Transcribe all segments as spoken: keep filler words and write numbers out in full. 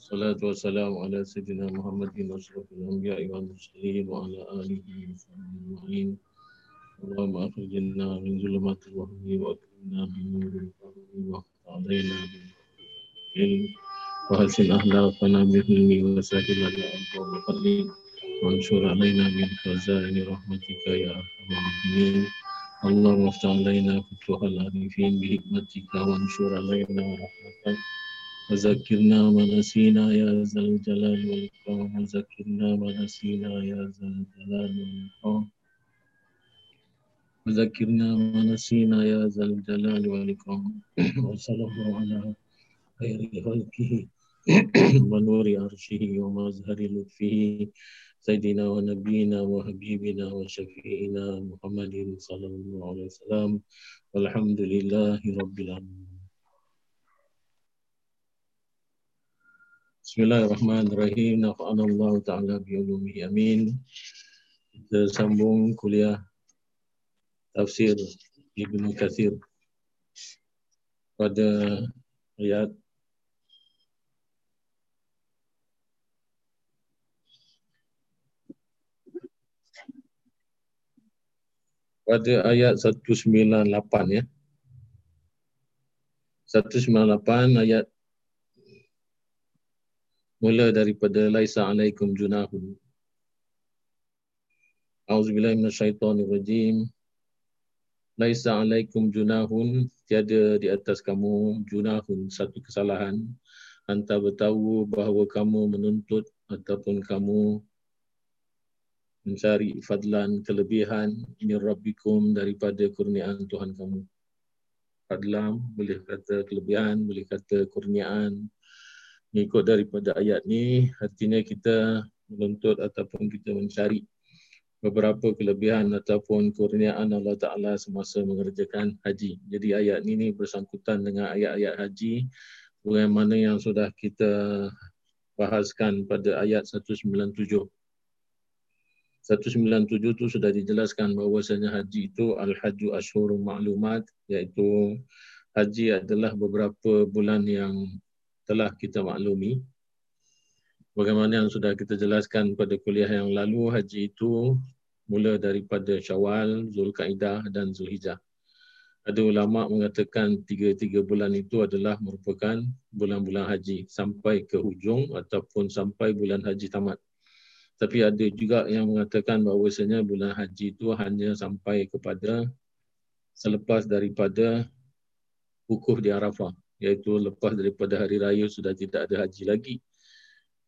Salatu wassalamu ala Sayyidina Muhammadin asyrafil anbiya'i wal mursalin wa ala alihi wa sahbihi ajma'in. Allahumma akhrijna min zulumatil wahyi wa akrimna bi nuril fadli wa ta'alina bi fahsin akhlaqana bi hilmi wa sakina bi anta wa fadli wa anshur alaina min khazaini rahmatika ya arhamar rahimin. Allahumma aftah alaina futuhal arifin bi hikmatika wa anshur alaina rahmatak وذكرنا ما نسينا يا ذا الجلال والإكرام وذكرنا ما نسينا يا ذا الجلال والإكرام وذكرنا ما نسينا يا ذا الجلال والإكرام وصلى الله على خير خلقه ونور عرشه ومظهر لطفه سيدنا ونبينا وحبيبنا وشفيعنا محمد صلى الله عليه وسلم والحمد لله رب العالمين. Bismillahirrahmanirrahim. Nafa'anallahu ta'ala bi'ulumihi amin. Kita sambung kuliah tafsir Ibnu Katsir pada ayat pada ayat seratus sembilan puluh lapan ya. seratus sembilan puluh lapan ayat mula daripada laisa alaikum junahun. Auzubillahi minasyaitonir rajim. Laisa alaikum junahun, tiada di atas kamu junahun satu kesalahan, anta bertahu bahawa kamu menuntut ataupun kamu mencari fadlan kelebihan min rabbikum daripada kurniaan Tuhan kamu. Fadlan boleh kata kelebihan, boleh kata kurniaan. Mengikut daripada ayat ni, artinya kita menuntut ataupun kita mencari beberapa kelebihan ataupun kurniaan Allah Ta'ala semasa mengerjakan haji. Jadi ayat ni, ni bersangkutan dengan ayat-ayat haji bagaimana yang sudah kita bahaskan pada ayat seratus sembilan puluh tujuh. seratus sembilan puluh tujuh tu sudah dijelaskan bahawasanya haji itu al-hajju ashhurun ma'lumat, iaitu haji adalah beberapa bulan yang telah kita maklumi. Bagaimana yang sudah kita jelaskan pada kuliah yang lalu, haji itu mula daripada Syawal, Zulkaidah dan Zulhijah. Ada ulama mengatakan tiga-tiga bulan itu adalah merupakan bulan-bulan haji sampai ke hujung ataupun sampai bulan haji tamat. Tapi ada juga yang mengatakan bahawasanya bulan haji itu hanya sampai kepada selepas daripada wukuf di Arafah, iaitu lepas daripada hari raya sudah tidak ada haji lagi.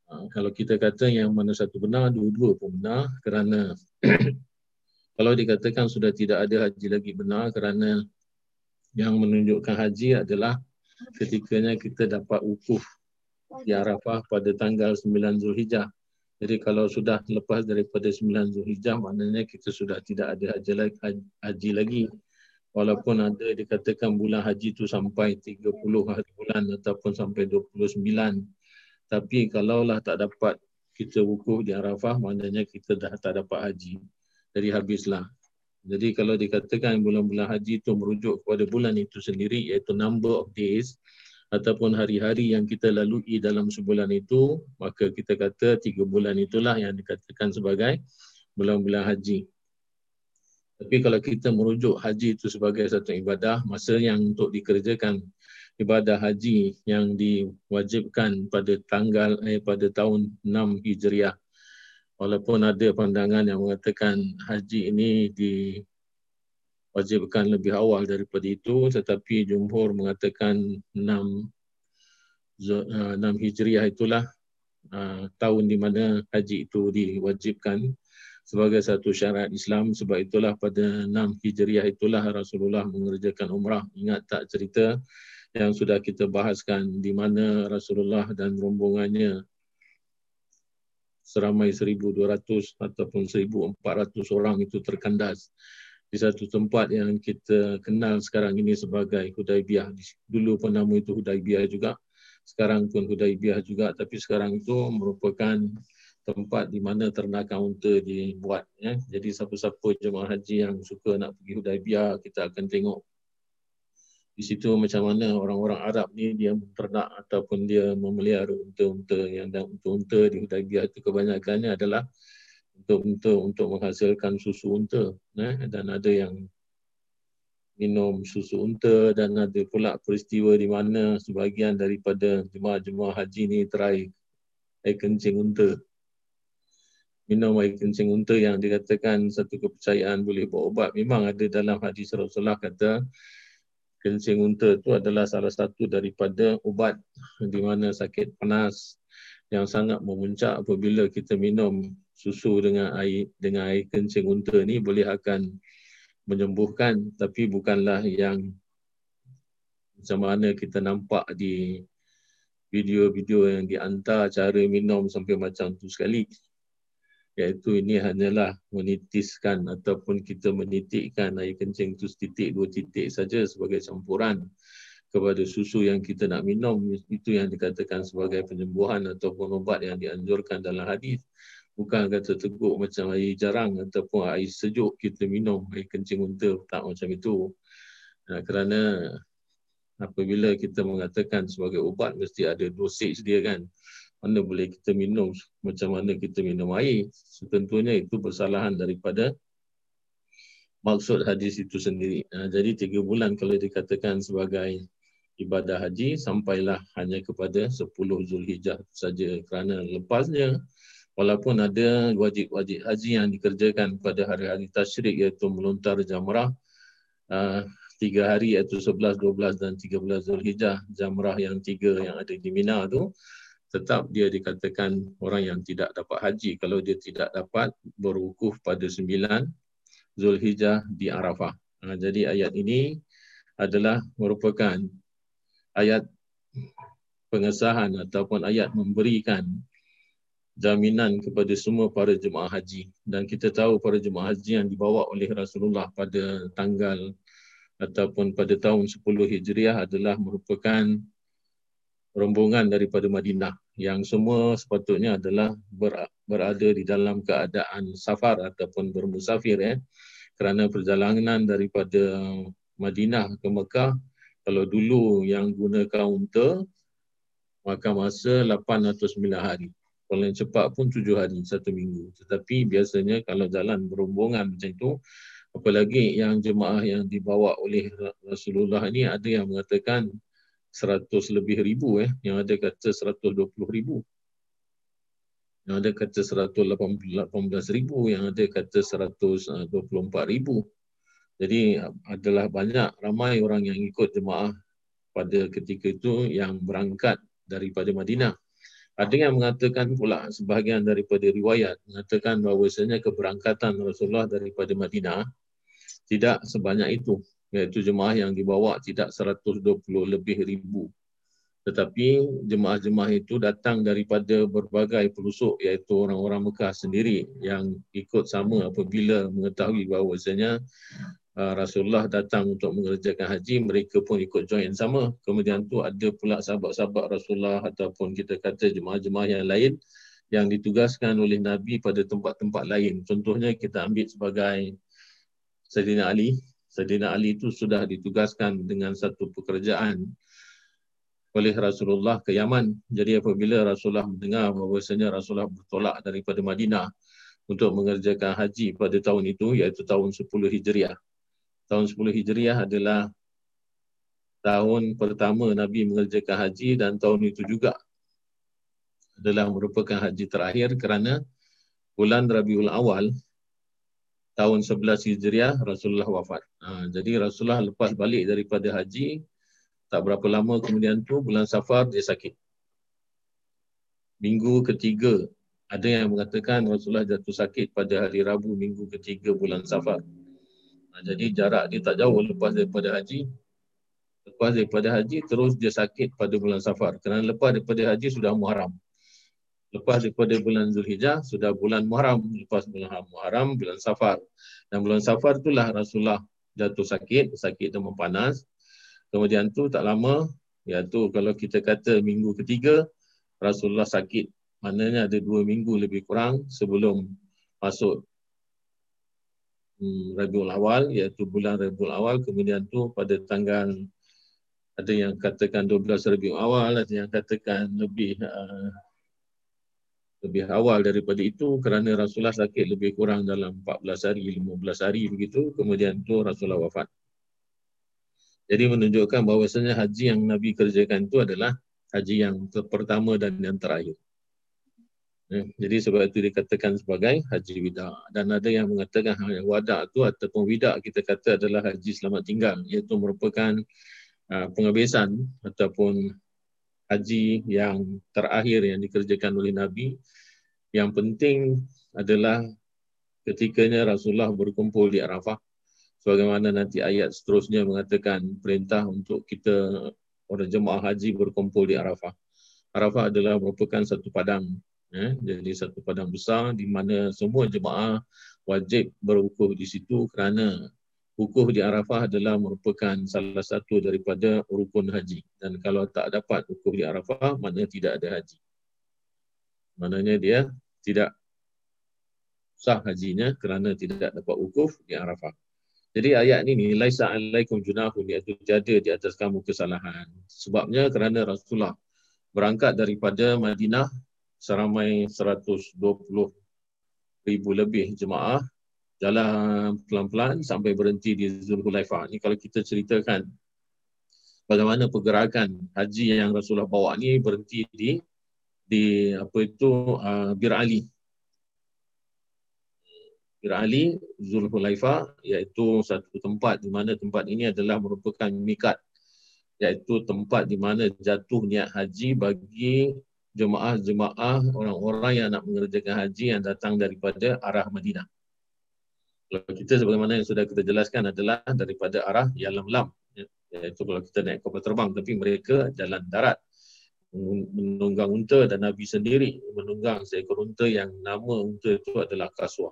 Ha, kalau kita kata yang mana satu benar, dua-dua pun benar, kerana kalau dikatakan sudah tidak ada haji lagi benar, kerana yang menunjukkan haji adalah ketikanya kita dapat wukuf di Arafah pada tanggal sembilan Zulhijjah. Jadi kalau sudah lepas daripada sembilan Zulhijjah, maknanya kita sudah tidak ada haji lagi. Walaupun ada dikatakan bulan haji itu sampai tiga puluh hari bulan ataupun sampai dua puluh sembilan. Tapi kalaulah tak dapat kita wukuf di Arafah, maknanya kita dah tak dapat haji. Jadi habislah. Jadi kalau dikatakan bulan-bulan haji itu merujuk kepada bulan itu sendiri, iaitu number of days ataupun hari-hari yang kita lalui dalam sebulan itu, maka kita kata tiga bulan itulah yang dikatakan sebagai bulan-bulan haji. Tapi kalau kita merujuk haji itu sebagai satu ibadah, masa yang untuk dikerjakan ibadah haji yang diwajibkan pada tanggal eh, pada tahun enam Hijriah. Walaupun ada pandangan yang mengatakan haji ini diwajibkan lebih awal daripada itu, tetapi jumhur mengatakan enam Hijriah itulah uh, tahun di mana haji itu diwajibkan sebagai satu syarat Islam. Sebab itulah pada enam Hijriah itulah Rasulullah mengerjakan umrah. Ingat tak cerita yang sudah kita bahaskan di mana Rasulullah dan rombongannya seramai seribu dua ratus ataupun seribu empat ratus orang itu terkandas di satu tempat yang kita kenal sekarang ini sebagai Hudaybiyyah. Dulu pun nama itu Hudaybiyyah juga, sekarang pun Hudaybiyyah juga, tapi sekarang itu merupakan tempat di mana ternakan unta dibuat. Ya. Jadi siapa-siapa jemaah haji yang suka nak pergi Hudaybiyyah, kita akan tengok di situ macam mana orang-orang Arab ni dia ternak ataupun dia memelihara unta-unta. Yang unta-unta di Hudaybiyyah itu kebanyakannya adalah unta-unta untuk menghasilkan susu unta. Ya. Dan ada yang minum susu unta, dan ada pula peristiwa di mana sebahagian daripada jemaah-jemaah haji ni try air kencing unta. Minum air kencing unta yang dikatakan satu kepercayaan boleh buat ubat. Memang ada dalam hadis Rasulullah kata kencing unta itu adalah salah satu daripada ubat di mana sakit panas yang sangat memuncak apabila kita minum susu dengan air dengan air kencing unta ni boleh akan menyembuhkan, tapi bukanlah yang macam mana kita nampak di video-video yang dihantar cara minum sampai macam tu sekali. Iaitu ini hanyalah menitiskan ataupun kita menitikkan air kencing tu setitik dua titik saja sebagai campuran kepada susu yang kita nak minum. Itu yang dikatakan sebagai penyembuhan ataupun ubat yang dianjurkan dalam hadis. Bukan kata teguk macam air jarang ataupun air sejuk kita minum air kencing unta, tak macam itu. Kerana apabila kita mengatakan sebagai ubat mesti ada dosage dia kan. Mana boleh kita minum macam mana kita minum air. Tentunya itu persalahan daripada maksud hadis itu sendiri. Jadi tiga bulan kalau dikatakan sebagai ibadah haji, sampailah hanya kepada sepuluh Zulhijjah saja. Kerana lepasnya, walaupun ada wajib-wajib haji yang dikerjakan pada hari-hari tasyrik, iaitu melontar jamrah, tiga hari iaitu sebelas, dua belas dan tiga belas Zulhijjah. Jamrah yang tiga yang ada di Mina tu, tetap dia dikatakan orang yang tidak dapat haji kalau dia tidak dapat berwukuf pada sembilan Zulhijjah di Arafah. Ha, jadi ayat ini adalah merupakan ayat pengesahan ataupun ayat memberikan jaminan kepada semua para jemaah haji. Dan kita tahu para jemaah haji yang dibawa oleh Rasulullah pada tanggal ataupun pada tahun sepuluh Hijriah adalah merupakan rombongan daripada Madinah yang semua sepatutnya adalah berada di dalam keadaan safar ataupun bermusafir. Eh. Kerana perjalanan daripada Madinah ke Mekah, kalau dulu yang gunakan unta, maka masa lapan atau sembilan hari. Paling cepat pun tujuh hari, satu minggu. Tetapi biasanya kalau jalan berombongan macam itu, apalagi yang jemaah yang dibawa oleh Rasulullah ini, ada yang mengatakan seratus lebih ribu, eh. yang ada kata seratus dua puluh ribu, yang ada kata seratus lapan belas ribu, yang ada kata seratus dua puluh empat ribu. Jadi adalah banyak, ramai orang yang ikut jemaah pada ketika itu yang berangkat daripada Madinah. Ada yang mengatakan pula, sebahagian daripada riwayat mengatakan bahawasanya keberangkatan Rasulullah daripada Madinah tidak sebanyak itu. Iaitu jemaah yang dibawa tidak seratus dua puluh lebih ribu. Tetapi jemaah-jemaah itu datang daripada berbagai pelosok, iaitu orang-orang Mekah sendiri yang ikut sama apabila mengetahui bahawasanya uh, Rasulullah datang untuk mengerjakan haji, mereka pun ikut join sama. Kemudian tu ada pula sahabat-sahabat Rasulullah ataupun kita kata jemaah-jemaah yang lain yang ditugaskan oleh Nabi pada tempat-tempat lain. Contohnya kita ambil sebagai Saidina Ali. Saidina Ali itu sudah ditugaskan dengan satu pekerjaan oleh Rasulullah ke Yaman. Jadi apabila Rasulullah mendengar bahawasanya Rasulullah bertolak daripada Madinah, untuk mengerjakan haji pada tahun itu, iaitu tahun sepuluh Hijriah. Tahun sepuluh Hijriah adalah tahun pertama Nabi mengerjakan haji, dan tahun itu juga adalah merupakan haji terakhir, kerana bulan Rabiul Awal tahun sebelas Hijriah Rasulullah wafat. Ha, jadi Rasulullah lepas balik daripada haji, tak berapa lama kemudian tu bulan Safar dia sakit. Minggu ketiga, ada yang mengatakan Rasulullah jatuh sakit pada hari Rabu minggu ketiga bulan Safar. Ha, jadi jarak dia tak jauh lepas daripada haji. Lepas daripada haji, terus dia sakit pada bulan Safar. Kerana lepas daripada haji, sudah Muharram. Lepas daripada bulan Zulhijjah, sudah bulan Muharram. Lepas bulan Muharram, bulan Safar. Dan bulan Safar itulah Rasulullah jatuh sakit. Sakit itu mempanas. Kemudian tu tak lama, iaitu kalau kita kata minggu ketiga, Rasulullah sakit. Maknanya ada dua minggu lebih kurang sebelum masuk hmm, Rabiul Awal, iaitu bulan Rabiul Awal. Kemudian tu pada tanggal, ada yang katakan dua belas Rabiul Awal, ada yang katakan lebih uh, lebih awal daripada itu, kerana Rasulullah sakit lebih kurang dalam empat belas hari, lima belas hari begitu. Kemudian tu Rasulullah wafat. Jadi menunjukkan bahawasanya haji yang Nabi kerjakan itu adalah haji yang pertama dan yang terakhir. Jadi sebab itu dikatakan sebagai haji wida. Dan ada yang mengatakan wada itu ataupun wida kita kata adalah haji selamat tinggal, iaitu merupakan pengabesan ataupun haji yang terakhir yang dikerjakan oleh Nabi. Yang penting adalah ketikanya Rasulullah berkumpul di Arafah, sebagaimana nanti ayat seterusnya mengatakan perintah untuk kita orang jemaah haji berkumpul di Arafah. Arafah adalah merupakan satu padang, eh? jadi satu padang besar di mana semua jemaah wajib berwukuf di situ, kerana wukuf di Arafah adalah merupakan salah satu daripada rukun haji. Dan kalau tak dapat wukuf di Arafah, maknanya tidak ada haji. Maknanya dia tidak sah hajinya kerana tidak dapat wukuf di Arafah. Jadi ayat ini, laisa alaikum junahun, iaitu tiada di atas kamu kesalahan. Sebabnya kerana Rasulullah berangkat daripada Madinah seramai seratus dua puluh ribu lebih jemaah, jalan pelan-pelan sampai berhenti di Dhul Hulayfah. Ini kalau kita ceritakan bagaimana pergerakan haji yang Rasulullah bawa ni, berhenti di di apa itu uh, Bir Ali. Bir Ali, Dhul Hulayfah, iaitu satu tempat di mana tempat ini adalah merupakan miqat, iaitu tempat di mana jatuh niat haji bagi jemaah-jemaah orang-orang yang nak mengerjakan haji yang datang daripada arah Madinah. Kalau kita sebagaimana yang sudah kita jelaskan adalah daripada arah Yalamlam, iaitu kalau kita naik kapal terbang, tapi mereka jalan darat menunggang unta, dan Nabi sendiri menunggang seekor unta yang nama unta itu adalah Kaswa.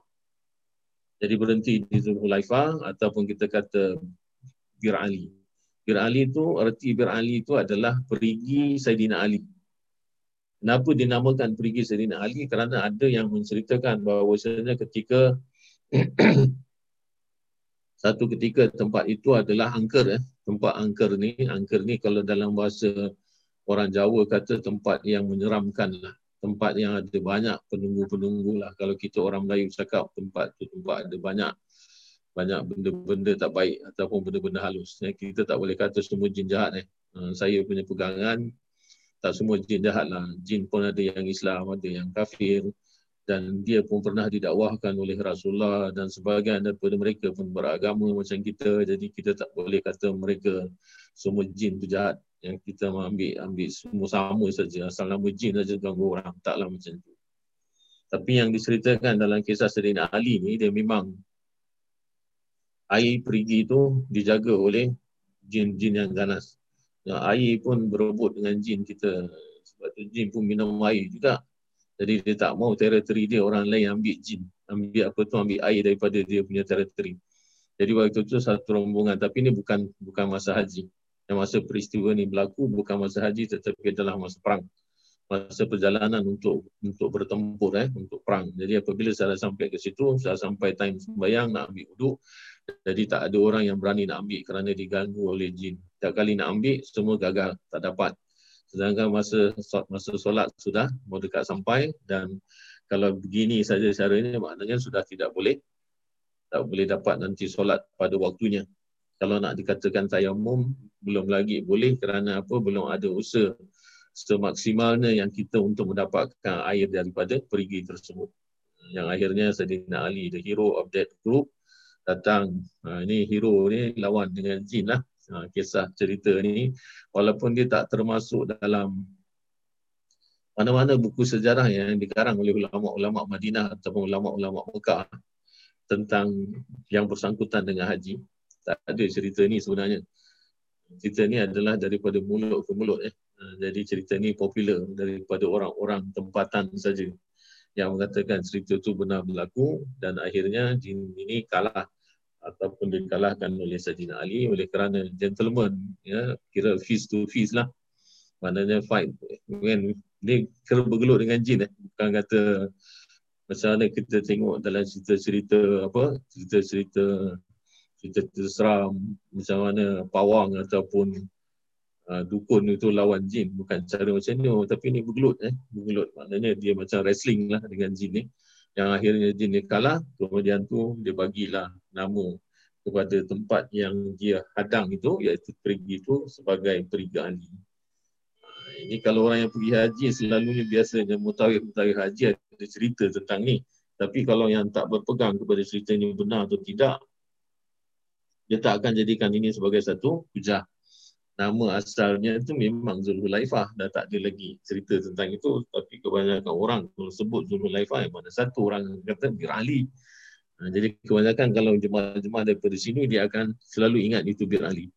Jadi berhenti di Dhul Hulayfah ataupun kita kata Bir Ali. Bir Ali itu, erti Bir Ali itu adalah perigi Saidina Ali. Kenapa dinamakan perigi Saidina Ali? Kerana ada yang menceritakan bahawa sebenarnya ketika satu ketika tempat itu adalah angker eh. Tempat angker ni, angker ni kalau dalam bahasa orang Jawa kata tempat yang menyeramkan lah. Tempat yang ada banyak penunggu-penunggu lah. Kalau kita orang Melayu cakap tempat tu tempat ada banyak banyak benda-benda tak baik ataupun benda-benda halus. Kita tak boleh kata semua jin jahat eh. Saya punya pegangan tak semua jin jahat lah. Jin pun ada yang Islam, ada yang kafir. Dan dia pun pernah didakwahkan oleh Rasulullah dan sebahagian daripada mereka pun beragama macam kita. Jadi kita tak boleh kata mereka semua jin tu jahat. Yang kita ambil ambil semua sama saja. Asal nama jin saja ganggu orang. Taklah macam tu. Tapi yang diceritakan dalam kisah Saidina Ali ni, dia memang air perigi tu dijaga oleh jin-jin yang ganas. Yang air pun berebut dengan jin kita. Sebab tu jin pun minum air juga. Jadi dia tak mau teritori dia orang lain ambil jin, ambil apa tu, ambil air daripada dia punya teritori. Jadi waktu tu satu rombongan, tapi ni bukan bukan masa haji. Yang masa peristiwa ni berlaku bukan masa haji, tetapi adalah masa perang. Masa perjalanan untuk untuk bertempur eh, untuk perang. Jadi apabila saya sampai ke situ, saya sampai time sembahyang nak ambil wuduk. Jadi tak ada orang yang berani nak ambil kerana diganggu oleh jin. Setiap kali nak ambil semua gagal, tak dapat. Sedangkan masa masa solat sudah mau dekat sampai, dan Kalau begini saja caranya, maknanya sudah tidak boleh tak boleh dapat nanti solat pada waktunya. Kalau nak dikatakan tayamum, belum lagi boleh kerana apa? Belum ada usaha semaksimalnya yang kita untuk mendapatkan air daripada perigi tersebut. Yang akhirnya Saidina Ali, the hero of that group, datang. Ha, ini hero ni lawan dengan jin lah. Ha, kisah cerita ni, walaupun dia tak termasuk dalam mana-mana buku sejarah yang dikarang oleh ulama-ulama Madinah ataupun ulama-ulama Mekah tentang yang bersangkutan dengan haji. Tak ada cerita ni sebenarnya. Cerita ni adalah daripada mulut ke mulut. Eh. Jadi cerita ni popular daripada orang-orang tempatan saja yang mengatakan cerita tu benar berlaku dan akhirnya jin ini kalah ataupun dikalahkan oleh Saidina Ali oleh kerana gentleman, ya, kira fist to fist lah. Maknanya fight. Dia kira bergelut dengan jin. Eh. Bukan kata macam mana kita tengok dalam cerita-cerita apa, cerita-cerita cerita seram, macam mana pawang ataupun Uh, dukun itu lawan jin, bukan cara macam ni, tapi ni bergelut eh bergelut maknanya dia macam wrestling lah dengan jin ni, yang akhirnya jin ni kalah. Kemudian tu dia bagilah nama kepada tempat yang dia hadang itu, iaitu perigi itu, sebagai Perigi Ali. Uh, ini kalau orang yang pergi haji selalunya biasanya mutawif-mutawif haji ada cerita tentang ni, tapi kalau yang tak berpegang kepada cerita ni benar atau tidak, dia tak akan jadikan ini sebagai satu hujah. Nama asalnya itu memang Dhul Hulayfah. Dah tak ada lagi cerita tentang itu. Tapi kebanyakan orang kalau sebut Dhul Hulayfah, yang mana satu orang kata Bir Ali. Ha, jadi kebanyakan kalau jemaah-jemaah daripada sini, dia akan selalu ingat itu Bir Ali.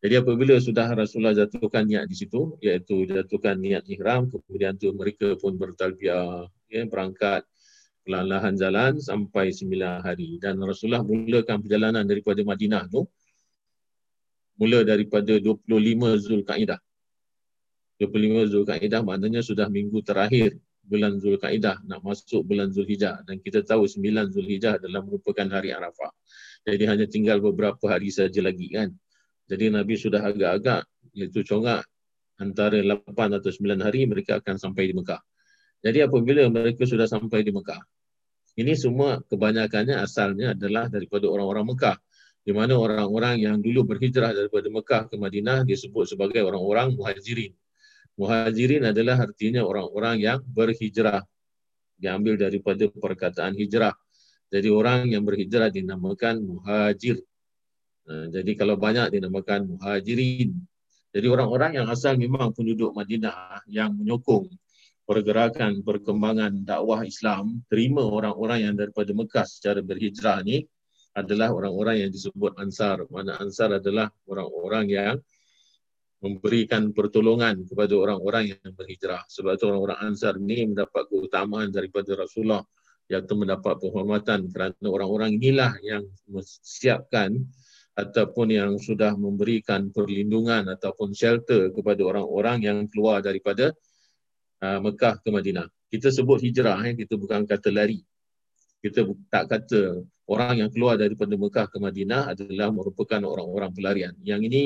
Jadi apabila sudah Rasulullah jatuhkan niat di situ, iaitu jatuhkan niat ihram, kemudian tu mereka pun bertalbiyah, ya, berangkat perlahan-lahan jalan sampai sembilan hari. Dan Rasulullah mulakan perjalanan daripada Madinah tu mula daripada dua puluh lima Zulkaidah. dua puluh lima Zulkaidah maknanya sudah minggu terakhir bulan Zulkaidah, nak masuk bulan Zulhijjah. Dan kita tahu sembilan Zulhijjah adalah merupakan hari Arafah. Jadi hanya tinggal beberapa hari saja lagi kan. Jadi Nabi sudah agak-agak, iaitu congak antara lapan atau sembilan hari mereka akan sampai di Mekah. Jadi apabila mereka sudah sampai di Mekah, ini semua kebanyakannya asalnya adalah daripada orang-orang Mekah, di mana orang-orang yang dulu berhijrah daripada Mekah ke Madinah disebut sebagai orang-orang Muhajirin. Muhajirin adalah artinya orang-orang yang berhijrah. Diambil daripada perkataan hijrah. Jadi orang yang berhijrah dinamakan Muhajir. Jadi kalau banyak dinamakan Muhajirin. Jadi orang-orang yang asal memang penduduk Madinah yang menyokong pergerakan perkembangan dakwah Islam, terima orang-orang yang daripada Mekah secara berhijrah ni, adalah orang-orang yang disebut Ansar. Mana Ansar adalah orang-orang yang memberikan pertolongan kepada orang-orang yang berhijrah. Sebab itu orang-orang Ansar ini mendapat keutamaan daripada Rasulullah, iaitu mendapat penghormatan kerana orang-orang inilah yang siapkan ataupun yang sudah memberikan perlindungan ataupun shelter kepada orang-orang yang keluar daripada uh, Mekah ke Madinah. Kita sebut hijrah, eh? Kita bukan kata lari. Kita tak kata orang yang keluar daripada Mekah ke Madinah adalah merupakan orang-orang pelarian. Yang ini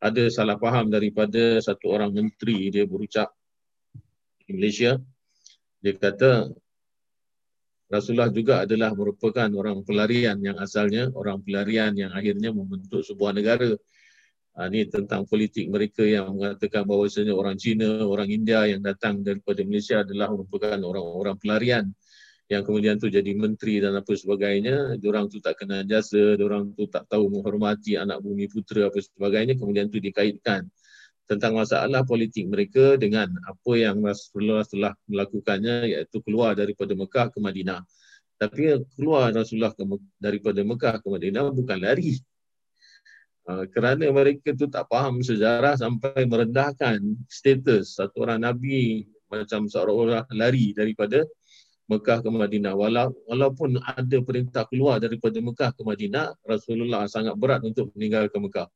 ada salah faham daripada satu orang menteri, dia berucap di Malaysia. Dia kata Rasulullah juga adalah merupakan orang pelarian yang asalnya, orang pelarian yang akhirnya membentuk sebuah negara. Ha, ini tentang politik mereka yang mengatakan bahawasanya orang Cina, orang India yang datang daripada Malaysia adalah merupakan orang-orang pelarian, yang kemudian tu jadi menteri dan apa sebagainya. Diorang tu tak kenal jasa, diorang tu tak tahu menghormati anak bumi putera apa sebagainya. Kemudian tu dikaitkan tentang masalah politik mereka dengan apa yang Rasulullah telah melakukannya, iaitu keluar daripada Mekah ke Madinah. Tapi keluar Rasulullah ke, daripada Mekah ke Madinah bukan lari. Uh, kerana mereka tu tak faham sejarah sampai merendahkan status satu orang Nabi macam seorang lari daripada Mekah ke Madinah. Wala- walaupun ada perintah keluar daripada Mekah ke Madinah, Rasulullah sangat berat untuk meninggalkan Mekah.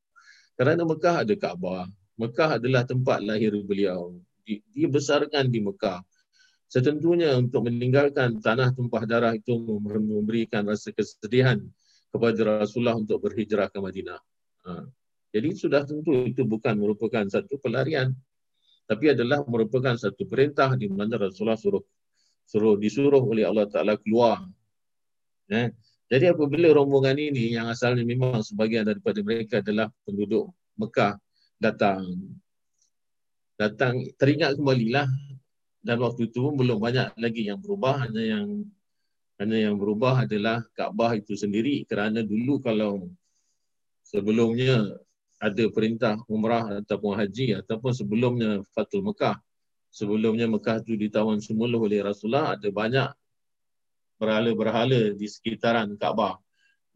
Kerana Mekah ada Kaabah. Mekah adalah tempat lahir beliau. Dibesarkan di Mekah. Setentunya untuk meninggalkan tanah tumpah darah itu memberikan rasa kesedihan kepada Rasulullah untuk berhijrah ke Madinah. Ha. Jadi sudah tentu itu bukan merupakan satu pelarian, tapi adalah merupakan satu perintah di mana Rasulullah suruh suruh disuruh oleh Allah Ta'ala keluar. Eh? Jadi apabila rombongan ini yang asalnya memang sebahagian daripada mereka adalah penduduk Mekah datang, datang teringat kembalilah, dan waktu itu belum banyak lagi yang berubah, hanya yang hanya yang berubah adalah Kaabah itu sendiri, kerana dulu kalau sebelumnya ada perintah umrah ataupun haji ataupun sebelumnya Fatul Mekah, sebelumnya Mekah itu ditawan semula oleh Rasulullah, ada banyak berhala-berhala di sekitaran Kaabah.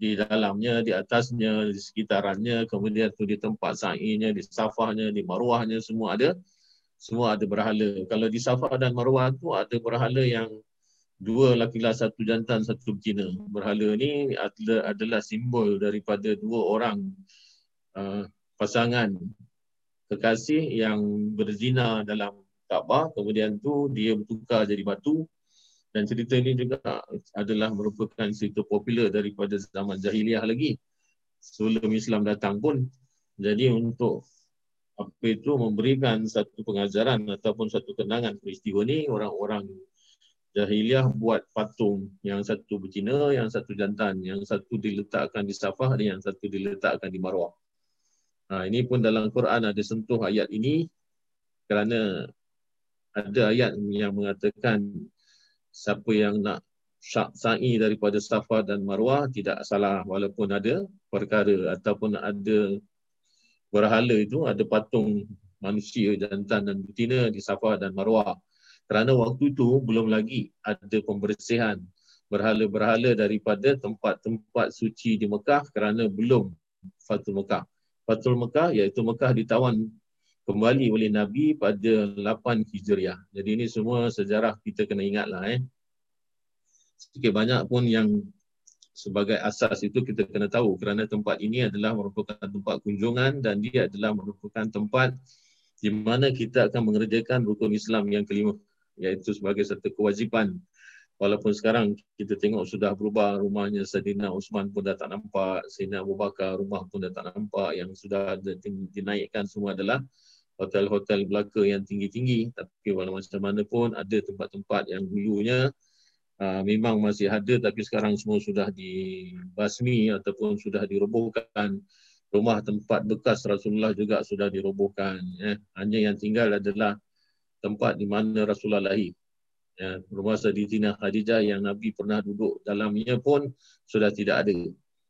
Di dalamnya, di atasnya, di sekitarannya, kemudian tu di tempat sa'inya, di Safahnya, di Marwahnya, semua ada. Semua ada berhala. Kalau di Safah dan Marwah tu ada berhala yang dua laki-laki, satu jantan, satu betina. Berhala ni adalah simbol daripada dua orang uh, pasangan kekasih yang berzina dalam Kaabah. Kemudian tu dia bertukar jadi batu. Dan cerita ini juga adalah merupakan cerita popular daripada zaman jahiliah lagi. Sebelum Islam datang pun. Jadi untuk apa itu memberikan satu pengajaran ataupun satu kenangan peristiwa ni, orang-orang jahiliah buat patung. Yang satu betina, yang satu jantan. Yang satu diletakkan di Safah, yang satu diletakkan di Marwah. Ha, ini pun dalam Quran ada sentuh ayat ini. Kerana ada ayat yang mengatakan siapa yang nak sa'i daripada Safa dan Marwah tidak salah, walaupun ada perkara ataupun ada berhala itu, ada patung manusia jantan dan betina di Safa dan Marwah. Kerana waktu itu belum lagi ada pembersihan berhala-berhala daripada tempat-tempat suci di Mekah, kerana belum Fatul Mekah. Fatul Mekah iaitu Mekah ditawan kembali oleh Nabi pada lapan Hijriah. Jadi ini semua sejarah kita kena ingatlah. Eh. Sedikit banyak pun yang sebagai asas itu kita kena tahu, kerana tempat ini adalah merupakan tempat kunjungan dan dia adalah merupakan tempat di mana kita akan mengerjakan rukun Islam yang kelima, iaitu sebagai satu kewajipan. Walaupun sekarang kita tengok sudah berubah, rumahnya Saidina Uthman pun dah tak nampak, Saidina Abu Bakar rumah pun dah tak nampak, yang sudah dinaikkan semua adalah hotel-hotel belaka yang tinggi-tinggi. Tapi walau macam mana pun ada tempat-tempat yang dulunya aa, memang masih ada, tapi sekarang semua sudah dibasmi ataupun sudah dirobohkan. Rumah tempat bekas Rasulullah juga sudah dirobohkan. Eh. Hanya yang tinggal adalah tempat di mana Rasulullah lahir. Ya, rumah Saidina Khadijah yang Nabi pernah duduk dalamnya pun sudah tidak ada.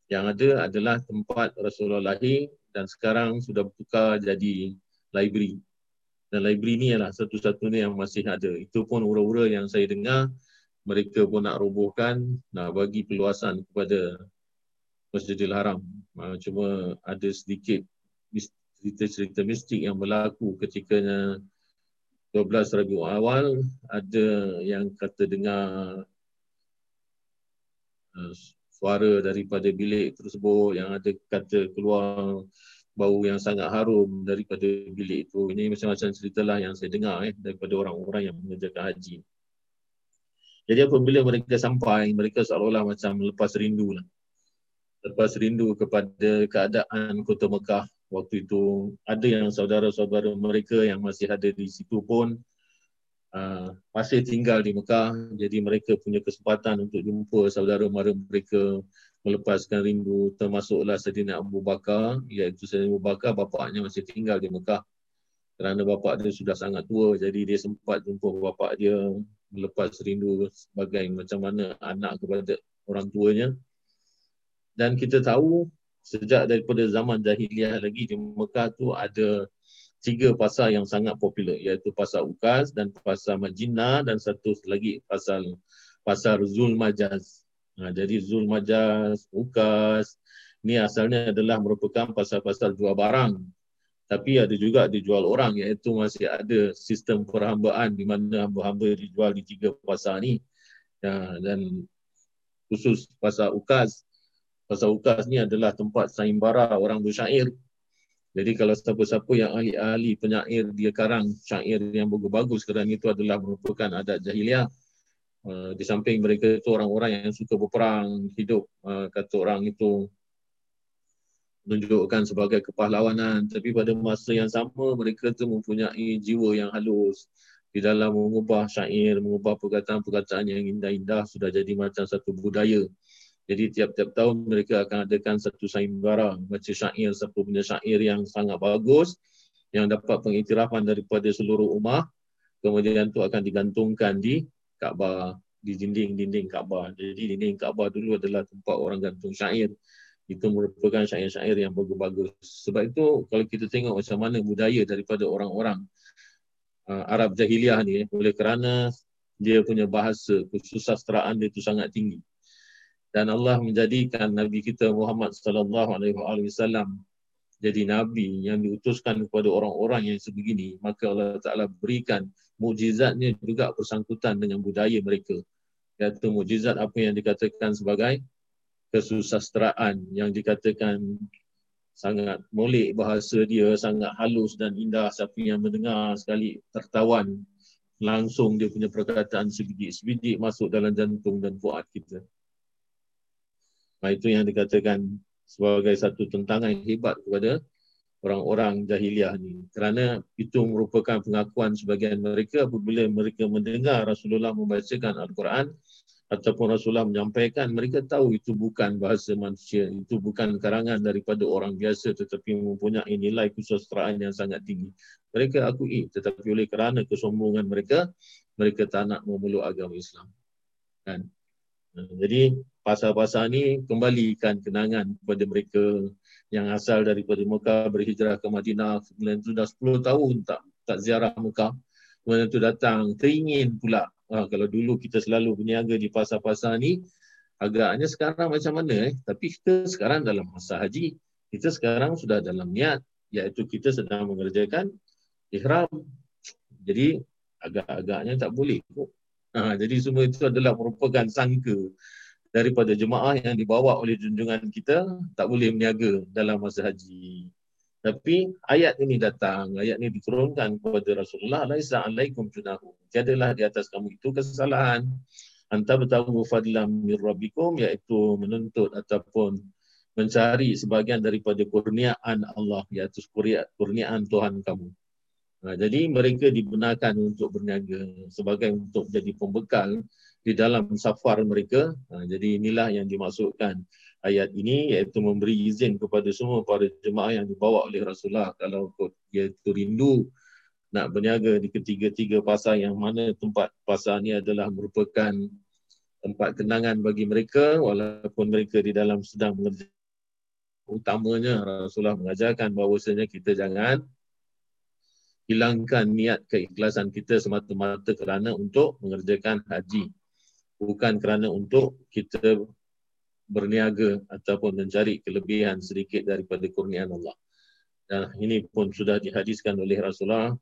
Yang ada adalah tempat Rasulullah lahir, dan sekarang sudah bertukar jadi library. Dan library ni ialah satu-satunya yang masih ada. Itu pun ura-ura yang saya dengar, mereka pun nak robohkan, nak bagi peluasan kepada Masjidil Haram. Cuma ada sedikit cerita-cerita mistik yang berlaku ketikanya dua belas Rabiul Awal. Ada yang kata dengar uh, suara daripada bilik tersebut, yang ada kata keluar bau yang sangat harum daripada bilik itu. Ini macam-macam ceritalah yang saya dengar eh, daripada orang-orang yang mengerjakan haji. Jadi apabila mereka sampai, mereka seolah-olah macam lepas rindu lah. Lepas rindu kepada keadaan kota Mekah waktu itu. Ada yang saudara-saudara mereka yang masih ada di situ pun uh, masih tinggal di Mekah. Jadi mereka punya kesempatan untuk jumpa saudara-saudara mereka, melepaskan rindu. Termasuklah Saidina Abu Bakar, iaitu Saidina Abu Bakar bapaknya masih tinggal di Mekah. Kerana bapak dia sudah sangat tua, jadi dia sempat jumpa bapak dia, melepas rindu sebagai macam mana anak kepada orang tuanya. Dan kita tahu sejak daripada zaman jahiliah lagi di Mekah tu ada tiga pasar yang sangat popular, iaitu Pasar Ukas dan Pasar Madinah, dan satu lagi pasar pasar Zul Majaz. Ha, jadi Zul Majaz, Ukas ni asalnya adalah merupakan pasar-pasar jual barang. Tapi ada juga dijual orang, iaitu masih ada sistem perhambaan di mana hamba-hamba dijual di tiga pasar ni. Ha, dan khusus Pasar Ukas Pasar Ukas ni adalah tempat sayembara orang bersyair. Jadi kalau siapa-siapa yang ahli-ahli penyair, dia karang syair yang bagus-bagus, kerana itu adalah merupakan adat jahiliah. Uh, di samping mereka itu orang-orang yang suka berperang, hidup uh, kata orang itu menunjukkan sebagai kepahlawanan. Tapi pada masa yang sama mereka tu mempunyai jiwa yang halus. di dalam mengubah syair, mengubah perkataan-perkataan yang indah-indah sudah jadi macam satu budaya. Jadi tiap-tiap tahun mereka akan adakan satu sayembara, baca syair, siapa punya syair yang sangat bagus, yang dapat pengiktirafan daripada seluruh ummah, kemudian itu akan digantungkan di Kaabah, di dinding-dinding Kaabah. Jadi dinding Kaabah dulu adalah tempat orang gantung syair. Itu merupakan syair-syair yang bagus-bagus. Sebab itu kalau kita tengok macam mana budaya daripada orang-orang uh, Arab Jahiliah ni, oleh kerana dia punya bahasa, kesusasteraan dia itu sangat tinggi. Dan Allah menjadikan Nabi kita Muhammad sallallahu alaihi wasallam jadi Nabi yang diutuskan kepada orang-orang yang sebegini. Maka Allah Ta'ala berikan mukjizatnya juga bersangkutan dengan budaya mereka. Iaitu mukjizat apa yang dikatakan sebagai kesusasteraan, yang dikatakan sangat molek bahasa dia, sangat halus dan indah. Siapa yang mendengar sekali tertawan, langsung dia punya perkataan sebiji-sebiji masuk dalam jantung dan fuad kita. Nah, itu yang dikatakan sebagai satu tentangan hebat kepada orang-orang jahiliah ni, kerana itu merupakan pengakuan sebagian mereka apabila mereka mendengar Rasulullah membacakan Al-Quran ataupun Rasulullah menyampaikan, mereka tahu itu bukan bahasa manusia, itu bukan karangan daripada orang biasa, tetapi mempunyai nilai kesusasteraan yang sangat tinggi. Mereka akui, tetapi oleh kerana kesombongan mereka, mereka tak nak memeluk agama Islam. Kan? Jadi pasal-pasal ni kembalikan kenangan kepada mereka yang asal daripada Mekah berhijrah ke Madinah, kemudian tu dah sepuluh tahun tak tak ziarah Mekah, kemudian tu datang teringin pula. Ha, kalau dulu kita selalu berniaga di pasar-pasar ni, agaknya sekarang macam mana eh? Tapi kita sekarang dalam masa haji, kita sekarang sudah dalam niat, iaitu kita sedang mengerjakan ihram. Jadi agak-agaknya tak boleh kot. Ha, jadi semua itu adalah merupakan sangka daripada jemaah yang dibawa oleh junjungan kita tak boleh berniaga dalam masa haji. Tapi ayat ini datang, ayat ini diturunkan kepada Rasulullah, laisa alaikum junahum, tiadalah di atas kamu itu kesalahan. Anta bertahu fadlan min rabbikum, iaitu menuntut ataupun mencari sebahagian daripada kurniaan Allah, iaitu kurniaan Tuhan kamu. Nah, jadi mereka dibenarkan untuk berniaga sebagai untuk jadi pembekal di dalam safar mereka. Nah, jadi inilah yang dimaksudkan ayat ini, iaitu memberi izin kepada semua para jemaah yang dibawa oleh Rasulullah kalau dia rindu nak berniaga di ketiga-tiga pasar yang mana tempat pasar ni adalah merupakan tempat kenangan bagi mereka walaupun mereka di dalam sedang mengerjakan. Utamanya Rasulullah mengajarkan bahawasanya kita jangan hilangkan niat keikhlasan kita semata-mata kerana untuk mengerjakan haji, bukan kerana untuk kita berniaga ataupun mencari kelebihan sedikit daripada kurniaan Allah. Dan ini pun sudah dihadiskan oleh Rasulullah,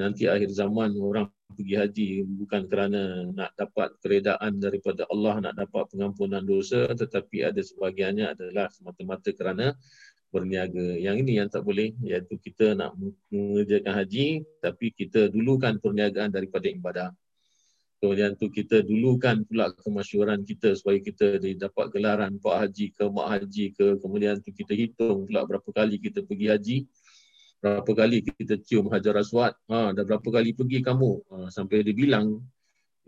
nanti akhir zaman orang pergi haji bukan kerana nak dapat keredaan daripada Allah, nak dapat pengampunan dosa, tetapi ada sebahagiannya adalah semata-mata kerana berniaga. Yang ini yang tak boleh, iaitu kita nak mengerjakan haji tapi kita dulukan perniagaan daripada ibadah. Kemudian tu kita dulukan pula kemasyhuran kita supaya kita dapat gelaran Pak Haji ke Mak Haji ke. Kemudian tu kita hitung pula berapa kali kita pergi haji, berapa kali kita cium Hajar Aswad, ha, dah berapa kali pergi kamu, ha, sampai dia bilang,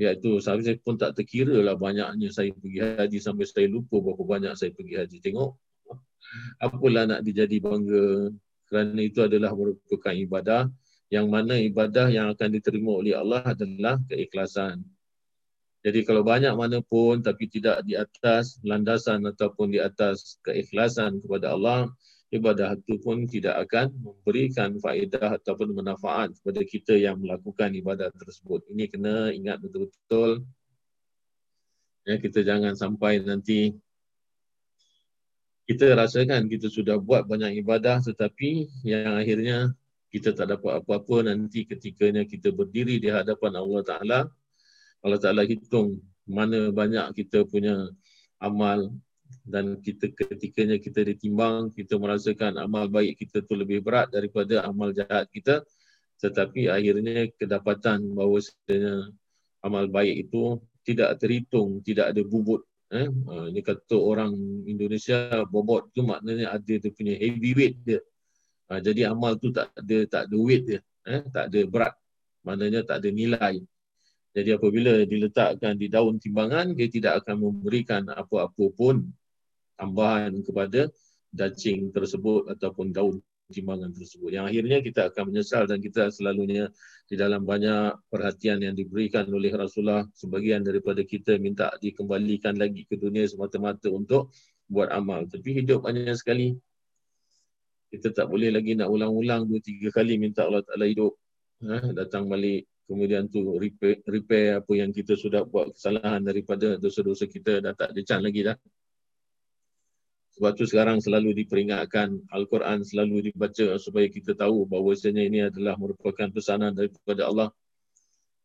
iaitu saya pun tak terkira lah banyaknya saya pergi haji sampai saya lupa berapa banyak saya pergi haji. Tengok, apalah nak dijadi bangga, kerana itu adalah merupakan ibadah, yang mana ibadah yang akan diterima oleh Allah adalah keikhlasan. Jadi kalau banyak mana pun tapi tidak di atas landasan ataupun di atas keikhlasan kepada Allah, ibadah itu pun tidak akan memberikan faedah ataupun manfaat kepada kita yang melakukan ibadah tersebut. Ini kena ingat betul-betul. Ya, kita jangan sampai nanti kita rasakan kita sudah buat banyak ibadah tetapi yang akhirnya kita tak dapat apa-apa. Nanti ketikanya kita berdiri di hadapan Allah Ta'ala, Allah Ta'ala hitung mana banyak kita punya amal, dan kita ketikanya kita ditimbang, kita merasakan amal baik kita tu lebih berat daripada amal jahat kita, tetapi akhirnya kedapatan bahawa amal baik itu tidak terhitung, tidak ada bubut. Eh? Ini kata orang Indonesia, bobot tu maknanya ada dia punya heavy weight dia. Ha, jadi amal tu tak ada tak ada weight dia, eh, tak ada berat. Maknanya tak ada nilai. Jadi apabila diletakkan di daun timbangan, dia tidak akan memberikan apa-apa pun tambahan kepada dacing tersebut ataupun daun timbangan tersebut. Yang akhirnya kita akan menyesal, dan kita selalunya di dalam banyak perhatian yang diberikan oleh Rasulullah, sebahagian daripada kita minta dikembalikan lagi ke dunia semata-mata untuk buat amal. Tapi hidup hanya sekali. Kita tak boleh lagi nak ulang-ulang dua tiga kali minta Allah Ta'ala hidup. Ha? Datang balik, kemudian tu repair, repair apa yang kita sudah buat kesalahan daripada dosa-dosa kita, dah tak ada can lagi dah. Sebab tu sekarang selalu diperingatkan, Al-Quran selalu dibaca supaya kita tahu bahawasanya ini adalah merupakan pesanan daripada Allah.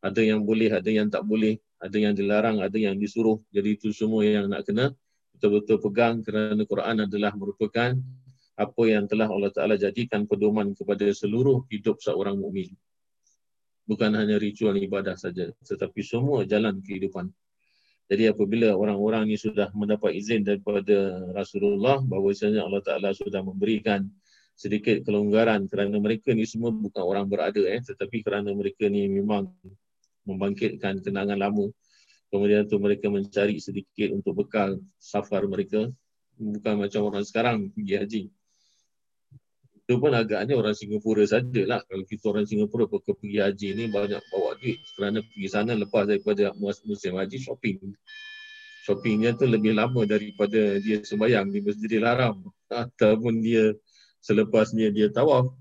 Ada yang boleh, ada yang tak boleh, ada yang dilarang, ada yang disuruh. Jadi itu semua yang nak kena betul-betul pegang, kerana Quran adalah merupakan apa yang telah Allah Ta'ala jadikan pedoman kepada seluruh hidup seorang mukmin. Bukan hanya ritual ibadah saja, tetapi semua jalan kehidupan. Jadi apabila orang-orang ini sudah mendapat izin daripada Rasulullah bahawasanya Allah Ta'ala sudah memberikan sedikit kelonggaran, kerana mereka ni semua bukan orang berada, eh, tetapi kerana mereka ni memang membangkitkan kenangan lama. Kemudian tu mereka mencari sedikit untuk bekal safar mereka. Bukan macam orang sekarang pergi haji. Itu pun agaknya orang Singapura sajalah. Kalau kita orang Singapura pergi haji ni banyak bawa duit, kerana pergi sana lepas daripada musim haji shopping. Shoppingnya tu lebih lama daripada dia sembahyang di Masjidil Haram ataupun dia selepasnya dia tawaf.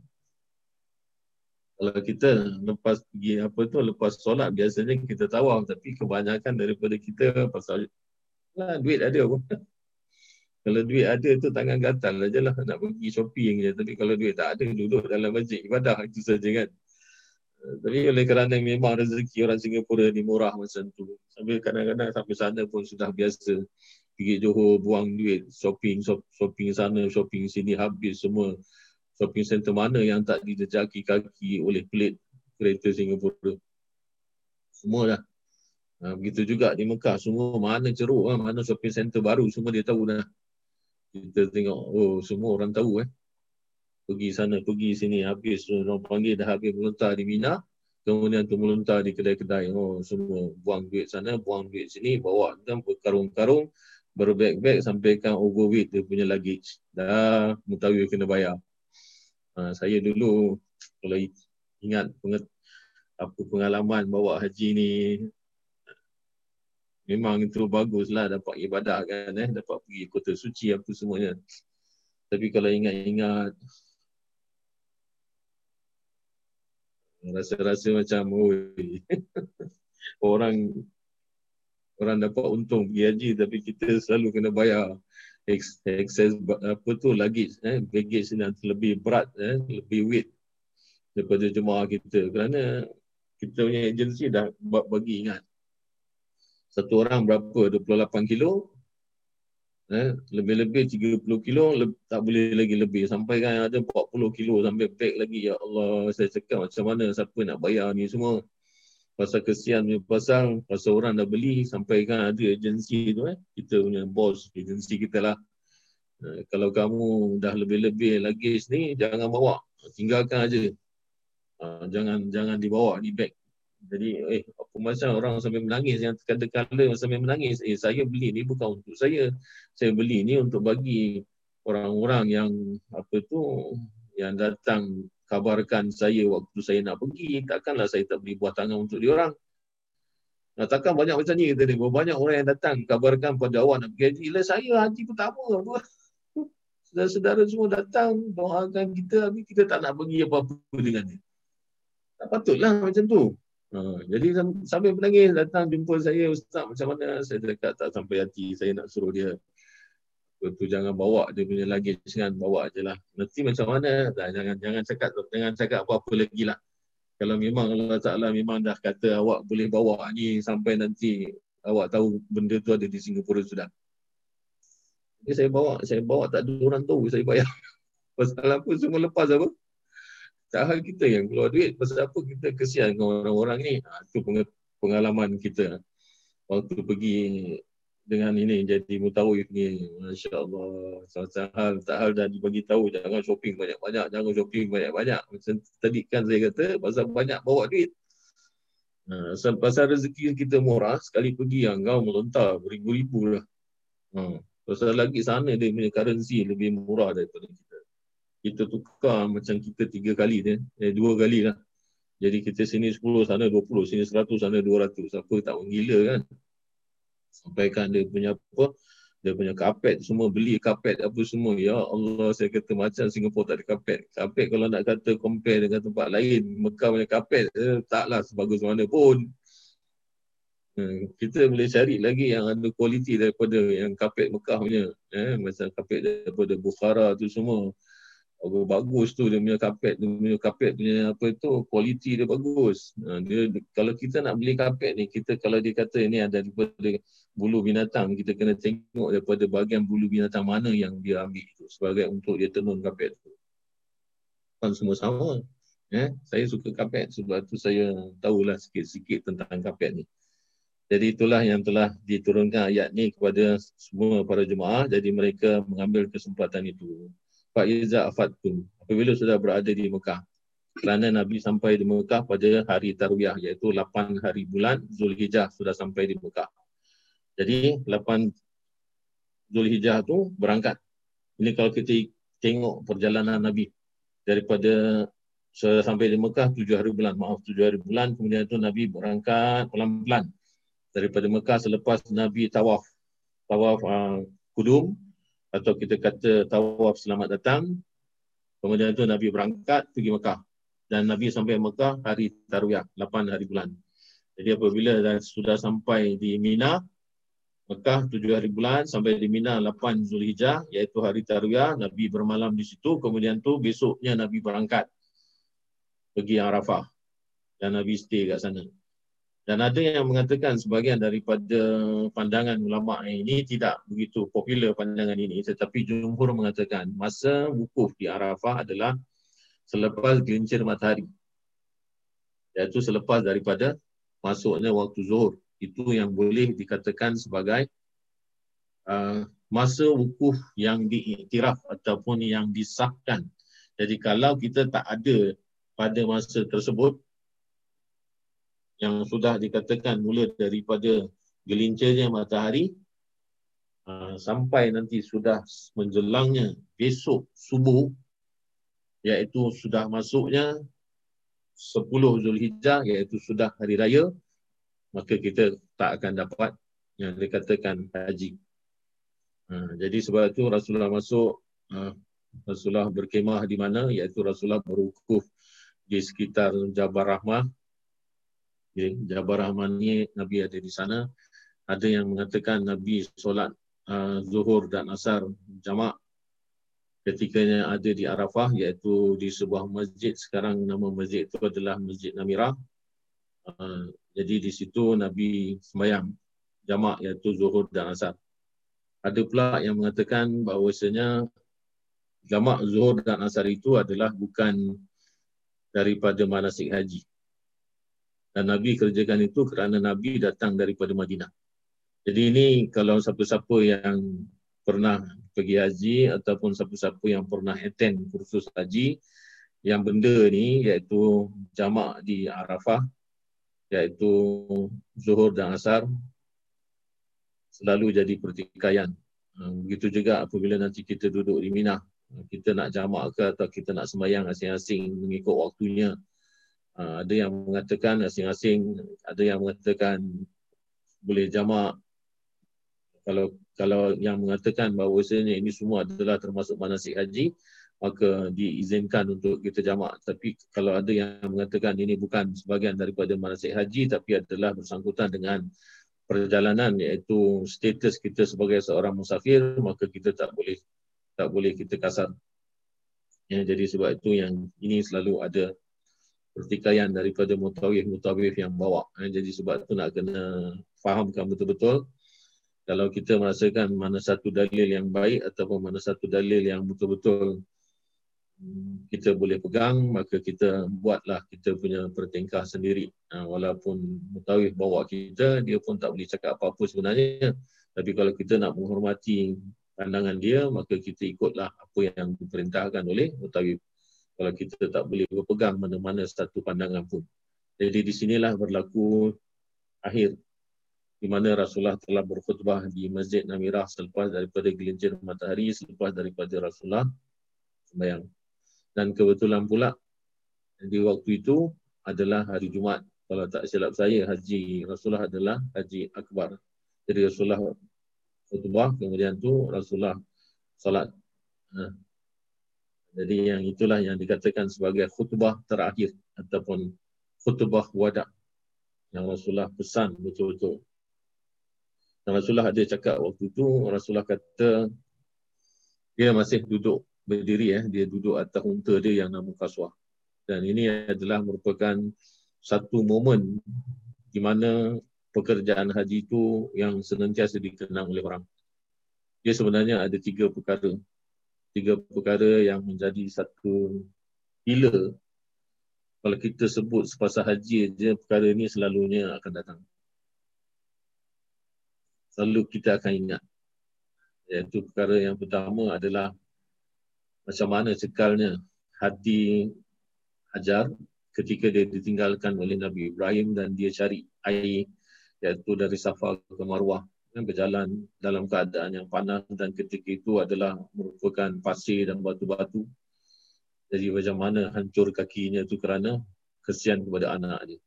Kalau kita lepas pergi apa tu, lepas solat biasanya kita tawaf, tapi kebanyakan daripada kita pasal lah duit ada pun. Kalau duit ada tu tangan gatal aja lah nak pergi shopping je. Tapi kalau duit tak ada, duduk dalam masjid ibadah, itu saja kan. Tapi oleh kerana memang rezeki orang Singapura ni murah macam tu, sampai kadang-kadang sampai sana pun sudah biasa. Pergi Johor buang duit shopping, shopping sana, shopping sini, habis semua. Shopping center mana yang tak dijejaki kaki oleh pelit kereta Singapura, semua dah. Ha, begitu juga di Mekah, semua mana ceruk, ha, mana shopping center baru, semua dia tahu dah. Kita tengok, oh semua orang tahu eh. Pergi sana, pergi sini, habis orang panggil dah habis melontar di Mina. Kemudian tu melontar di kedai-kedai. Oh semua buang duit sana, buang duit sini, bawa kan berkarung-karung, berbeg-beg sampaikan overweight dia punya luggage. Dah mengetahui kena bayar. Ha, saya dulu kalau ingat penget, apa pengalaman bawa haji ni, memang itu baguslah dapat ibadah kan, eh, dapat pergi kota suci apa semuanya. Tapi kalau ingat-ingat, rasa-rasa macam oi, orang orang dapat untung pergi haji, tapi kita selalu kena bayar excess apa tu luggage, eh, baggage ni lebih berat, eh, lebih weight daripada jemaah kita, kerana kita punya agensi dah bagi ingat. Satu orang berapa? dua puluh lapan kilo. Eh, lebih-lebih tiga puluh kilo. Le- tak boleh lagi lebih. Sampai kan ada empat puluh kilo. Sampai beg lagi. Ya Allah, saya cakap macam mana? Siapa nak bayar ni semua? Pasal kesian punya pasal. Pasal orang dah beli. Sampai kan ada agensi tu. Eh, kita punya bos. Agensi kita lah. Eh, kalau kamu dah lebih-lebih lagi ni, jangan bawa. Tinggalkan aja. Eh, jangan jangan dibawa di beg. Jadi eh apa macam orang sampai menangis, yang kadang-kadang sampai menangis, eh saya beli ni bukan untuk saya. Saya beli ni untuk bagi orang-orang yang apa tu yang datang kabarkan saya waktu saya nak pergi. Takkanlah saya tak beli buah tangan untuk diorang. Nah, takkan banyak macam ni kita ni. Banyak orang yang datang kabarkan pada awak nak pergi haji. Lah saya haji pertama apa. Saudara-saudara semua datang doakan kita, tapi kita tak nak pergi apa-apa dengan dia. Tak patutlah macam tu. Ha, jadi sambil menangis datang jumpa saya, ustaz macam mana? Saya cakap tak sampai hati, saya nak suruh dia tu jangan bawa dia punya luggage kan, bawa je lah. Nanti macam mana? Dah, jangan jangan cakap jangan cakap apa-apa lagi lah. Kalau memang Allah Ta'ala memang dah kata awak boleh bawa ni sampai nanti awak tahu benda tu ada di Singapura sudah. Jadi saya bawa, saya bawa tak ada orang tahu saya bayar. Pasal apa semua lepas apa? Tahal kita yang keluar duit, pasal apa kita kesian dengan orang-orang ni. Ha, itu pengalaman kita waktu pergi dengan ini jadi mutawif ni. Masya-Allah, sahal tahal dah dibagi tahu jangan shopping banyak-banyak, jangan shopping banyak-banyak. Macam tadi kan saya kata pasal banyak bawa duit. Ha, asal pasal rezeki kita murah, sekali pergi yang kau melontar beribu-ribu lah. Ha, pasal lagi sana dia punya currency lebih murah daripada kita. Kita tukar macam kita tiga kali dia, eh, dua kali lah. Jadi kita sini sepuluh, sana dua puluh, sini seratus, sana dua ratus. Apa tak menggila kan? Sampaikan dia punya apa, dia punya kapet semua, beli kapet apa semua. Ya Allah, saya kata macam Singapura tak ada kapet. Kapet kalau nak kata compare dengan tempat lain, Mekah punya kapet, eh, taklah sebagus mana pun. Eh, kita boleh cari lagi yang ada kualiti daripada yang kapet Mekah punya. Eh, macam kapet daripada Bukhara tu semua. Bagus tu dia punya kapet, dia punya kapet punya apa tu, kualiti dia bagus. Ha, dia, kalau kita nak beli kapet ni, kita kalau dia kata ni ada daripada bulu binatang, kita kena tengok daripada bahagian bulu binatang mana yang dia ambil tu sebagai untuk dia tenun kapet tu. Kan semua sama. Eh, saya suka kapet, sebab tu saya tahulah sikit-sikit tentang kapet ni. Jadi itulah yang telah diturunkan ayat ni kepada semua para jemaah, jadi mereka mengambil kesempatan itu. Fa'iza afattum, apabila sudah berada di Mekah. Kerana Nabi sampai di Mekah pada hari Tarwiyah, iaitu lapan hari bulan Zulhijah sudah sampai di Mekah. Jadi lapan Zulhijah tu berangkat. Ini kalau kita tengok perjalanan Nabi daripada sampai di Mekah tujuh hari bulan, maaf tujuh hari bulan, kemudian tu Nabi berangkat pelan-pelan daripada Mekah selepas Nabi tawaf. Tawaf uh, Qudum, atau kita kata tawaf selamat datang. Kemudian itu Nabi berangkat pergi Mekah. Dan Nabi sampai Mekah hari Tarwiyah, lapan hari bulan. Jadi apabila sudah sampai di Mina, Mekah tujuh hari bulan, sampai di Mina lapan Zulhijjah, iaitu hari Tarwiyah, Nabi bermalam di situ. Kemudian tu besoknya Nabi berangkat pergi Arafah. Dan Nabi stay kat sana. Dan ada yang mengatakan sebahagian daripada pandangan ulama' ini tidak begitu popular pandangan ini. Tetapi jumhur mengatakan masa wukuf di Arafah adalah selepas gelincir matahari. Iaitu selepas daripada masuknya waktu zuhur. Itu yang boleh dikatakan sebagai uh, masa wukuf yang diiktiraf ataupun yang disahkan. Jadi kalau kita tak ada pada masa tersebut, yang sudah dikatakan mula daripada gelincirnya matahari aa, sampai nanti sudah menjelangnya besok subuh, iaitu sudah masuknya sepuluh Zulhijjah, iaitu sudah hari raya, maka kita tak akan dapat yang dikatakan haji. Aa, jadi sebab itu Rasulullah masuk, aa, Rasulullah berkemah di mana, iaitu Rasulullah berwukuf di sekitar Jabal Rahmah. Okay. Jabal Rahmah ni Nabi ada di sana. Ada yang mengatakan Nabi solat uh, zuhur dan asar jamak ketikanya ada di Arafah, iaitu di sebuah masjid. Sekarang nama masjid itu adalah Masjid Namirah. Uh, jadi di situ Nabi sembahyang jamak, iaitu zuhur dan asar. Ada pula yang mengatakan bahawasanya jamak zuhur dan asar itu adalah bukan daripada manasik haji. Dan Nabi kerjakan itu kerana Nabi datang daripada Madinah. Jadi ini kalau siapa-siapa yang pernah pergi haji ataupun siapa-siapa yang pernah attend kursus haji, yang benda ni iaitu jamak di Arafah, iaitu zuhur dan asar, selalu jadi pertikaian. Begitu juga apabila nanti kita duduk di Mina, kita nak jamak ke atau kita nak sembahyang asing-asing mengikut waktunya. Uh, ada yang mengatakan asing-asing, ada yang mengatakan boleh jamak. Kalau kalau yang mengatakan bahawasanya ini semua adalah termasuk manasik haji, maka diizinkan untuk kita jamak. Tapi kalau ada yang mengatakan ini bukan sebahagian daripada manasik haji, tapi adalah bersangkutan dengan perjalanan, iaitu status kita sebagai seorang musafir, maka kita tak boleh tak boleh kita kasar. Ya, jadi sebab itu yang ini selalu ada pertikaian daripada mutawif-mutawif yang bawa. Jadi sebab tu nak kena fahamkan betul-betul. Kalau kita merasakan mana satu dalil yang baik ataupun mana satu dalil yang betul-betul kita boleh pegang, maka kita buatlah kita punya pertingkah sendiri. Walaupun mutawif bawa kita, dia pun tak boleh cakap apa-apa sebenarnya. Tapi kalau kita nak menghormati pandangan dia, maka kita ikutlah apa yang diperintahkan oleh mutawif. Kalau kita tak boleh berpegang mana-mana satu pandangan pun. Jadi di sinilah berlaku akhir, di mana Rasulullah telah berkhutbah di Masjid Namirah selepas daripada gelincir matahari, selepas daripada Rasulullah sembahyang. Dan kebetulan pula di waktu itu adalah hari Jumaat. Kalau tak silap saya, haji Rasulullah adalah haji akbar. Jadi Rasulullah khutbah, kemudian tu Rasulullah salat. Ha. Jadi yang itulah yang dikatakan sebagai khutbah terakhir ataupun khutbah wada, yang Rasulullah pesan betul-betul. Dan Rasulullah ada cakap waktu tu, Rasulullah kata, dia masih duduk berdiri, eh. dia duduk atas unta dia yang nama Kaswa. Dan ini adalah merupakan satu momen di mana pekerjaan haji itu yang senantiasa dikenang oleh orang. Dia sebenarnya ada tiga perkara. Tiga perkara yang menjadi satu pilar. Kalau kita sebut sepasang haji je, perkara ini selalunya akan datang. Selalu kita akan ingat. Iaitu perkara yang pertama adalah macam mana cekalnya hati Hajar ketika dia ditinggalkan oleh Nabi Ibrahim dan dia cari air, iaitu dari Safah ke Marwah, berjalan dalam keadaan yang panas, dan ketika itu adalah merupakan pasir dan batu-batu. Jadi macam mana hancur kakinya itu kerana kesian kepada anak dia.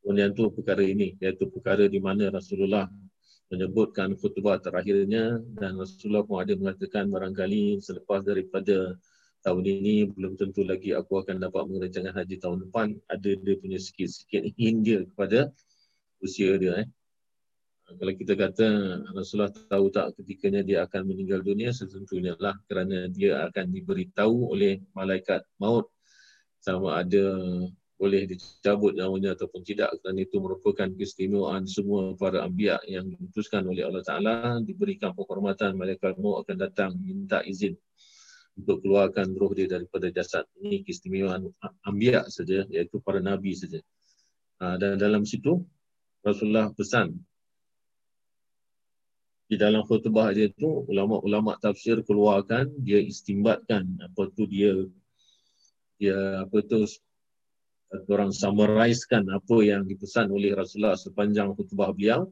Kemudian tu perkara ini, iaitu perkara di mana Rasulullah menyebutkan khutbah terakhirnya, dan Rasulullah pun ada mengatakan barangkali selepas daripada tahun ini belum tentu lagi aku akan dapat mengerjakan haji tahun depan. Ada dia punya sikit-sikit hindia kepada usia dia. Eh. Kalau kita kata Rasulullah tahu tak ketikanya dia akan meninggal dunia, setentunya lah kerana dia akan diberitahu oleh malaikat maut sama ada boleh dicabut namanya ataupun tidak, kerana itu merupakan keistimewaan semua para anbiya yang diutuskan oleh Allah Ta'ala, diberikan penghormatan. Malaikat maut akan datang minta izin untuk keluarkan roh dia daripada jasad. Ini keistimewaan anbiya saja, iaitu para nabi saja. Dan dalam situ Rasulullah pesan di dalam khutbah dia tu, ulama-ulama tafsir keluarkan, dia istimbatkan apa tu, dia dia apa tu orang summarizekan apa yang dipesan oleh Rasulullah sepanjang khutbah beliau.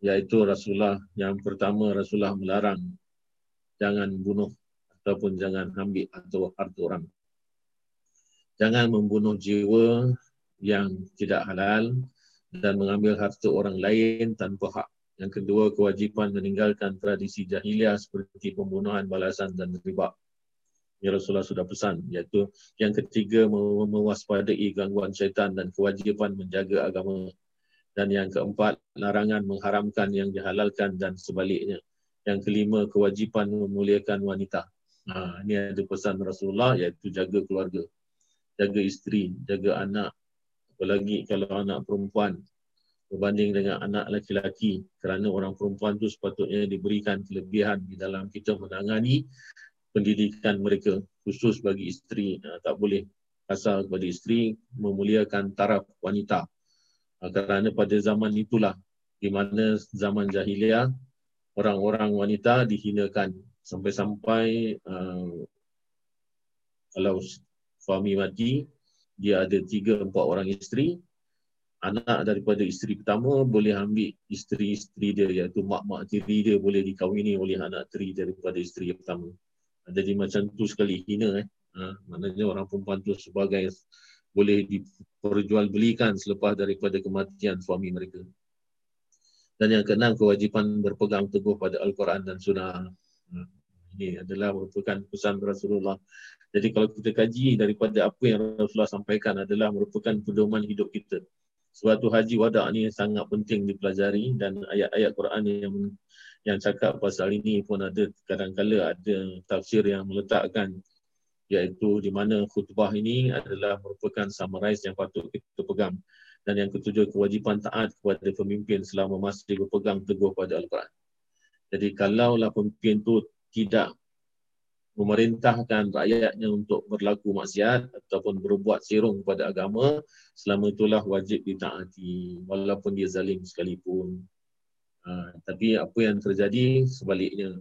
Iaitu Rasulullah yang pertama, Rasulullah melarang jangan bunuh ataupun jangan ambil atau harta orang. Jangan membunuh jiwa yang tidak halal dan mengambil harta orang lain tanpa hak. Yang kedua, kewajipan meninggalkan tradisi jahiliah seperti pembunuhan, balasan dan riba. Ini Rasulullah sudah pesan. Iaitu yang ketiga, mewaspadai gangguan syaitan dan kewajipan menjaga agama. Dan yang keempat, larangan mengharamkan yang dihalalkan dan sebaliknya. Yang kelima, kewajipan memuliakan wanita. Ha, ini ada pesan Rasulullah, iaitu jaga keluarga, jaga isteri, jaga anak. Apalagi kalau anak perempuan berbanding dengan anak lelaki, kerana orang perempuan tu sepatutnya diberikan kelebihan di dalam kita menangani pendidikan mereka, khusus bagi isteri. Tak boleh kasar kepada isteri, memuliakan taraf wanita, kerana pada zaman itulah di mana zaman jahiliah orang-orang wanita dihinakan sampai-sampai uh, kalau suami mati dia ada tiga empat orang isteri. Anak daripada isteri pertama boleh ambil isteri-isteri dia, iaitu mak-mak tiri dia boleh dikahwini oleh anak tiri daripada isteri pertama. Jadi macam tu sekali hina. Eh. Ha, maknanya orang perempuan tu sebagai boleh diperjualbelikan selepas daripada kematian suami mereka. Dan yang keenam, kewajipan berpegang teguh pada Al-Quran dan Sunnah. Ha, ini adalah merupakan pesan Rasulullah. Jadi kalau kita kaji daripada apa yang Rasulullah sampaikan adalah merupakan pedoman hidup kita. Sebab tu haji wada' ni sangat penting dipelajari, dan ayat-ayat Quran yang yang cakap pasal ini pun ada kadang-kala ada tafsir yang meletakkan, iaitu di mana khutbah ini adalah merupakan summarize yang patut kita pegang. Dan yang ketujuh, kewajipan taat kepada pemimpin selama masih berpegang teguh pada Al-Quran. Jadi kalaulah pemimpin tu tidak memerintahkan rakyatnya untuk berlaku maksiat ataupun berbuat serong kepada agama, selama itulah wajib ditaati walaupun dia zalim sekalipun. Ha, tapi apa yang terjadi sebaliknya,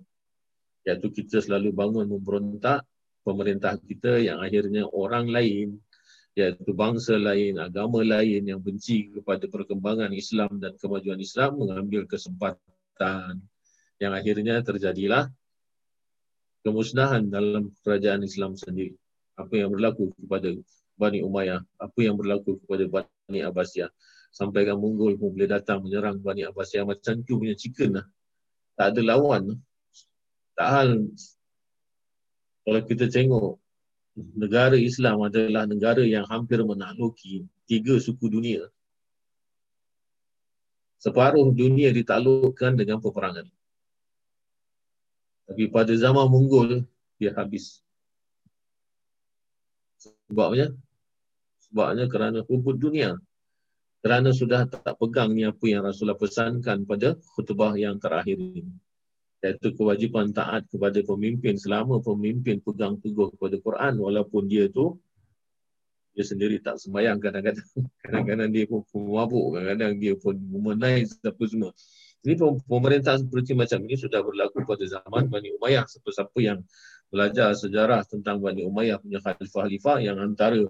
iaitu kita selalu bangun memberontak pemerintah kita, yang akhirnya orang lain iaitu bangsa lain, agama lain yang benci kepada perkembangan Islam dan kemajuan Islam mengambil kesempatan yang akhirnya terjadilah kemusnahan dalam kerajaan Islam sendiri. Apa yang berlaku kepada Bani Umayyah, apa yang berlaku kepada Bani Abbasiyah, sampai kan Mongol pun boleh datang menyerang Bani Abbasiyah macam tu punya chicken lah. Tak ada lawan. Tak hal kalau kita tengok negara Islam adalah negara yang hampir menakluki tiga suku dunia. Separuh dunia ditaklukkan dengan peperangan. Tapi pada zaman Mongol, dia habis. Sebabnya, sebabnya kerana hubud dunia. Kerana sudah tak pegang ni apa yang Rasulullah pesankan pada khutbah yang terakhir ini. Iaitu kewajipan taat kepada pemimpin selama pemimpin pegang teguh kepada Quran walaupun dia tu dia sendiri tak sembahyang kadang-kadang. Kadang-kadang dia pun mabuk, kadang-kadang dia pun memenai apa semua. Ini pemerintah seperti macam ini sudah berlaku pada zaman Bani Umayyah. Siapa-siapa yang belajar sejarah tentang Bani Umayyah punya khalifah-khalifah yang antara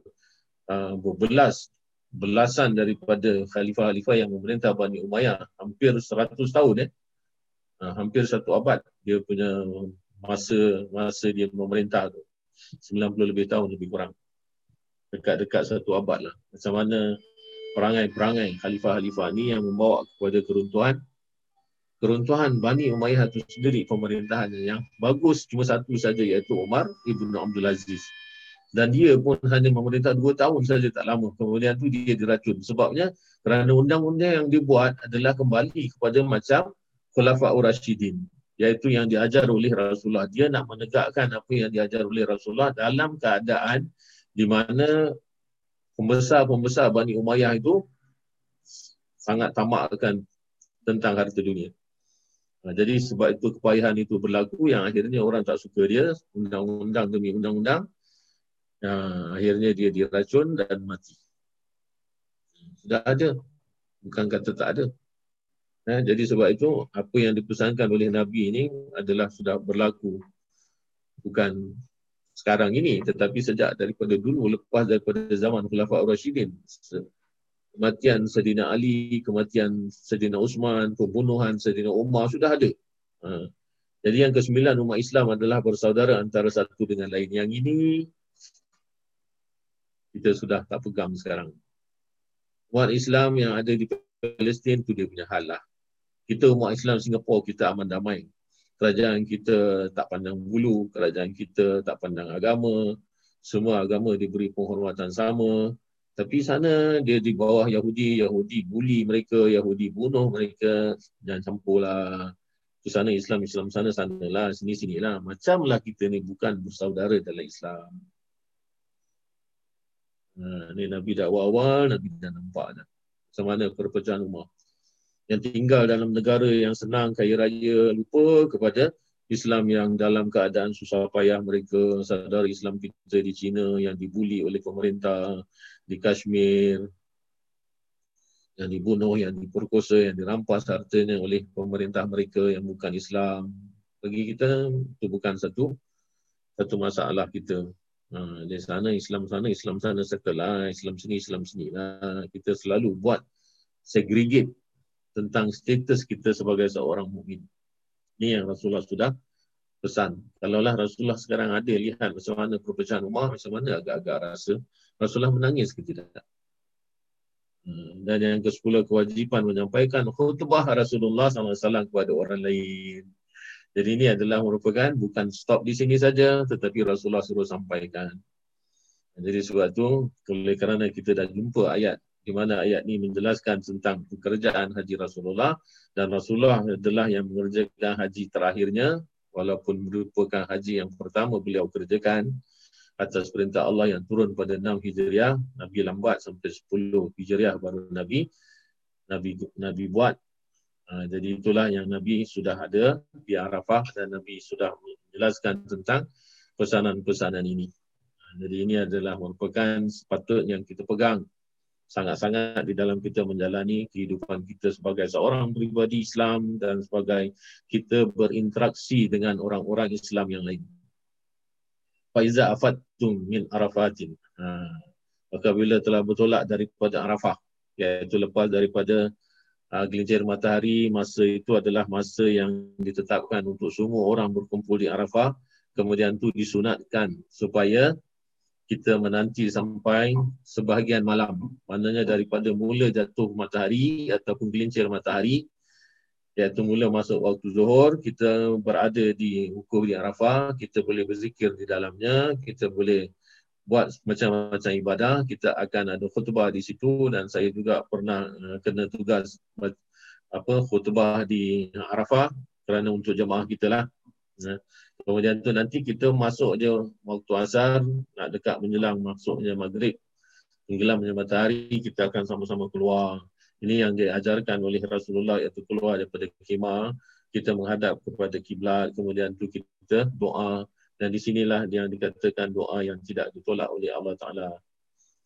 uh, berbelas, belasan daripada khalifah-khalifah yang memerintah Bani Umayyah hampir seratus tahun eh. Hampir satu abad dia punya masa masa dia memerintah tu. sembilan puluh lebih tahun lebih kurang. Dekat-dekat satu abad lah. Macam mana perangai-perangai khalifah-khalifah ni yang membawa kepada keruntuhan. Keruntuhan Bani Umayyah itu sendiri pemerintahannya yang bagus cuma satu saja iaitu Umar Ibn Abdul Aziz. Dan dia pun hanya memerintah dua tahun saja tak lama. Kemudian tu dia diracun. Sebabnya kerana undang-undang yang dibuat adalah kembali kepada macam Khulafa Ur-Rasyidin, iaitu yang diajar oleh Rasulullah. Dia nak menegakkan apa yang diajar oleh Rasulullah dalam keadaan di mana pembesar-pembesar Bani Umayyah itu sangat tamakkan tentang harta dunia. Jadi sebab itu kepayahan itu berlaku yang akhirnya orang tak suka dia, undang-undang demi undang-undang, akhirnya dia diracun dan mati. Sudah ada. Bukan kata tak ada. Eh, jadi sebab itu apa yang dipesankan oleh Nabi ini adalah sudah berlaku bukan sekarang ini tetapi sejak daripada dulu lepas daripada zaman Khulafa Ar-Rasyidin. Kematian Saidina Ali, kematian Saidina Uthman, pembunuhan Saidina Umar sudah ada. Ha. Jadi yang kesembilan umat Islam adalah bersaudara antara satu dengan lain. Yang ini kita sudah tak pegang sekarang. Umat Islam yang ada di Palestin tu dia punya hal lah. Kita umat Islam Singapura, kita aman damai. Kerajaan kita tak pandang bulu, kerajaan kita tak pandang agama. Semua agama diberi penghormatan sama. Tapi sana dia di bawah Yahudi, Yahudi buli mereka, Yahudi bunuh mereka. Jangan campurlah. Di sana Islam, Islam sana, sanalah, sini, sinilah. Macamlah kita ni bukan bersaudara dalam Islam. Ha, ni Nabi dah awal-awal, Nabi dah nampak dah. Sama ada perpecahan umat yang tinggal dalam negara yang senang kaya raya lupa kepada Islam yang dalam keadaan susah payah mereka, saudara Islam kita di China yang dibuli oleh pemerintah, di Kashmir yang dibunuh, yang diperkosa, yang dirampas hartanya oleh pemerintah mereka yang bukan Islam. Bagi kita itu bukan satu satu masalah kita. Ha, di sana Islam sana, Islam sana setelah, Islam sini, Islam sini lah. Kita selalu buat segregate tentang status kita sebagai seorang mukmin. Ini yang Rasulullah sudah pesan. Kalaulah Rasulullah sekarang ada lihat macam mana perpecahan umat, macam mana agak-agak rasa Rasulullah menangis ke tidak. Hmm, dan yang kesepuluh kewajipan menyampaikan khutbah Rasulullah sallallahu alaihi wasallam kepada orang lain. Jadi ini adalah merupakan bukan stop di sini saja tetapi Rasulullah suruh sampaikan. Jadi sebab tu oleh kerana kita dah jumpa ayat di mana ayat ni menjelaskan tentang pekerjaan haji Rasulullah dan Rasulullah adalah yang mengerjakan haji terakhirnya walaupun merupakan haji yang pertama beliau kerjakan atas perintah Allah yang turun pada enam Hijriah, Nabi lambat sampai sepuluh Hijriah baru Nabi Nabi Nabi buat. Ha, jadi itulah yang Nabi sudah ada di Arafah dan Nabi sudah menjelaskan tentang pesanan-pesanan ini. Ha, jadi ini adalah merupakan sepatut yang kita pegang sangat-sangat di dalam kita menjalani kehidupan kita sebagai seorang peribadi Islam dan sebagai kita berinteraksi dengan orang-orang Islam yang lain. Faiza afattum min arafatin. Ha, Maka bila telah bertolak daripada Arafah, iaitu lepas daripada uh, gelincir matahari, masa itu adalah masa yang ditetapkan untuk semua orang berkumpul di Arafah. Kemudian itu disunatkan supaya kita menanti sampai sebahagian malam. Maknanya daripada mula jatuh matahari ataupun gelincir matahari, iaitu mula masuk waktu zuhur, kita berada di wukuf di Arafah, kita boleh berzikir di dalamnya, kita boleh buat macam-macam ibadah, kita akan ada khutbah di situ. Dan saya juga pernah uh, kena tugas apa khutbah di Arafah kerana untuk jemaah kita lah. Nah, kemudian tu nanti kita masuk je waktu asar, nak dekat menjelang masuknya maghrib, tenggelamnya matahari, kita akan sama-sama keluar. Ini yang diajarkan oleh Rasulullah, iaitu keluar daripada khemah, kita menghadap kepada kiblat, kemudian tu kita doa. Dan di sinilah yang dikatakan doa yang tidak ditolak oleh Allah Ta'ala.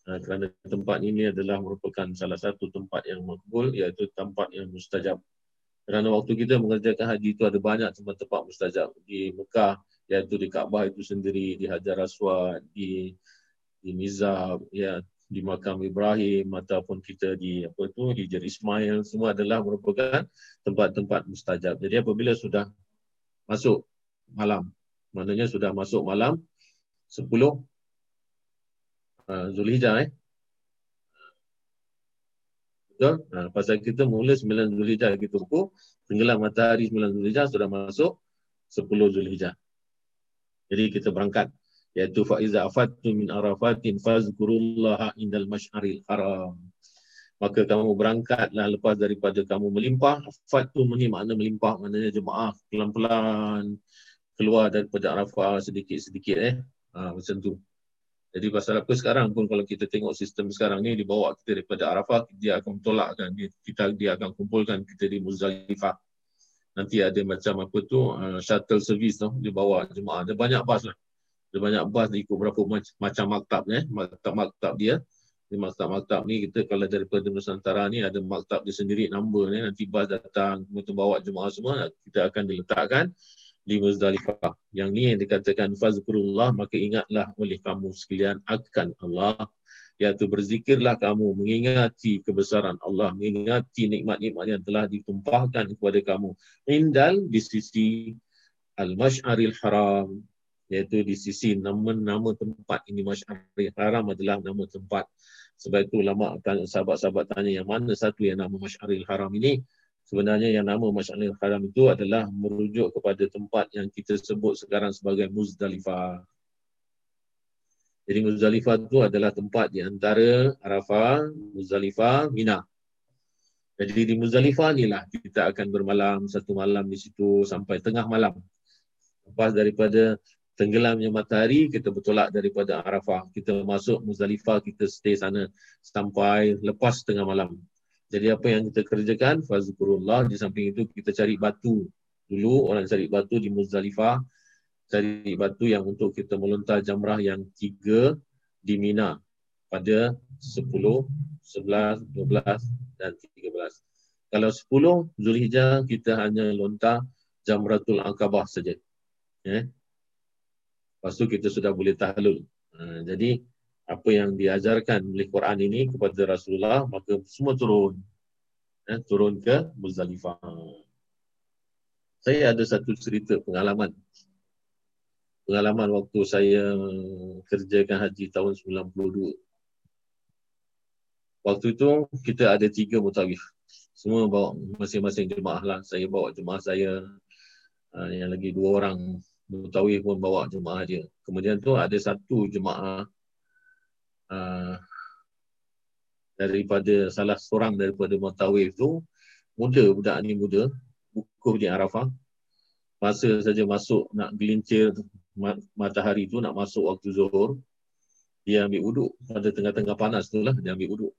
Ha, kerana tempat ini adalah merupakan salah satu tempat yang makbul, iaitu tempat yang mustajab. Kerana waktu kita mengerjakan haji itu ada banyak tempat-tempat mustajab. Di Mekah, iaitu di Kaabah itu sendiri, di Hajar Aswad, di, di Mizab, ya, di Makam Ibrahim, ataupun kita di apa tu, di Jer Ismail. Semua adalah merupakan tempat-tempat mustajab. Jadi apabila sudah masuk malam, maknanya sudah masuk malam sepuluh uh, Zulhijah eh. Betul? Ha, pasal kita mula sembilan Zulhijah kita ukur, tenggelam matahari sembilan Zulhijah, sudah masuk sepuluh Zulhijah. Jadi kita berangkat, iaitu faiza afatu min arafatin fazkurullaha indal masyaril haram. Maka kamu berangkatlah lepas daripada kamu melimpah. Afatu ni makna melimpah, maknanya jemaah pelan-pelan keluar daripada Arafah sedikit-sedikit eh. Ha, macam tu. Jadi pasal apa sekarang pun kalau kita tengok sistem sekarang ni, dibawa kita daripada Arafah, dia akan tolakkan, kita dia akan kumpulkan kita di Muzdalifah. Nanti ada macam apa tu, uh, shuttle service tu, dia bawa jemaah. Ada banyak bas lah. Ada banyak bas ikut berapa macam maktab eh. Maktab-maktab dia. Di maktab-maktab ni kita kalau daripada Nusantara ni ada maktab dia sendiri, number ni. Nanti bas datang, kemudian bawa jemaah semua, kita akan diletakkan di Muzdalifah. Yang ni yang dikatakan fazkurullah, maka ingatlah oleh kamu sekalian akan Allah, iaitu berzikirlah kamu mengingati kebesaran Allah, mengingati nikmat-nikmat yang telah ditumpahkan kepada kamu, indal di sisi al-masyaril haram, iaitu di sisi nama-nama tempat ini. Masyaril haram adalah nama tempat. Sebab itu ulama sahabat-sahabat tanya yang mana satu yang nama masyaril haram ini. Sebenarnya yang nama Masjidil Haram itu adalah merujuk kepada tempat yang kita sebut sekarang sebagai Muzdalifah. Jadi Muzdalifah itu adalah tempat di antara Arafah, Muzdalifah, Mina. Jadi di Muzdalifah inilah kita akan bermalam, satu malam di situ sampai tengah malam. Lepas daripada tenggelamnya matahari, kita bertolak daripada Arafah. Kita masuk Muzdalifah, kita stay sana sampai lepas tengah malam. Jadi apa yang kita kerjakan, fazkurullah. Di samping itu kita cari batu. Dulu orang cari batu di Muzdalifah, cari batu yang untuk kita melontar jamrah yang tiga di Mina pada sepuluh, sebelas, dua belas dan tiga belas. Kalau sepuluh Zulhijjah kita hanya lontar jamratul Aqabah saja. Eh? Lepas tu kita sudah boleh tahlul. Ha, jadi apa yang diajarkan oleh Quran ini kepada Rasulullah, maka semua turun. Eh, turun ke Muzdalifah. Saya ada satu cerita pengalaman. Pengalaman waktu saya kerjakan haji tahun sembilan puluh dua. Waktu itu, kita ada tiga mutawif. Semua bawa masing-masing jemaah lah. Saya bawa jemaah saya. Yang lagi dua orang mutawif pun bawa jemaah dia. Kemudian tu ada satu jemaah Uh, daripada salah seorang daripada mutawif tu, muda, budak ni muda, wukuf di Arafah. Masa saja masuk nak gelincir matahari tu, nak masuk waktu zuhur, dia ambil wuduk pada tengah-tengah panas tu lah, dia ambil wuduk.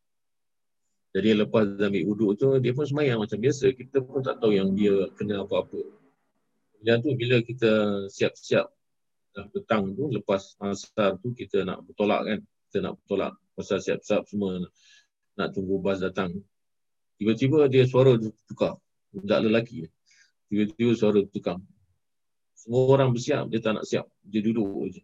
Jadi lepas dia ambil wuduk tu, dia pun semayang macam biasa. Kita pun tak tahu yang dia kena apa-apa. Dan tu bila kita siap-siap petang tu, lepas asar tu kita nak bertolak kan, kita nak tolak, pasal siap-siap semua nak, nak tunggu bas datang. Tiba-tiba dia suara tukar, budak lelaki. Tiba-tiba suara tukar. Semua orang bersiap, dia tak nak siap. Dia duduk je.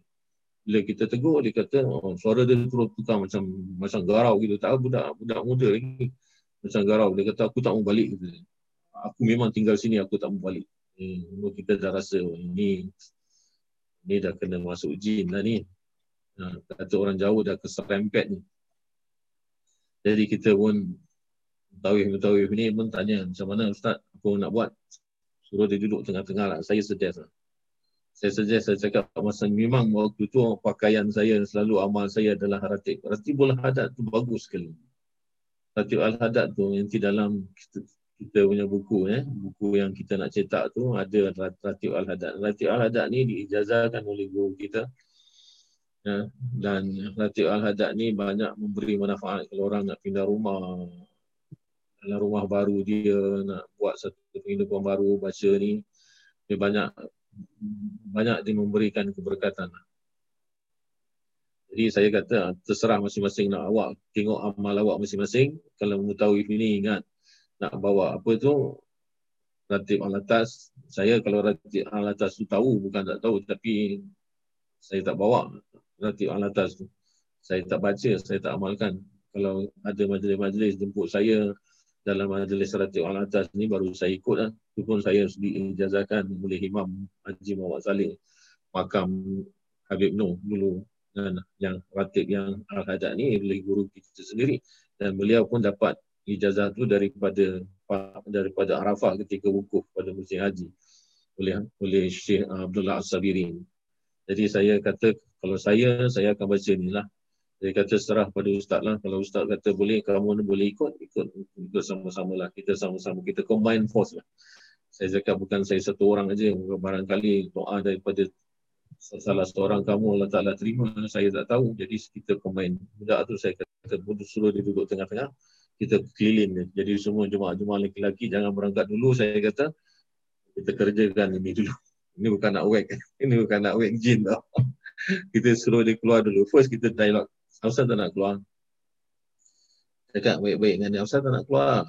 Bila kita tegur, dia kata, oh, suara dia tukar macam macam garau gitu. Tak, budak budak muda lagi. Macam garau. Dia kata, aku tak mau balik. Aku memang tinggal sini, aku tak mau balik. Eh, kita dah rasa, oh, ini ini dah kena masuk jin lah ni. Nah, kata orang Jawa dah keserempet ni. Jadi kita pun tawif-tawif ni pun tanya, macam mana Ustaz, aku nak buat? Suruh dia duduk tengah-tengah lah. Saya suggest lah. Saya suggest, saya cakap, masa memang waktu tu pakaian saya, selalu amal saya adalah ratib. Ratib Al-Hadad tu bagus sekali. Ratib Al-Hadad tu nanti dalam kita, kita punya buku, eh, buku yang kita nak cetak tu ada Ratib Al-Hadad. Ratib Al-Hadad ni diijazahkan oleh guru kita. Ya, dan Ratib Al-Hadad ni banyak memberi manfaat kalau orang nak pindah rumah, dalam rumah baru dia nak buat satu penghidupan baru, baca ni dia banyak banyak dia memberikan keberkatan. Jadi saya kata terserah masing-masing nak awak tengok amal awak masing-masing. Kalau mengetahui ini, ingat nak bawa apa tu Ratib Al-Atas. Saya kalau Ratib Al-Atas tu tahu, bukan tak tahu, tapi saya tak bawa Ratib Al-Atas tu. Saya tak baca, saya tak amalkan. Kalau ada majlis-majlis jemput saya dalam majlis Ratib Al-Atas ni, baru saya ikut lah. Itu pun saya diijazahkan oleh Imam Haji Muhammad Saleh Makam Habib Noh dulu. Dan yang Ratib yang Al-Hadad ni oleh guru kita sendiri. Dan beliau pun dapat ijazah tu daripada daripada Arafah ketika wukuf pada musim haji oleh oleh Syekh Abdullah As-Sabiri. Jadi saya kata, kalau saya, saya akan baca ni lah. Saya kata serah pada Ustaz lah. Kalau Ustaz kata boleh, kamu boleh ikut, ikut, ikut sama-sama lah. Kita sama-sama, kita combine force lah. Saya cakap bukan saya satu orang aja. Barangkali doa daripada salah seorang kamu Allah Ta'ala terima, saya tak tahu. Jadi kita combine. Budak tu saya kata, suruh dia duduk tengah-tengah, kita keliling dia. Jadi semua jemaah-jemaah lelaki jangan berangkat dulu, saya kata. Kita kerjakan ini dulu. Ini bukan nak wake. Ini bukan nak wake jin tau. Kita suruh dia keluar dulu. First kita dialog. Ustaz tak nak keluar. Cakap baik-baik dengan dia. Ustaz tak nak keluar.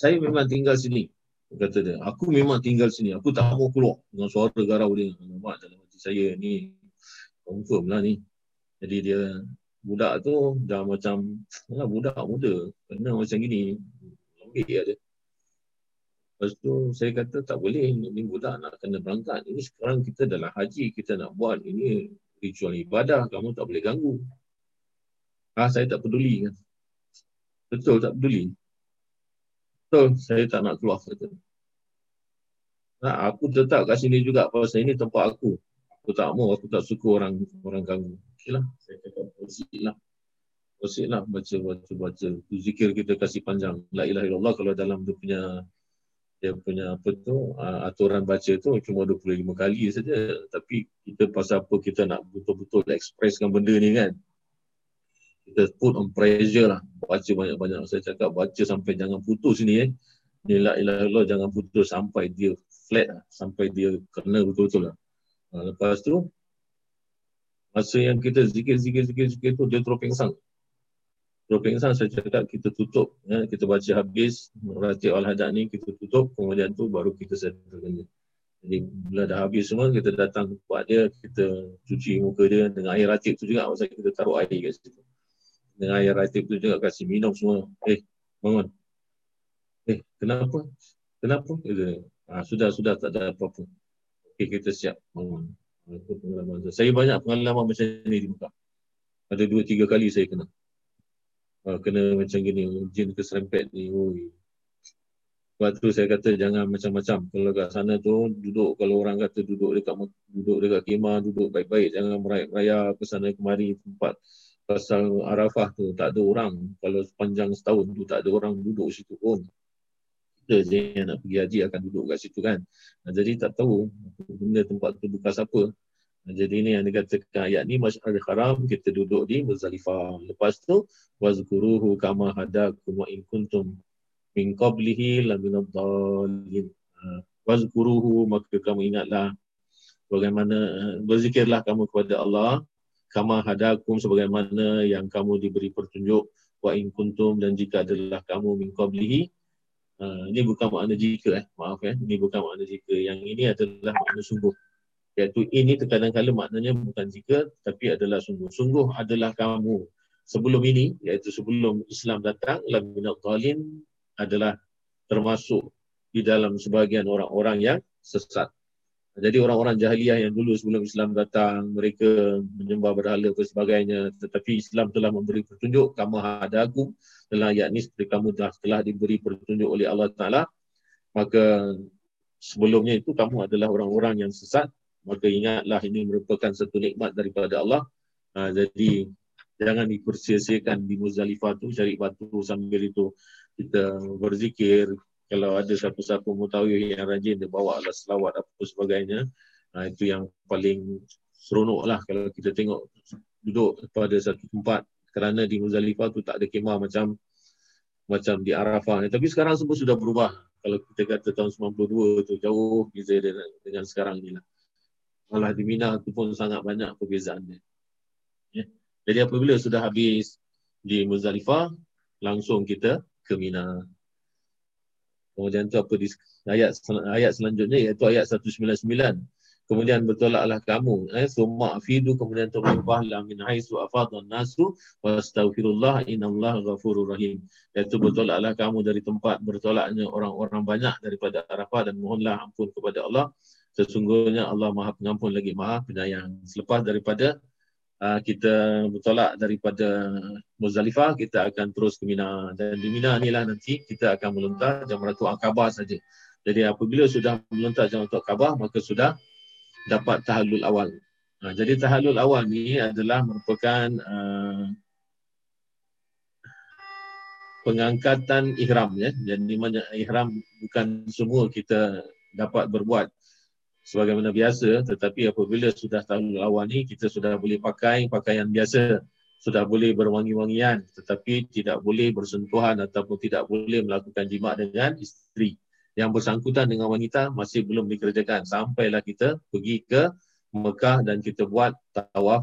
Saya memang tinggal sini. Kata dia. Aku memang tinggal sini. Aku tak mau keluar. Dengan suara garau dia. Nampak dalam hati saya ni. Confirm lah ni. Jadi dia. Budak tu dah macam. Alah, budak muda. Kena macam gini. Lembik lah dia. Lepas tu saya kata tak boleh, ini budak nak kena berangkat. Ini sekarang kita dalam haji, kita nak buat ini ritual ibadah, kamu tak boleh ganggu. Ah, saya tak peduli. Kan? Betul tak peduli. Betul, saya tak nak keluar. Kata. Nah, aku tetap kat sini juga pasal ini tempat aku. Aku tak mau, aku tak suka orang orang ganggu. Okeylah, saya kata posilah. Posilah baca baca baca. Tu zikir kita kasih panjang. La ilaha illallah kalau dalam dia punya dia punya apa tu, uh, aturan baca tu cuma dua puluh lima kali saja. Tapi kita pasal apa, kita nak betul-betul ekspreskan benda ni kan. Kita put on pressure lah. Baca banyak-banyak. Saya cakap baca sampai jangan putus ni eh. La ilaha illallah jangan putus sampai dia flat lah. Sampai dia kena betul-betul lah. Ha, lepas tu, masa yang kita zikir-zikir-zikir tu, dia terus pingsan. Terus pingsan, saya cakap kita tutup. Ya. Kita baca habis, Ratib Al-Hadad ni kita tutup. Kemudian tu baru kita settlekan dia. Jadi bila dah habis semua, kita datang tempat dia, kita cuci muka dia dengan air ratib tu juga. Maksudnya kita taruh air kat situ. Dengan air ratib tu juga kasih minum semua. Eh, bangun. Eh, kenapa? Kenapa? Ha, sudah, sudah tak ada apa-apa. Okey, kita siap. Bangun. Saya banyak pengalaman macam ni di Mekah. Ada dua, tiga kali saya kena. Kena macam gini, jin keserempet ni. Oi. Lepas tu saya kata jangan macam-macam. Kalau kat sana tu, duduk, kalau orang kata duduk dekat duduk dekat kemah, duduk baik-baik. Jangan merayap-rayap ke sana kemari tempat. Pasal Arafah tu, tak ada orang. Kalau sepanjang setahun tu, tak ada orang duduk situ pun. Kita je yang nak pergi haji akan duduk kat situ kan. Nah, jadi tak tahu benda tempat tu bekas apa. Jadi ini yang dikatakan ayat ni, Masy'aril Haram, kita duduk di Muzdalifah. Lepas tu, wazkuruhu kama hadakum wa in kuntum min qablihi laminad dhalin. Wazkuruhu, maka kamu ingatlah bagaimana, berzikirlah kamu kepada Allah, kama hadakum, sebagaimana yang kamu diberi petunjuk, wa in kuntum, dan jika adalah kamu min qablihi. Uh, ini bukan makna jika eh, maaf eh, ini bukan makna jika. Yang ini adalah makna sungguh. Iaitu ini terkadang-kadang maknanya bukan jika, tapi adalah sungguh-sungguh adalah kamu. Sebelum ini, iaitu sebelum Islam datang, laminat zalim adalah termasuk di dalam sebahagian orang-orang yang sesat. Jadi orang-orang jahiliyah yang dulu sebelum Islam datang, mereka menyembah berhala dan sebagainya. Tetapi Islam telah memberi petunjuk, kamu hadaku, telah yakni seperti kamu dah telah diberi petunjuk oleh Allah Ta'ala. Maka sebelumnya itu kamu adalah orang-orang yang sesat. Maka ingatlah ini merupakan satu nikmat daripada Allah. Ha, jadi jangan dipersia-siakan di Muzdalifah tu, cari batu sambil itu kita berzikir. Kalau ada siapa-siapa mutawih yang rajin, dia bawa lah selawat apa sebagainya. Ha, itu yang paling seronok lah kalau kita tengok duduk pada satu tempat. Kerana di Muzdalifah tu tak ada khemah macam macam di Arafah. Tapi sekarang semua sudah berubah. Kalau kita kata tahun sembilan puluh dua tu jauh beza dengan sekarang ni lah. Malah di Mina tu pun sangat banyak perbezaan dia. Ya. Jadi apabila sudah habis di Muzdalifah, langsung kita ke Mina. Kemudian tu apa di ayat ayat selanjutnya iaitu ayat seratus sembilan puluh sembilan. Kemudian bertolaklah kamu eh summa afidu, kemudian terlempalah min haitsu afadun nasu wastaghfirullah innallaha ghafurur rahim. Iaitu bertolaklah kamu dari tempat bertolaknya orang-orang banyak daripada Arafah dan mohonlah ampun kepada Allah. Sesungguhnya Allah Maha Pengampun lagi Maha Penyayang. Selepas daripada uh, kita bertolak daripada Muzdalifah, kita akan terus ke Mina. Dan di Mina inilah nanti kita akan melontar jamratul akabah saja. Jadi apabila sudah melontar jamratul akabah, maka sudah dapat tahallul awal. Uh, jadi tahallul awal ni adalah merupakan uh, pengangkatan ihram. Ya. Jadi ihram bukan semua kita dapat berbuat sebagaimana biasa, tetapi apabila sudah tahallul awal ni, kita sudah boleh pakai pakaian biasa, sudah boleh berwangi-wangian, tetapi tidak boleh bersentuhan ataupun tidak boleh melakukan jima dengan isteri. Yang bersangkutan dengan wanita masih belum dikerjakan sampailah kita pergi ke Mekah dan kita buat tawaf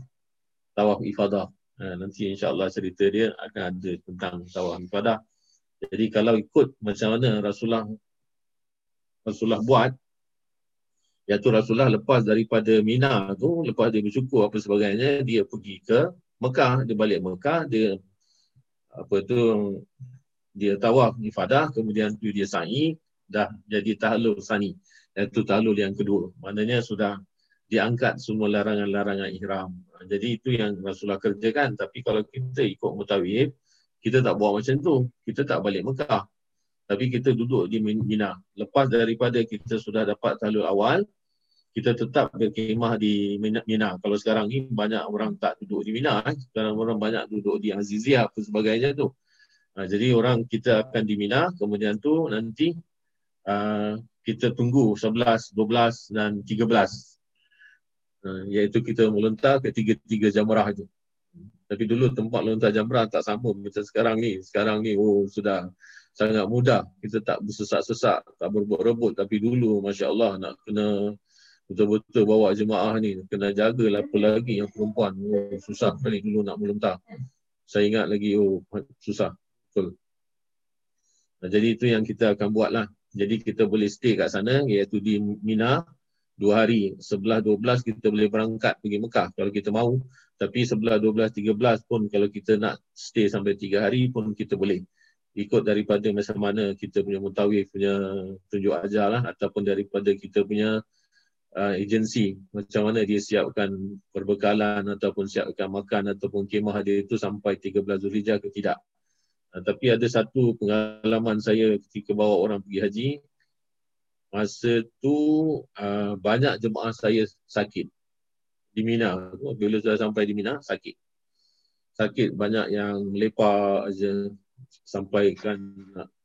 tawaf ifadah. Ha, nanti insya-Allah cerita dia akan ada tentang tawaf ifadah. Jadi kalau ikut macam mana Rasulullah Rasulullah buat, iaitu Rasulullah lepas daripada Mina tu, lepas dia bersyukur apa sebagainya, dia pergi ke Mekah, dia balik Mekah, dia apa tu dia tawaf ifadah, kemudian tu dia sa'i, dah jadi tahallul sani, iaitu tahallul yang kedua. Maknanya sudah diangkat semua larangan-larangan ihram. Jadi itu yang Rasulullah kerjakan. Tapi kalau kita ikut mutawif, kita tak buat macam tu. Kita tak balik Mekah. Tapi kita duduk di Mina. Lepas daripada kita sudah dapat tahallul awal, kita tetap berkhemah di Mina. Kalau sekarang ni banyak orang tak duduk di Mina, eh. Sekarang orang banyak duduk di Azizia apa sebagainya tu. Ha, jadi orang kita akan di Mina, kemudian tu nanti uh, kita tunggu sebelas, dua belas dan tiga belas. Uh, iaitu kita melontar ke tiga-tiga jamrah tu. Tapi dulu tempat lontar jamrah tak sama macam sekarang ni. Sekarang ni oh sudah sangat mudah. Kita tak bersesak-sesak, tak berebut-rebut. Tapi dulu, Masya Allah, nak kena betul-betul bawa jemaah ni. Kena jagalah apa lagi yang perempuan. Oh, susah kali dulu nak melontar. Saya ingat lagi, oh susah. Betul. Nah, jadi itu yang kita akan buat lah. Jadi kita boleh stay kat sana, iaitu di Mina dua hari. sebelas, dua belas kita boleh berangkat pergi Mekah kalau kita mau. Tapi sebelas, dua belas, tiga belas pun kalau kita nak stay sampai tiga hari pun kita boleh. Ikut daripada macam mana kita punya mutawif punya tunjuk ajar lah, ataupun daripada kita punya uh, agensi, macam mana dia siapkan perbekalan ataupun siapkan makan ataupun khemah dia itu sampai tiga belas Zulhijah ke tidak. Uh, tapi ada satu pengalaman saya ketika bawa orang pergi haji. Masa tu uh, banyak jemaah saya sakit di Mina. Bila sudah sampai di Mina, sakit. Sakit banyak yang lepak je. Sampaikan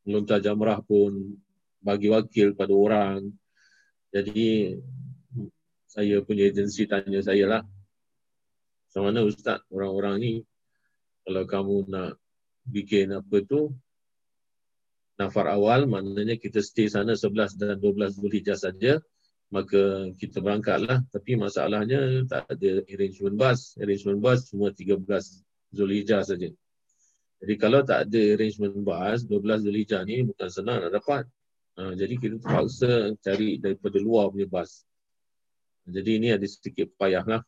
melontar jamrah pun bagi wakil pada orang. Jadi saya punya agensi tanya saya lah, macam mana ustaz orang-orang ni kalau kamu nak bikin apa tu nafar awal, maknanya kita stay sana sebelas dan dua belas Zulhijjah saja, maka kita berangkatlah. Tapi masalahnya tak ada arrangement bus. Arrangement bus semua tiga belas Zulhijjah saja. Jadi kalau tak ada arrangement bas, dua belas Zulhijjah ni bukan senang nak dapat. Ha, jadi kita terpaksa cari daripada luar punya bas. Jadi ini ada sedikit payahlah.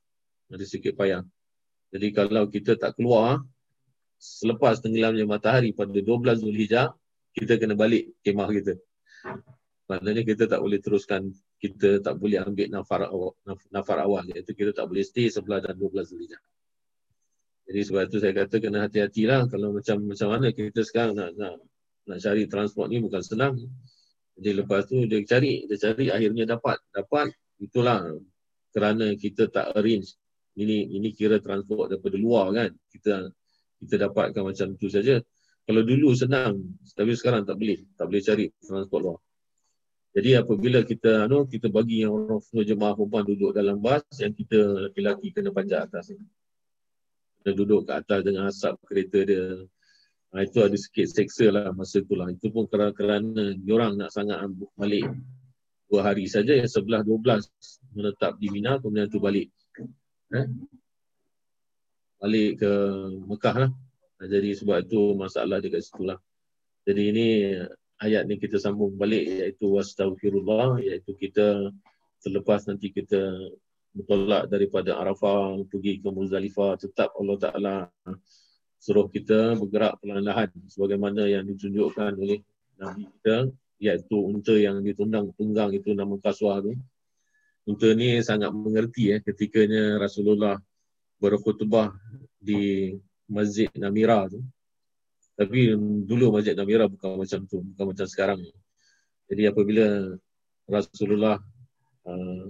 Ada sedikit payah. Jadi kalau kita tak keluar selepas tenggelamnya matahari pada dua belas Zulhijah, kita kena balik kemah kita. Maknanya kita tak boleh teruskan, kita tak boleh ambil nafar awal, nafar awal, iaitu kita tak boleh stay sebelas dan dua belas Zulhijah. Jadi sebab itu saya kata kena hati-hatilah kalau macam macam mana kita sekarang nak nak nak cari transport ni bukan senang. Jadi lepas tu dia cari, dia cari akhirnya dapat. Dapat itulah kerana kita tak arrange. Ini ini kira transport daripada luar kan. Kita kita dapatkan macam tu saja. Kalau dulu senang, tapi sekarang tak boleh. Tak boleh cari transport luar. Jadi apabila kita anu kita bagi yang orang semua jemaah perempuan duduk dalam bas, yang kita lelaki kena panjat atas ni. Kita duduk kat atas dengan asap kereta dia. Ha, itu ada sikit seksa lah masa tu lah. Itu pun kerana diorang nak sangat balik dua hari saja, yang sebelah dua belas menetap di Mina, kemudian tu balik. Eh? Balik ke Mekah lah. Jadi sebab itu masalah dekat situ lah. Jadi ini ayat ni kita sambung balik, iaitu wastaghfirullah, iaitu kita selepas nanti kita bertolak daripada Arafah pergi ke Muzdalifah, tetap Allah Ta'ala suruh kita bergerak perlahan-lahan sebagaimana yang ditunjukkan oleh Nabi kita, iaitu unta yang ditundang tunggang itu nama Kaswa tu. Unta ni sangat mengerti eh ketikanya Rasulullah berkhutbah di Masjid Namirah tu. Tapi dulu Masjid Namirah bukan macam tu, bukan macam sekarang. Jadi apabila Rasulullah uh,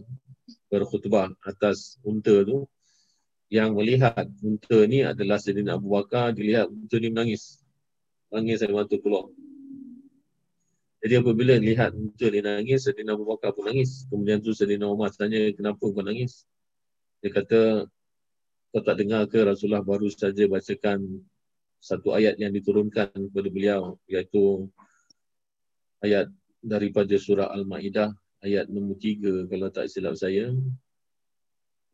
berkhutbah atas unta tu, yang melihat unta ni adalah Saidina Abu Bakar, dilihat unta ni menangis. Nangis air mata keluar. Jadi apabila lihat unta dia nangis, Saidina Abu Bakar pun nangis. Kemudian tu Saidina Umar tanya, kenapa kau nangis? Dia kata, kau tak dengar ke Rasulullah baru saja bacakan satu ayat yang diturunkan kepada beliau, iaitu ayat daripada surah Al-Ma'idah, ayat nombor tiga kalau tak silap saya,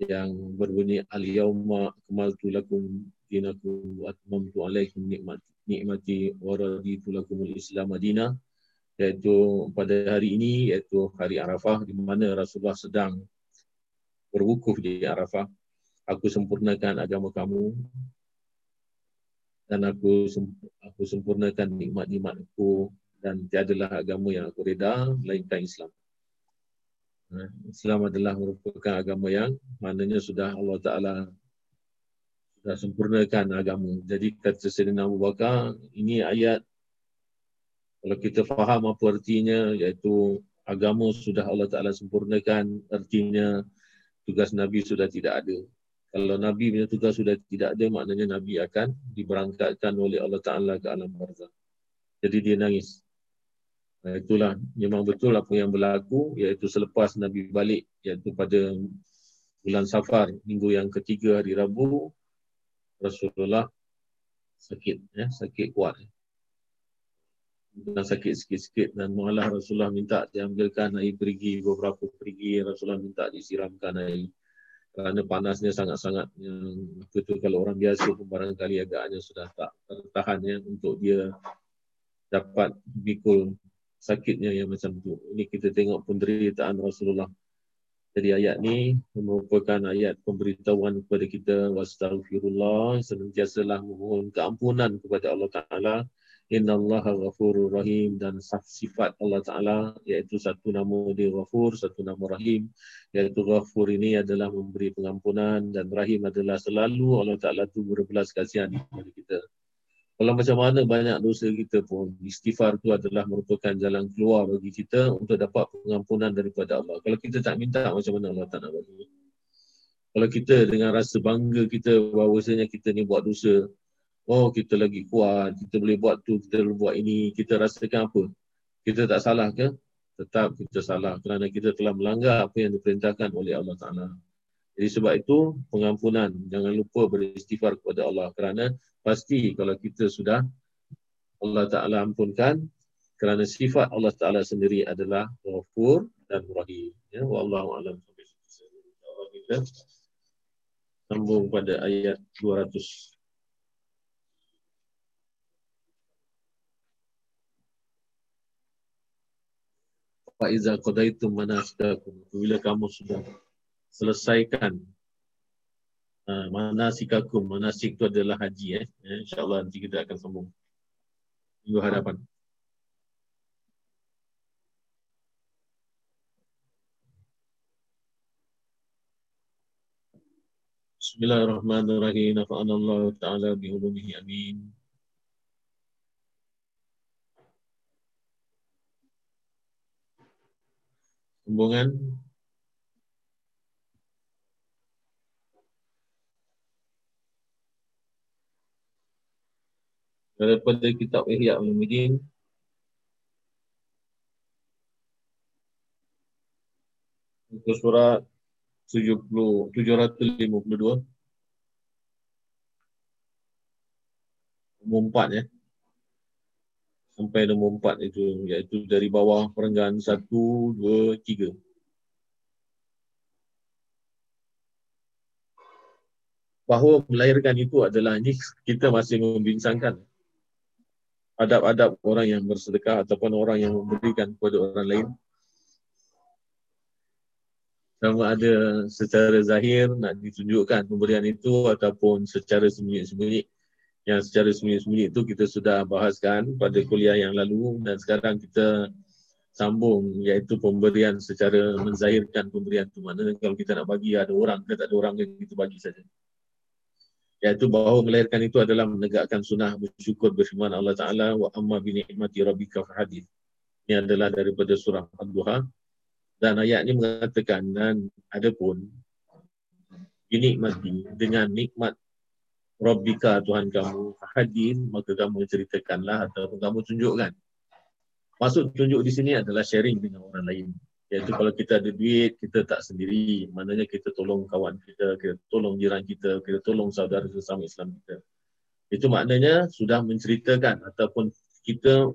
yang berbunyi Al-Yawma akmaltu lakum dinakum wa atmamtu alaikum nikmati, nikmati wa raditu lakumul Islam madinah, iaitu pada hari ini, iaitu hari Arafah di mana Rasulullah sedang berwukuf di Arafah. Aku sempurnakan agama kamu dan aku aku sempurnakan nikmat-nikmatku dan tiadalah agama yang aku reda melainkan Islam. Islam adalah merupakan agama yang maknanya sudah Allah Ta'ala sudah sempurnakan agama. Jadi kata Saidina Abu Bakar, ini ayat kalau kita faham apa artinya, iaitu agama sudah Allah Ta'ala sempurnakan, artinya tugas Nabi sudah tidak ada. Kalau Nabi punya tugas sudah tidak ada, maknanya Nabi akan diberangkatkan oleh Allah Ta'ala ke alam barzakh. Jadi dia nangis. Itulah, memang betul apa yang berlaku, iaitu selepas Nabi balik, iaitu pada bulan Safar, minggu yang ketiga hari Rabu, Rasulullah sakit, ya, sakit kuat. Dan sakit sikit-sikit dan malah Rasulullah minta diambilkan air perigi, beberapa perigi Rasulullah minta disiramkan air kerana panasnya sangat-sangat apa tu, kalau orang biasa pun barangkali agaknya sudah tak tertahan ya, untuk dia dapat mikul sakitnya yang macam tu. Ini kita tengok penderitaan Rasulullah. Jadi ayat ni merupakan ayat pemberitahuan kepada kita, wastaghfirullah, sentiasalah memohon keampunan kepada Allah Ta'ala. Innallaha ghafurur rahim, dan sifat Allah Ta'ala iaitu satu nama dia Ghafur, satu nama Rahim, iaitu Ghafur ini adalah memberi pengampunan dan Rahim adalah selalu Allah Ta'ala tu berbelas kasihan kepada kita. Kalau macam mana banyak dosa kita pun, istighfar tu adalah merupakan jalan keluar bagi kita untuk dapat pengampunan daripada Allah. Kalau kita tak minta, macam mana Allah Ta'ala bagi? Kalau kita dengan rasa bangga kita bahawasanya kita ni buat dosa, oh kita lagi kuat, kita boleh buat tu, kita boleh buat ini, kita rasakan apa? Kita tak salah ke? Tetap kita salah kerana kita telah melanggar apa yang diperintahkan oleh Allah Ta'ala. Jadi sebab itu pengampunan, jangan lupa beristighfar kepada Allah, kerana pasti kalau kita sudah Allah Ta'ala ampunkan, kerana sifat Allah Ta'ala sendiri adalah Ghafur dan Rahim. Ya, wallahu a'lam. Kita sambung pada ayat dua ratus. Fa iza qadaytum manasikakum, bila kamu sudah selesaikan uh, manasik akum. Manasik itu adalah haji, eh. InsyaAllah nanti kita akan sambung minggu hadapan. Bismillahirrahmanirrahim. Nafa'anallahu ta'ala bihulumihi amin. Sambungan. Daripada kitab Ihya Ulumuddin, muka surat tujuh ratus lima puluh dua, nombor empat ya, sampai nombor empat itu, iaitu dari bawah perenggan satu, dua, tiga. Bahawa melahirkan itu adalah, ini kita masih membincangkan adab-adab orang yang bersedekah ataupun orang yang memberikan kepada orang lain. Sama ada secara zahir nak ditunjukkan pemberian itu ataupun secara sembunyi-sembunyi. Yang secara sembunyi-sembunyi itu kita sudah bahaskan pada kuliah yang lalu, dan sekarang kita sambung iaitu pemberian secara menzahirkan pemberian itu. Maknanya kalau kita nak bagi ada orang ke tak ada orang ke, kita bagi saja. Iaitu bahawa melahirkan itu adalah menegakkan sunnah bersyukur berfirman Allah Ta'ala wa amma bi ni'mati rabbika fahadith. Ini adalah daripada surah Ad-Duha, dan ayat ini mengatakan dan adapun dinikmati dengan nikmat rabbika Tuhan kamu fahadith, maka kamu ceritakanlah atau kamu tunjukkan. Maksud tunjuk di sini adalah sharing dengan orang lain. Iaitu kalau kita ada duit, kita tak sendiri. Maknanya kita tolong kawan kita, kita tolong jiran kita, kita tolong saudara sesama Islam kita. Itu maknanya sudah menceritakan ataupun kita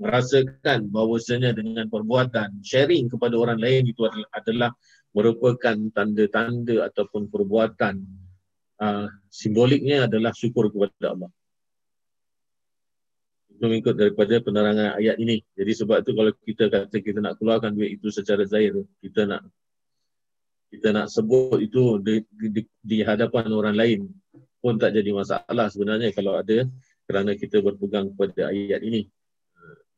merasakan bahawasanya dengan perbuatan sharing kepada orang lain itu adalah, adalah merupakan tanda-tanda ataupun perbuatan uh, simboliknya adalah syukur kepada Allah. Mengikut daripada penerangan ayat ini. Jadi sebab tu kalau kita kata kita nak keluarkan duit itu secara zahir, kita nak kita nak sebut itu di, di, di hadapan orang lain pun tak jadi masalah sebenarnya kalau ada, kerana kita berpegang kepada ayat ini.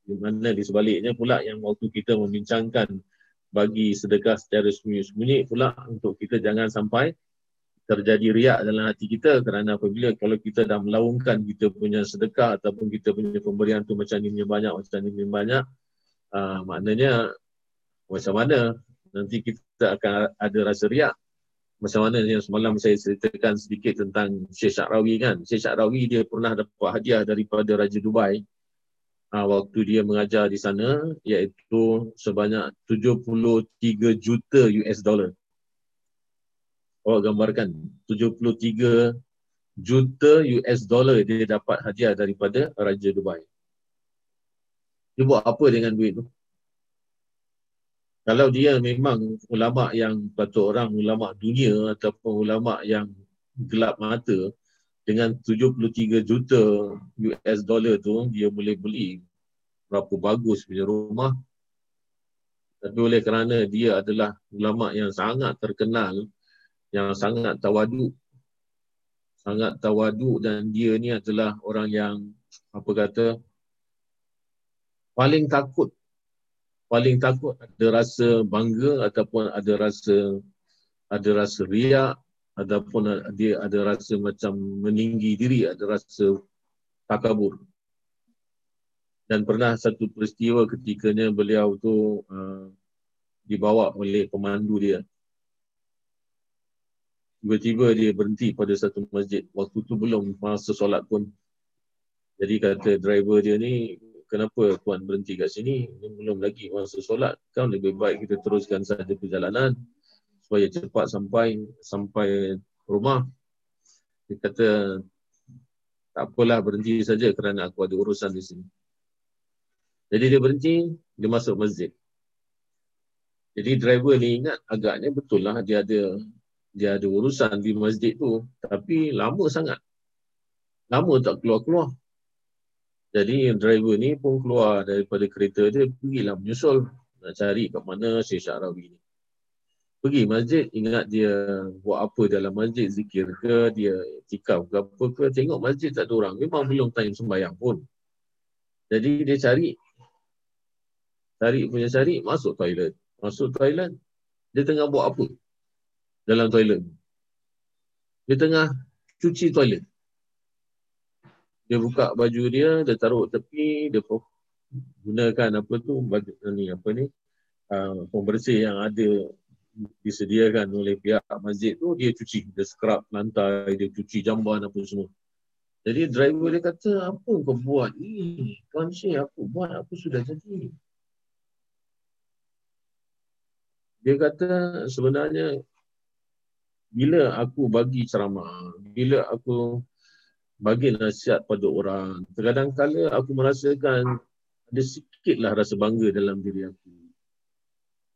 Di mana di sebaliknya pula yang waktu kita membincangkan bagi sedekah secara sembunyi-sembunyi pula, untuk kita jangan sampai terjadi riak dalam hati kita, kerana apabila kalau kita dah melaungkan kita punya sedekah ataupun kita punya pemberian tu macam ni punya banyak, macam ni punya banyak, uh, maknanya macam mana nanti kita akan ada rasa riak. Macam mana yang semalam saya ceritakan sedikit tentang Syekh Sha'rawi kan. Syekh Sha'rawi dia pernah dapat hadiah daripada Raja Dubai uh, waktu dia mengajar di sana, iaitu sebanyak tujuh puluh tiga juta U S dollar. Awak gambarkan, tujuh puluh tiga juta U S dollar dia dapat hadiah daripada Raja Dubai. Dia buat apa dengan duit tu? Kalau dia memang ulama yang patut orang ulama dunia ataupun ulama yang gelap mata, dengan tujuh puluh tiga juta U S dollar tu dia boleh beli berapa bagus punya rumah. Tapi oleh kerana dia adalah ulama yang sangat terkenal, yang sangat tawaduk, sangat tawaduk, dan dia ni adalah orang yang apa kata paling takut, paling takut ada rasa bangga ataupun ada rasa ada rasa riak ataupun dia ada rasa macam meninggi diri, ada rasa takabur. Dan pernah satu peristiwa ketikanya beliau tu uh, dibawa oleh pemandu dia. Tiba-tiba dia berhenti pada satu masjid. Waktu tu belum masa solat pun. Jadi kata driver dia ni, kenapa tuan berhenti kat sini? Dia belum lagi masa solat. Kan lebih baik kita teruskan saja perjalanan supaya cepat sampai sampai rumah. Dia kata, tak apalah berhenti saja kerana aku ada urusan di sini. Jadi dia berhenti, dia masuk masjid. Jadi driver ni ingat agaknya betul lah dia ada Dia ada urusan di masjid tu. Tapi lama sangat. Lama tak keluar-keluar. Jadi driver ni pun keluar daripada kereta dia. Pergilah menyusul. Nak cari kat mana Syekh Sha'rawi ni. pergi masjid, ingat dia buat apa dalam masjid, zikir ke, dia tikaf ke apa ke, tengok masjid tak ada orang. Memang belum time sembahyang pun. Jadi dia cari, cari punya cari, masuk toilet. Masuk toilet, dia tengah buat apa dalam toilet? Dia tengah cuci toilet. Dia buka baju dia, dia taruh tepi, dia gunakan apa tu, baju, ni apa ni, uh, pembersih yang ada disediakan oleh pihak masjid tu, dia cuci, dia scrub lantai, dia cuci jamban apa semua. Jadi driver dia kata, apa kau buat ni? Tuan Syekh, apa buat? Apa sudah jadi? Dia kata, sebenarnya bila aku bagi ceramah, bila aku bagi nasihat pada orang, terkadang-kadang aku merasakan ada sikitlah rasa bangga dalam diri aku.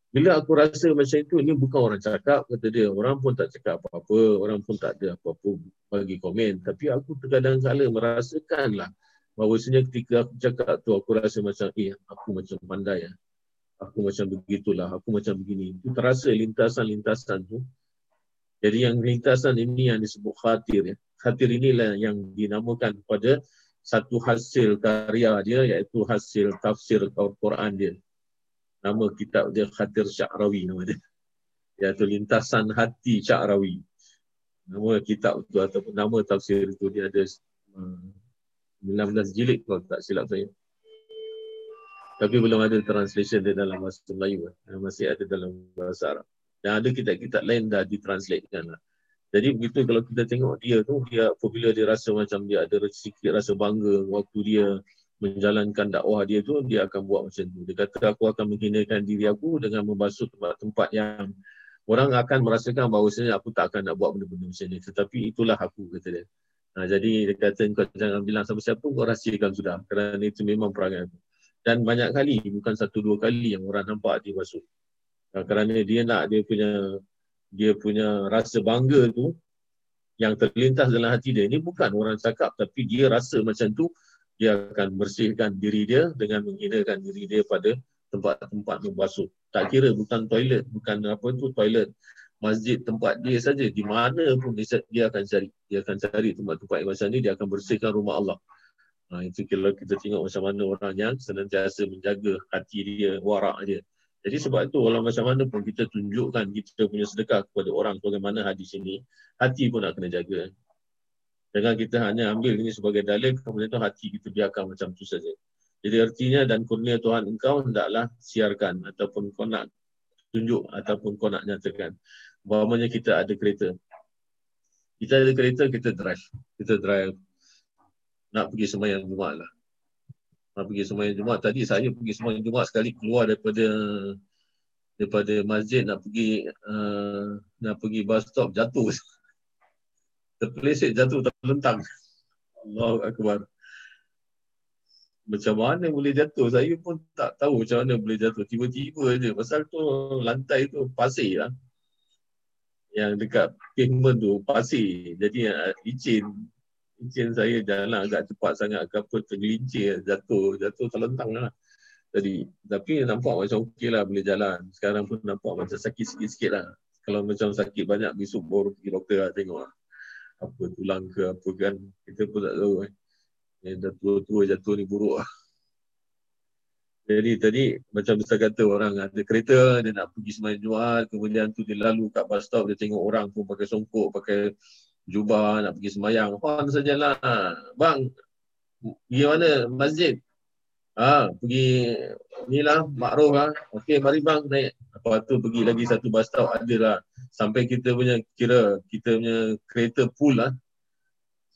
Bila aku rasa macam itu, ni bukan orang cakap, kata dia. Orang pun tak cakap apa-apa, orang pun tak ada apa-apa bagi komen. Tapi aku terkadang-kadang merasakanlah bahawasanya ketika aku cakap tu, aku rasa macam, eh, aku macam pandai lah. Aku macam begitulah, aku macam begini. Itu terasa lintasan-lintasan tu. Jadi yang lintasan ini yang disebut khatir. Ya. Khatir inilah yang dinamakan pada satu hasil karya dia, iaitu hasil tafsir Al-Quran dia. Nama kitab dia Khatir Sha'rawi nama dia. Iaitu lintasan hati Sha'rawi. Nama kitab tu ataupun nama tafsir itu dia ada sembilan belas jilid kalau tak silap saya. Tapi belum ada translation dia dalam bahasa Melayu. Masih ada dalam bahasa Arab. Dan ada kitab-kitab lain dah ditranslatekan lah. Jadi begitu kalau kita tengok dia tu, dia apabila dia rasa macam dia ada sikit rasa bangga waktu dia menjalankan dakwah dia tu, dia akan buat macam tu. Dia kata, aku akan menghinakan diri aku dengan membasuh tempat-tempat yang orang akan merasakan bahawasanya aku tak akan nak buat benda-benda macam ni. Tetapi itulah aku, kata dia. Ha, jadi dia kata, kau jangan bilang sama siapa, kau rahsiakan sudah. Kerana itu memang perangai aku. Dan banyak kali, bukan satu dua kali yang orang nampak dia basuh. Ha, kerana dia nak, dia punya dia punya rasa bangga tu yang terlintas dalam hati dia. Ini bukan orang cakap, tapi dia rasa macam tu. Dia akan bersihkan diri dia dengan menghinakan diri dia pada tempat-tempat membasuh. Tak kira bukan toilet, bukan apa tu toilet, masjid tempat dia saja. Di mana pun dia, dia akan cari. Dia akan cari tempat-tempat macam ni, dia akan bersihkan rumah Allah. Ha, itu kalau kita tengok macam mana orang yang senantiasa menjaga hati dia, warak dia. Jadi sebab tu orang macam mana pun kita tunjukkan kita punya sedekah kepada orang bagaimana hadis ini, hati pun nak kena jaga. Jangan kita hanya ambil ini sebagai dalil, kemudian tu hati kita biarkan macam tu saja. Jadi artinya, dan kurnia Tuhan engkau, hendaklah siarkan ataupun kau nak tunjuk ataupun kau nak nyatakan. Bahawanya kita ada kereta. Kita ada kereta, kita drive. Kita drive. Nak pergi sembahyang Jumaat lah. Nak pergi sembahyang Jumaat. Tadi saya pergi sembahyang Jumaat sekali keluar daripada daripada masjid, nak pergi uh, nak pergi bus stop, jatuh. Terpeleset, jatuh, terlentang. Allahu Akbar. Macam mana boleh jatuh? Saya pun tak tahu macam mana boleh jatuh. Tiba-tiba je. Pasal tu lantai tu pasir lah. Yang dekat pavement tu pasir. Jadi licin. Licin saya jalan agak cepat sangat ke apa. Tergelincir. Jatuh. Jatuh terlentang lah. Tadi. Tapi nampak macam okey lah boleh jalan. Sekarang pun nampak macam sakit sikit-sikit lah. Kalau macam sakit banyak, besok baru pergi doktor lah tengok lah. Apa tulang ke apa kan, kita pun tak tahu eh. Yang dah tua-tua jatuh ni buruk lah. Jadi tadi macam saya kata, orang ada kereta, dia nak pergi sembahyang Jumaat, kemudian tu dia lalu kat bus stop, dia tengok orang pun pakai songkok, pakai jubah, nak pergi sembahyang. Faham sajalah. Bang, pergi mana? Masjid. Ah, ha, pergi ni lah, Makruh lah. Okey, mari bang naik. Lepas tu pergi lagi satu bus stop, ada lah. Sampai kita punya, kira kita punya kereta pool lah.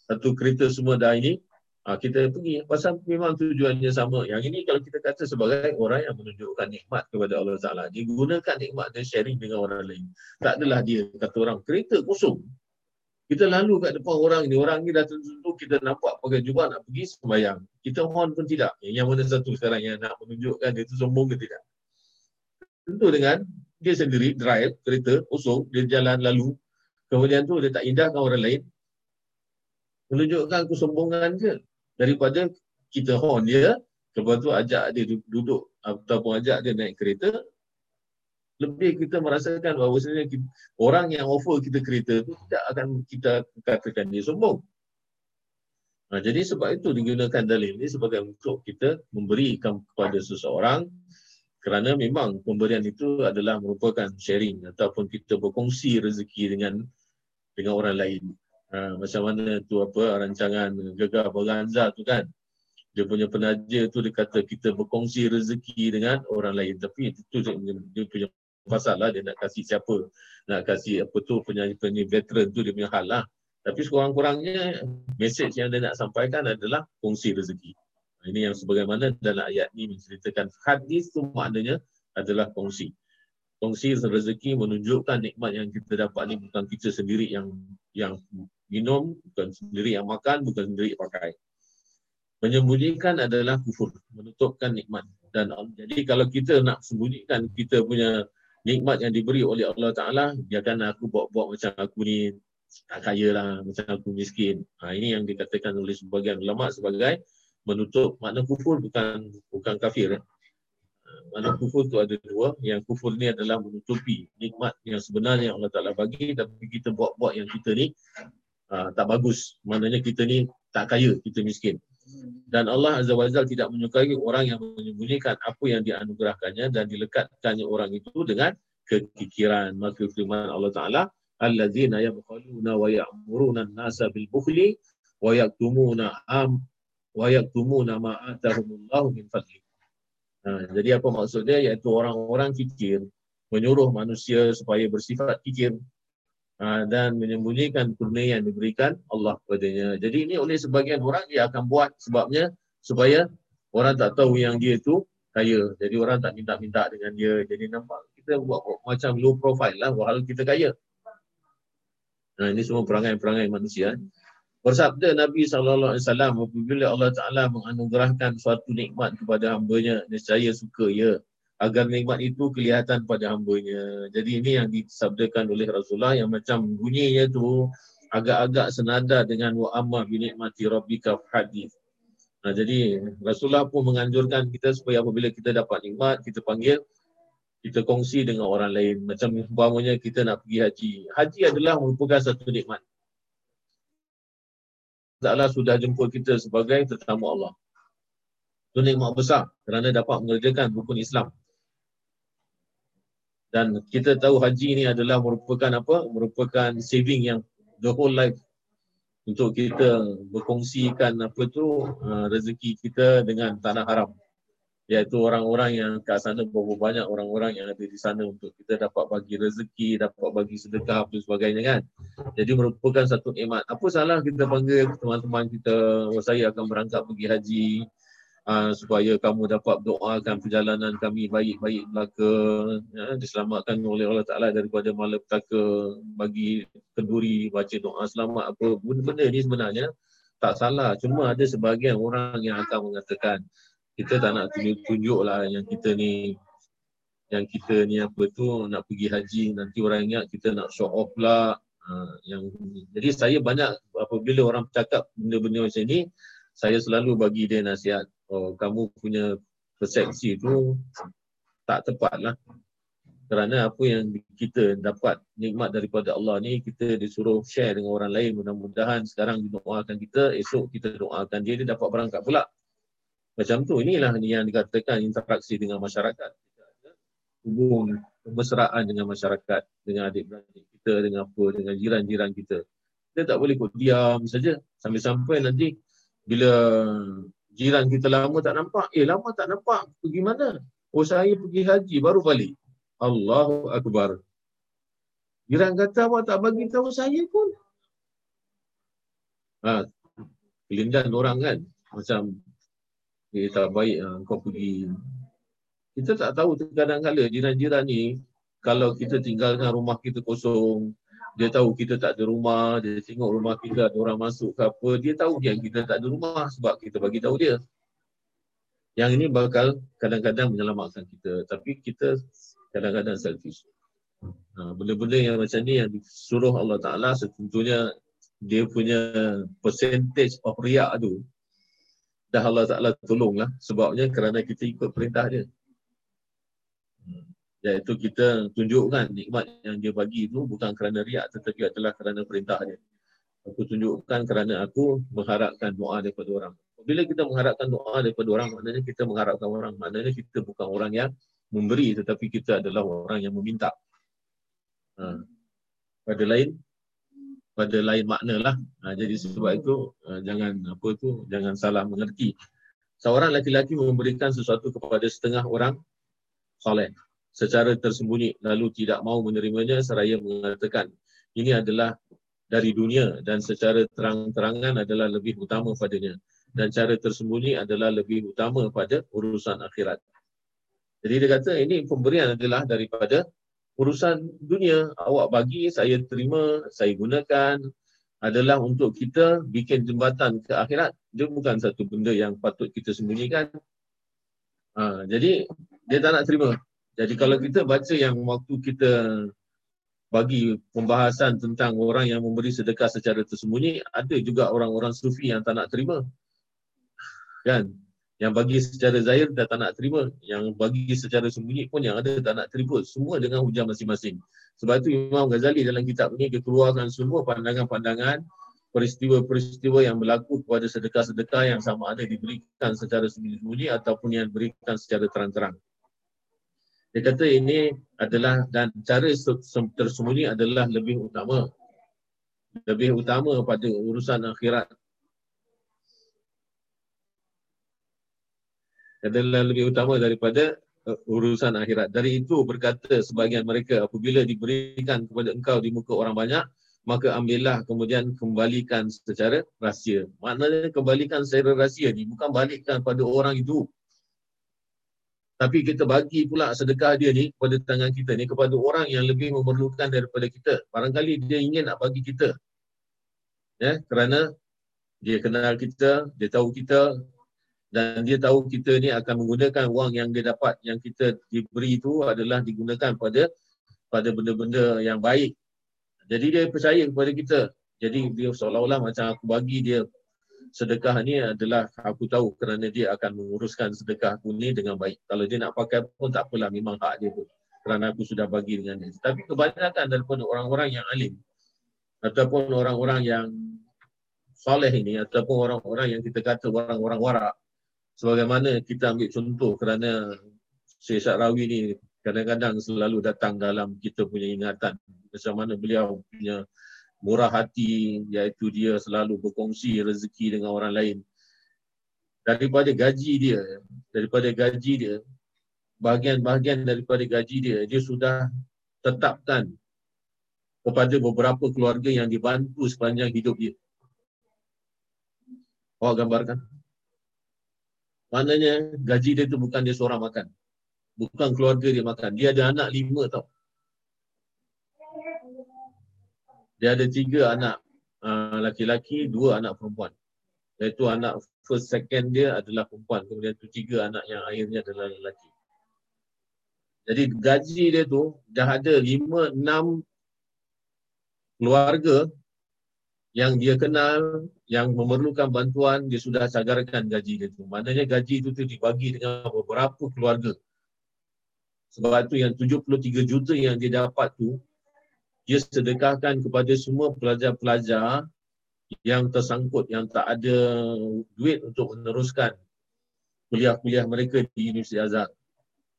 Satu kereta semua dah ini, ha, kita pergi. Pasal memang tujuannya sama. Yang ini kalau kita kata sebagai orang yang menunjukkan nikmat kepada Allah Ta'ala. Dia gunakan nikmat dia sharing dengan orang lain. Tak adalah dia kata orang, kereta kosong. Kita lalu kat depan orang ni. Orang ni dah tentu kita nampak pakai jubah nak pergi sembahyang. Kita horn pun tidak. Yang mana satu sekarang yang nak menunjukkan dia tu sombong ke tidak. Tentu dengan dia sendiri drive kereta kosong, dia jalan lalu, kemudian tu dia tak indahkan orang lain, menunjukkan kesombongan dia, daripada kita horn dia, lepas tu ajak dia duduk ataupun ajak dia naik kereta, lebih kita merasakan bahawa sebenarnya orang yang offer kita kereta tu tidak akan kita katakan dia sombong. Nah, jadi sebab itu digunakan dalil ini sebagai untuk kita memberikan kepada seseorang, kerana memang pemberian itu adalah merupakan sharing ataupun kita berkongsi rezeki dengan dengan orang lain. Ha, macam mana tu apa rancangan Gegar Baganza tu kan. Dia punya penaja tu dia kata kita berkongsi rezeki dengan orang lain. Tapi itu dia, dia punya pasal lah, dia nak kasih siapa. Nak kasih apa tu penyanyi-penyanyi veteran tu dia punya hal lah. Tapi sekurang-kurangnya mesej yang dia nak sampaikan adalah kongsi rezeki. Ini yang sebagaimana dalam ayat ini menceritakan hadis tu maknanya adalah kongsi. Kongsi rezeki menunjukkan nikmat yang kita dapat ni bukan kita sendiri yang yang minum, bukan sendiri yang makan, bukan sendiri pakai. Menyembunyikan adalah kufur, menutupkan nikmat. Dan jadi kalau kita nak sembunyikan kita punya nikmat yang diberi oleh Allah Ta'ala, jangan aku buat-buat macam aku ni tak kaya lah, macam aku miskin. Ha, ini yang dikatakan oleh sebagian ulama sebagai menutup. Makna kufur bukan bukan kafir. Makna kufur tu ada dua. Yang kufur ni adalah menutupi nikmat yang sebenarnya Allah Ta'ala bagi, tapi kita buat-buat yang kita ni ha, tak bagus. Maknanya kita ni tak kaya, kita miskin. Dan Allah Azza wa Jalla tidak menyukai orang yang menyembunyikan apa yang dianugerahkannya dan dilekatkannya orang itu dengan kekikiran. Maka firman Allah Ta'ala, allazina yabkhaluna wa ya'muruna an-nasa bil bukhli wa yaktumuna am wa yaktumuna ma atahumullahu min fadli. Ha, jadi apa maksudnya, iaitu orang-orang kikir menyuruh manusia supaya bersifat kikir ha, dan menyembunyikan kurnia yang diberikan Allah kepadanya. Jadi ini oleh sebagian orang dia akan buat sebabnya supaya orang tak tahu yang dia tu kaya. Jadi orang tak minta-minta dengan dia. Jadi nampak kita buat macam low profile lah walaupun kita kaya. Nah, ini semua perangai-perangai manusia. Bersabda Nabi sallallahu alaihi wasallam, apabila Allah Ta'ala menganugerahkan suatu nikmat kepada hamba-Nya, niscaya suka ia agar nikmat itu kelihatan pada hamba-Nya. Jadi ini yang disabdakan oleh Rasulullah yang macam bunyinya tu agak-agak senada dengan wa amma bi ni'mati rabbika hadith. Nah, jadi Rasulullah pun menganjurkan kita supaya apabila kita dapat nikmat, kita panggil, kita kongsi dengan orang lain. Macam umpamanya kita nak pergi haji. Haji adalah merupakan satu nikmat. Allah sudah jemput kita sebagai tetamu Allah. Itu nikmat besar kerana dapat mengerjakan rukun Islam. Dan kita tahu haji ini adalah merupakan apa? Merupakan saving yang the whole life. Untuk kita berkongsikan apa tu rezeki kita dengan tanah haram. Iaitu orang-orang yang kat sana, berapa banyak orang-orang yang ada di sana untuk kita dapat bagi rezeki, dapat bagi sedekah dan sebagainya kan. Jadi merupakan satu nikmat. Apa salah kita panggil teman-teman kita, oh, saya akan berangkat pergi haji uh, supaya kamu dapat doakan perjalanan kami baik-baik belaka, ya, diselamatkan oleh Allah Ta'ala daripada malapetaka, bagi kenduri, baca doa selamat apa. Benda-benda ni sebenarnya tak salah. Cuma ada sebahagian orang yang akan mengatakan kita tak nak tunjuk-tunjuk lah yang kita ni, yang kita ni apa tu nak pergi haji, nanti orang ingat kita nak show off lah. Ha, yang, jadi saya banyak apabila orang cakap benda-benda macam ni, saya selalu bagi dia nasihat, oh, kamu punya persepsi tu tak tepat lah. Kerana apa yang kita dapat nikmat daripada Allah ni, kita disuruh share dengan orang lain. Mudah-mudahan sekarang doakan kita, esok kita doakan dia, dia dapat berangkat pula. Macam tu, inilah yang dikatakan interaksi dengan masyarakat. Hubung kemesraan dengan masyarakat, dengan adik-beradik kita, dengan apa, dengan jiran-jiran kita. Kita tak boleh ikut diam saja. Sampai-sampai nanti bila jiran kita lama tak nampak, eh lama tak nampak, pergi mana? Oh saya pergi haji, baru balik. Allahu Akbar. Jiran kata, awak tak bagi tahu saya pun. Ha, kelindan orang kan. Macam dia tak baik lah, kau pergi. Kita tak tahu terkadang-kadang jiran-jiran ni, kalau kita tinggalkan rumah kita kosong, dia tahu kita tak ada rumah, dia tengok rumah kita ada orang masuk ke apa, dia tahu yang kita tak ada rumah sebab kita bagi tahu dia. Yang ini bakal kadang-kadang menyelamatkan kita. Tapi kita kadang-kadang selfish. Ha, benda-benda yang macam ni yang disuruh Allah Ta'ala, setentunya dia punya percentage of riak tu dah Allah Ta'ala tolonglah, sebabnya kerana kita ikut perintah dia. Iaitu kita tunjukkan nikmat yang dia bagi itu bukan kerana riak, tetapi adalah kerana perintah dia. Aku tunjukkan kerana aku mengharapkan doa daripada orang. Bila kita mengharapkan doa daripada orang, maknanya kita mengharapkan orang. Maknanya kita bukan orang yang memberi, tetapi kita adalah orang yang meminta. Ha. Pada lain, pada lain maknalah. Ha, jadi sebab itu, jangan apa tu, jangan salah mengerti. Seorang lelaki-lelaki memberikan sesuatu kepada setengah orang soleh secara tersembunyi, lalu tidak mahu menerimanya seraya mengatakan ini adalah dari dunia dan secara terang-terangan adalah lebih utama padanya, dan cara tersembunyi adalah lebih utama pada urusan akhirat. Jadi dia kata ini pemberian adalah daripada urusan dunia, awak bagi, saya terima, saya gunakan, adalah untuk kita bikin jembatan ke akhirat. Dia bukan satu benda yang patut kita sembunyikan. Ha, jadi dia tak nak terima. Jadi kalau kita baca yang waktu kita bagi pembahasan tentang orang yang memberi sedekah secara tersembunyi, ada juga orang-orang sufi yang tak nak terima. Kan? Yang bagi secara zahir dah tak nak terima. Yang bagi secara sembunyi pun yang ada tak nak terima. Semua dengan hujah masing-masing. Sebab itu Imam Ghazali dalam kitab ini dia keluarkan semua pandangan-pandangan peristiwa-peristiwa yang berlaku kepada sedekah-sedekah yang sama ada diberikan secara sembunyi-sembunyi ataupun yang diberikan secara terang-terang. Dia kata ini adalah, dan cara tersembunyi adalah lebih utama. Lebih utama pada urusan akhirat. Adalah lebih utama daripada urusan akhirat. Dari itu berkata sebahagian mereka, apabila diberikan kepada engkau di muka orang banyak, maka ambillah kemudian kembalikan secara rahsia. Maknanya kembalikan secara rahsia ni, bukan balikkan pada orang itu. Tapi kita bagi pula sedekah dia ni kepada tangan kita ni kepada orang yang lebih memerlukan daripada kita. Barangkali dia ingin nak bagi kita. Ya, kerana dia kenal kita, dia tahu kita, dan dia tahu kita ni akan menggunakan wang yang dia dapat, yang kita diberi itu adalah digunakan pada pada benda-benda yang baik. Jadi dia percaya kepada kita. Jadi dia seolah-olah macam aku bagi dia sedekah ni adalah aku tahu kerana dia akan menguruskan sedekah aku ni dengan baik. Kalau dia nak pakai pun tak apalah, memang hak dia pun. Kerana aku sudah bagi dengan dia. Tapi kebanyakan daripada orang-orang yang alim ataupun orang-orang yang soleh ini ataupun orang-orang yang kita kata orang-orang warak. Sebagaimana kita ambil contoh kerana Syekh Sha'rawi ni kadang-kadang selalu datang dalam kita punya ingatan. Macam mana beliau punya murah hati, iaitu dia selalu berkongsi rezeki dengan orang lain. Daripada gaji dia, daripada gaji dia, bahagian-bahagian daripada gaji dia, dia sudah tetapkan kepada beberapa keluarga yang dibantu sepanjang hidup dia. Awak gambarkan? Maknanya gaji dia tu bukan dia seorang makan. Bukan keluarga dia makan. Dia ada anak lima tau. Dia ada tiga anak uh, laki-laki, dua anak perempuan. Iaitu anak first second dia adalah perempuan. Kemudian tu tiga anak yang akhirnya adalah lelaki. Jadi gaji dia tu dah ada lima, enam keluarga yang dia kenal, yang memerlukan bantuan, dia sudah cagarkan gaji dia tu. Maknanya gaji itu tu dibagi dengan beberapa keluarga. Sebab tu yang tujuh puluh tiga juta yang dia dapat tu, dia sedekahkan kepada semua pelajar-pelajar yang tersangkut, yang tak ada duit untuk meneruskan kuliah-kuliah mereka di Universiti Azhar.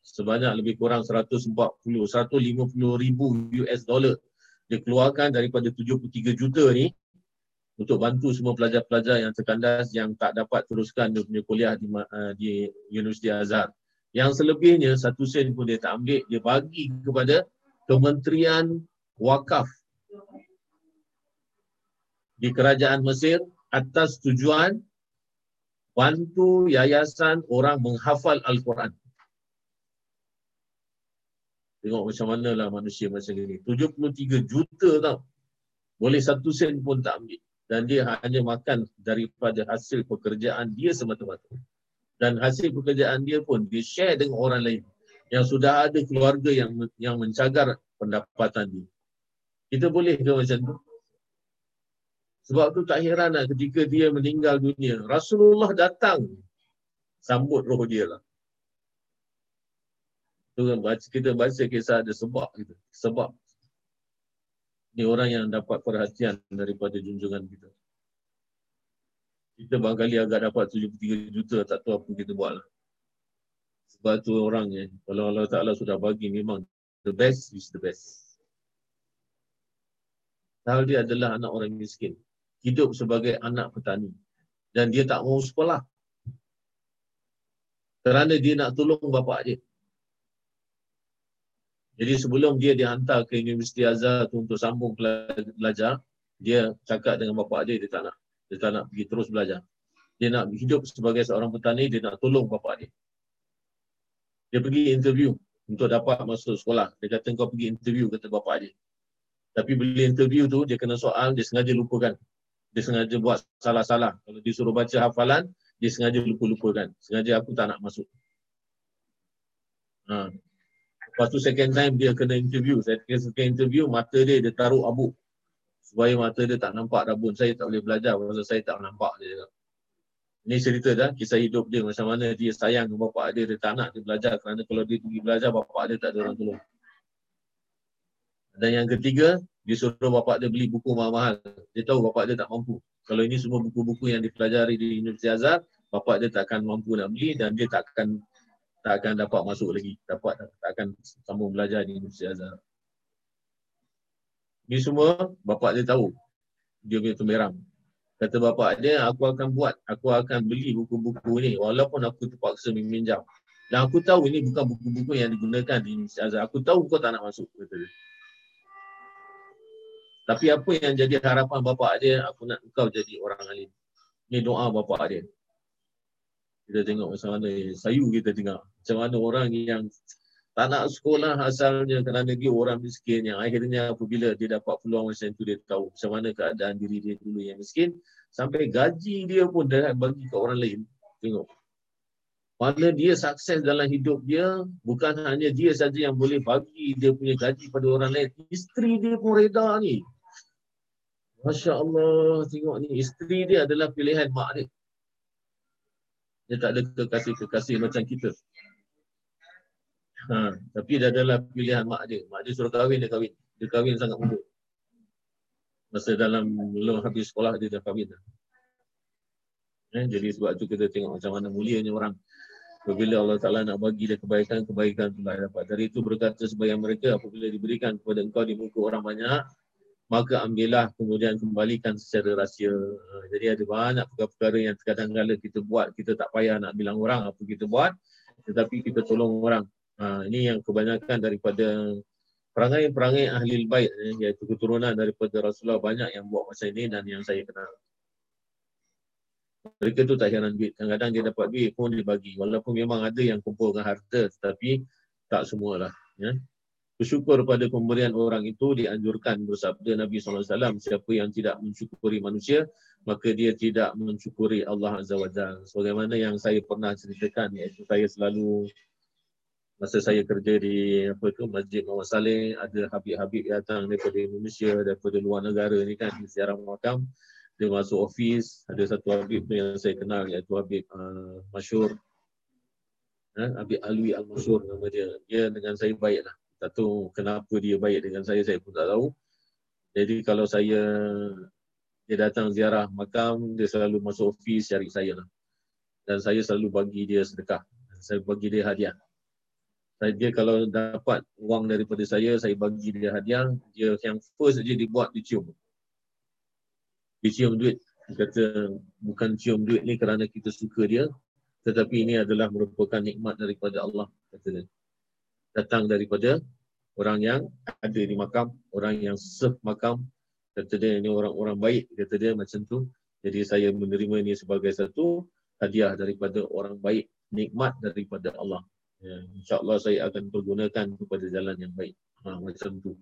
Sebanyak lebih kurang seratus empat puluh, seratus lima puluh ribu U S dollar. Dia keluarkan daripada tujuh puluh tiga juta ni untuk bantu semua pelajar-pelajar yang terkandas, yang tak dapat teruskan dia punya kuliah di, di Universiti Azhar. Yang selebihnya, satu sen pun dia tak ambil, dia bagi kepada Kementerian Wakaf di kerajaan Mesir atas tujuan bantu yayasan orang menghafal Al-Quran. Tengok macam manalah manusia macam ini. tujuh puluh tiga juta tau. Boleh satu sen pun tak ambil. Dan dia hanya makan daripada hasil pekerjaan dia semata-mata. Dan hasil pekerjaan dia pun dia share dengan orang lain yang sudah ada keluarga yang yang mencagar pendapatan dia. Kita boleh ke macam tu? Sebab tu tak heran lah ketika dia meninggal dunia, Rasulullah datang sambut roh dia lah. Kita baca kisah ada sebab kita. Sebab. Ini orang yang dapat perhatian daripada junjungan kita. Kita barangkali agak dapat tujuh puluh tiga juta, tak tahu apa kita buat lah. Sebab tu orang ni, eh, kalau Allah Ta'ala sudah bagi memang the best is the best. Hal dia adalah anak orang miskin. Hidup sebagai anak petani. Dan dia tak mau sekolah. Kerana dia nak tolong bapak dia. Jadi sebelum dia dihantar ke Universiti Azhar tu untuk sambung belajar, dia cakap dengan bapak dia, dia tak nak. Dia tak nak pergi terus belajar. Dia nak hidup sebagai seorang petani, dia nak tolong bapak dia. Dia pergi interview untuk dapat masuk sekolah. Dia kata, kau pergi interview, kata bapak dia. Tapi bila interview tu, dia kena soal, dia sengaja lupakan. Dia sengaja buat salah-salah. Kalau disuruh baca hafalan, dia sengaja lupa-lupakan. Sengaja aku tak nak masuk. Haa. Lepas tu second time dia kena interview. Saya kena interview, mata dia, dia taruh abuk. Supaya mata dia tak nampak rabun. Saya tak boleh belajar, pasal saya tak nampak. Dia cakap. Ini cerita dah, kisah hidup dia. Macam mana dia sayang dengan bapak dia, dia tak nak dia belajar. Kerana kalau dia pergi belajar, bapak dia tak ada orang tolong. Dan yang ketiga, dia suruh bapak dia beli buku mahal-mahal. Dia tahu bapak dia tak mampu. Kalau ini semua buku-buku yang dipelajari di Universiti Azhar, bapak dia tak akan mampu nak beli dan dia tak akan tak akan dapat masuk lagi. Dapat, tak akan sambung belajar di Universiti Azhar. Ini semua, bapak dia tahu. Dia punya temerang. Kata bapak dia, aku akan buat. Aku akan beli buku-buku ni walaupun aku terpaksa meminjam. Dan aku tahu ini bukan buku-buku yang digunakan di Universiti Azhar. Aku tahu kau tak nak masuk, kata dia. Tapi apa yang jadi harapan bapak dia, aku nak kau jadi orang alim. Ini doa bapak dia. Kita tengok macam mana sayu kita dengar. Macam mana orang yang tak nak sekolah asalnya kerana dia orang miskin, yang akhirnya apabila dia dapat peluang macam tu, dia tahu macam mana keadaan diri dia dulu yang miskin. Sampai gaji dia pun dah bagi ke orang lain. Tengok. Malah dia sukses dalam hidup dia, bukan hanya dia saja yang boleh bagi dia punya gaji pada orang lain. Isteri dia pun reda ni. Masya Allah, tengok ni. Isteri dia adalah pilihan mak dia. Dia tak ada kekasih-kekasih macam kita. Ha, tapi dia adalah pilihan mak dia. Mak dia suruh kahwin, dia kahwin. Dia kahwin sangat muda. Masa dalam belum habis sekolah, dia dah kahwin dah. Eh, jadi sebab tu kita tengok macam mana mulianya orang. Apabila Allah Ta'ala nak bagi dia kebaikan, kebaikan pula dapat. Dari itu berkata sebayang mereka, apabila diberikan kepada engkau di muka orang banyak, maka ambillah kemudian kembalikan secara rahsia. Jadi ada banyak perkara-perkara yang terkadang-kadang kita buat, kita tak payah nak bilang orang apa kita buat, tetapi kita tolong orang. Ha, ini yang kebanyakan daripada perangai-perangai ahli bait, iaitu keturunan daripada Rasulullah, banyak yang buat macam ini dan yang saya kenal. Mereka tu tak heran duit. Kadang-kadang dia dapat duit pun dia bagi. Walaupun memang ada yang kumpulkan harta, tetapi tak semualah. Ya. Bersyukur pada pemberian orang itu dianjurkan, bersabda Nabi sallallahu alaihi wasallam, siapa yang tidak mensyukuri manusia, maka dia tidak mensyukuri Allah Azza wa Jalla. Sebagaimana yang saya pernah ceritakan, iaitu saya selalu, masa saya kerja di apa tu, Masjid Mawar Saleh, ada Habib-Habib datang daripada Indonesia, daripada luar negara ni kan, di ziarah makam. Dia masuk ofis, ada satu Habib tu yang saya kenal, iaitu Habib uh, Masyur. Ha? Habib Alwi Al-Masyur nama dia. Dia dengan saya baiklah. Tak tahu kenapa dia baik dengan saya, saya pun tak tahu. Jadi kalau saya, dia datang ziarah makam, dia selalu masuk ofis cari saya lah. Dan saya selalu bagi dia sedekah. Saya bagi dia hadiah. Dia kalau dapat wang daripada saya, saya bagi dia hadiah. Dia yang first saja dibuat, dicium. Dia cium duit. Dia kata, bukan cium duit ni kerana kita suka dia, tetapi ini adalah merupakan nikmat daripada Allah. Kata dia. Datang daripada orang yang ada di makam, orang yang serve makam. Kata dia, ini orang-orang baik. Kata dia macam tu. Jadi saya menerima ini sebagai satu hadiah daripada orang baik. Nikmat daripada Allah. Ya, InsyaAllah saya akan pergunakan kepada jalan yang baik. Ha, macam tu.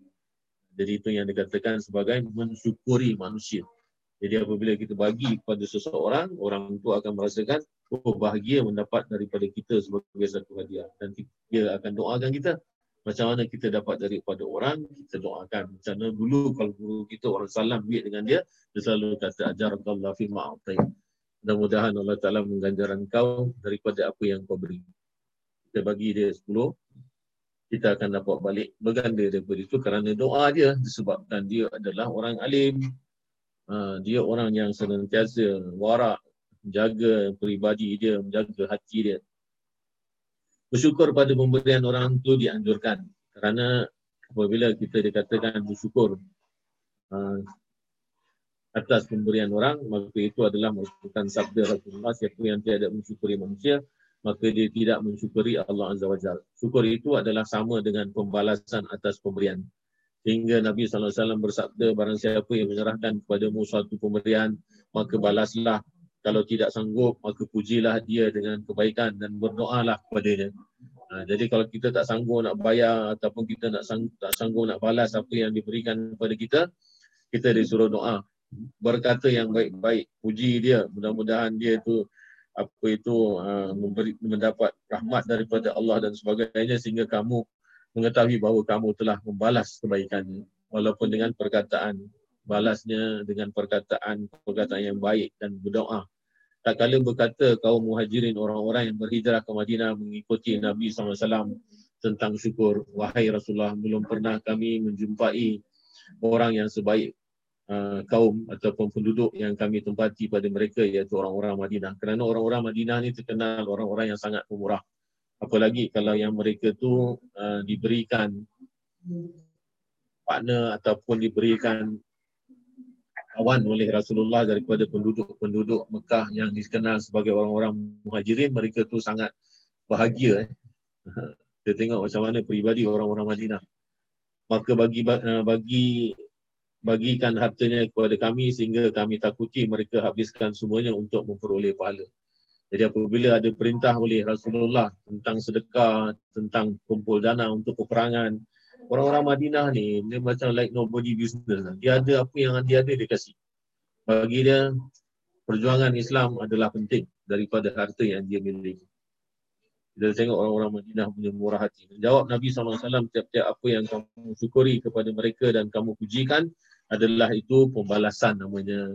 Jadi itu yang dikatakan sebagai mensyukuri manusia. Jadi apabila kita bagi kepada seseorang, orang itu akan merasakan, oh bahagia mendapat daripada kita sebagai satu hadiah. Dan dia akan doakan kita. Macam mana kita dapat daripada orang, kita doakan. Macam mana dulu kalau guru kita orang salam duit dengan dia, dia selalu kata, ajarakallah fi ma'atai. Mudah-mudahan Allah Ta'ala mengganjaran kau daripada apa yang kau beri. Kita bagi dia sepuluh, kita akan dapat balik berganda daripada itu kerana doa dia, disebabkan dia adalah orang alim. Dia orang yang senantiasa warak, jaga peribadi dia, menjaga hati dia. Bersyukur pada pemberian orang itu dianjurkan, kerana apabila kita dikatakan bersyukur atas pemberian orang, maka itu adalah merupakan sabda Rasulullah, siapa yang tiada mensyukuri manusia, maka dia tidak mensyukuri Allah Azza wa Jalla. Syukur itu adalah sama dengan pembalasan atas pemberian. Hingga Nabi sallallahu alaihi wasallam bersabda, barang siapa yang menyerahkan kepadamu suatu pemberian, maka balaslah. Kalau tidak sanggup, maka pujilah dia dengan kebaikan dan berdoalah kepadanya. Ha, jadi kalau kita tak sanggup nak bayar ataupun kita nak sang, tak sanggup nak balas apa yang diberikan kepada kita, kita disuruh doa. Berkata yang baik-baik, puji dia. Mudah-mudahan dia tu apa itu ha, memberi, mendapat rahmat daripada Allah dan sebagainya, sehingga kamu mengetahui bahawa kamu telah membalas kebaikannya, walaupun dengan perkataan. Balasnya dengan perkataan perkataan yang baik dan berdoa. Tak kala berkata kaum muhajirin, orang-orang yang berhijrah ke Madinah mengikuti Nabi sallallahu alaihi wasallam tentang syukur, wahai Rasulullah, belum pernah kami menjumpai orang yang sebaik uh, kaum ataupun penduduk yang kami tempati pada mereka, iaitu orang-orang Madinah. Kerana orang-orang Madinah ni terkenal orang-orang yang sangat pemurah. Apalagi kalau yang mereka tu uh, diberikan partner ataupun diberikan kawan oleh Rasulullah daripada penduduk-penduduk Mekah yang dikenal sebagai orang-orang muhajirin, mereka tu sangat bahagia. Eh. Kita tengok macam mana peribadi orang-orang Madinah. Maka bagi bagi bagikan hartanya kepada kami sehingga kami takuti mereka habiskan semuanya untuk memperoleh pahala. Jadi apabila ada perintah oleh Rasulullah tentang sedekah, tentang kumpul dana untuk peperangan, orang-orang Madinah ni, dia macam like nobody business. Dia ada apa yang dia ada, dia kasih. Bagi dia, perjuangan Islam adalah penting daripada harta yang dia miliki. Kita tengok orang-orang Madinah punya murah hati. Jawab Nabi sallallahu alaihi wasallam, tiap-tiap apa yang kamu syukuri kepada mereka dan kamu pujikan, adalah itu pembalasan namanya.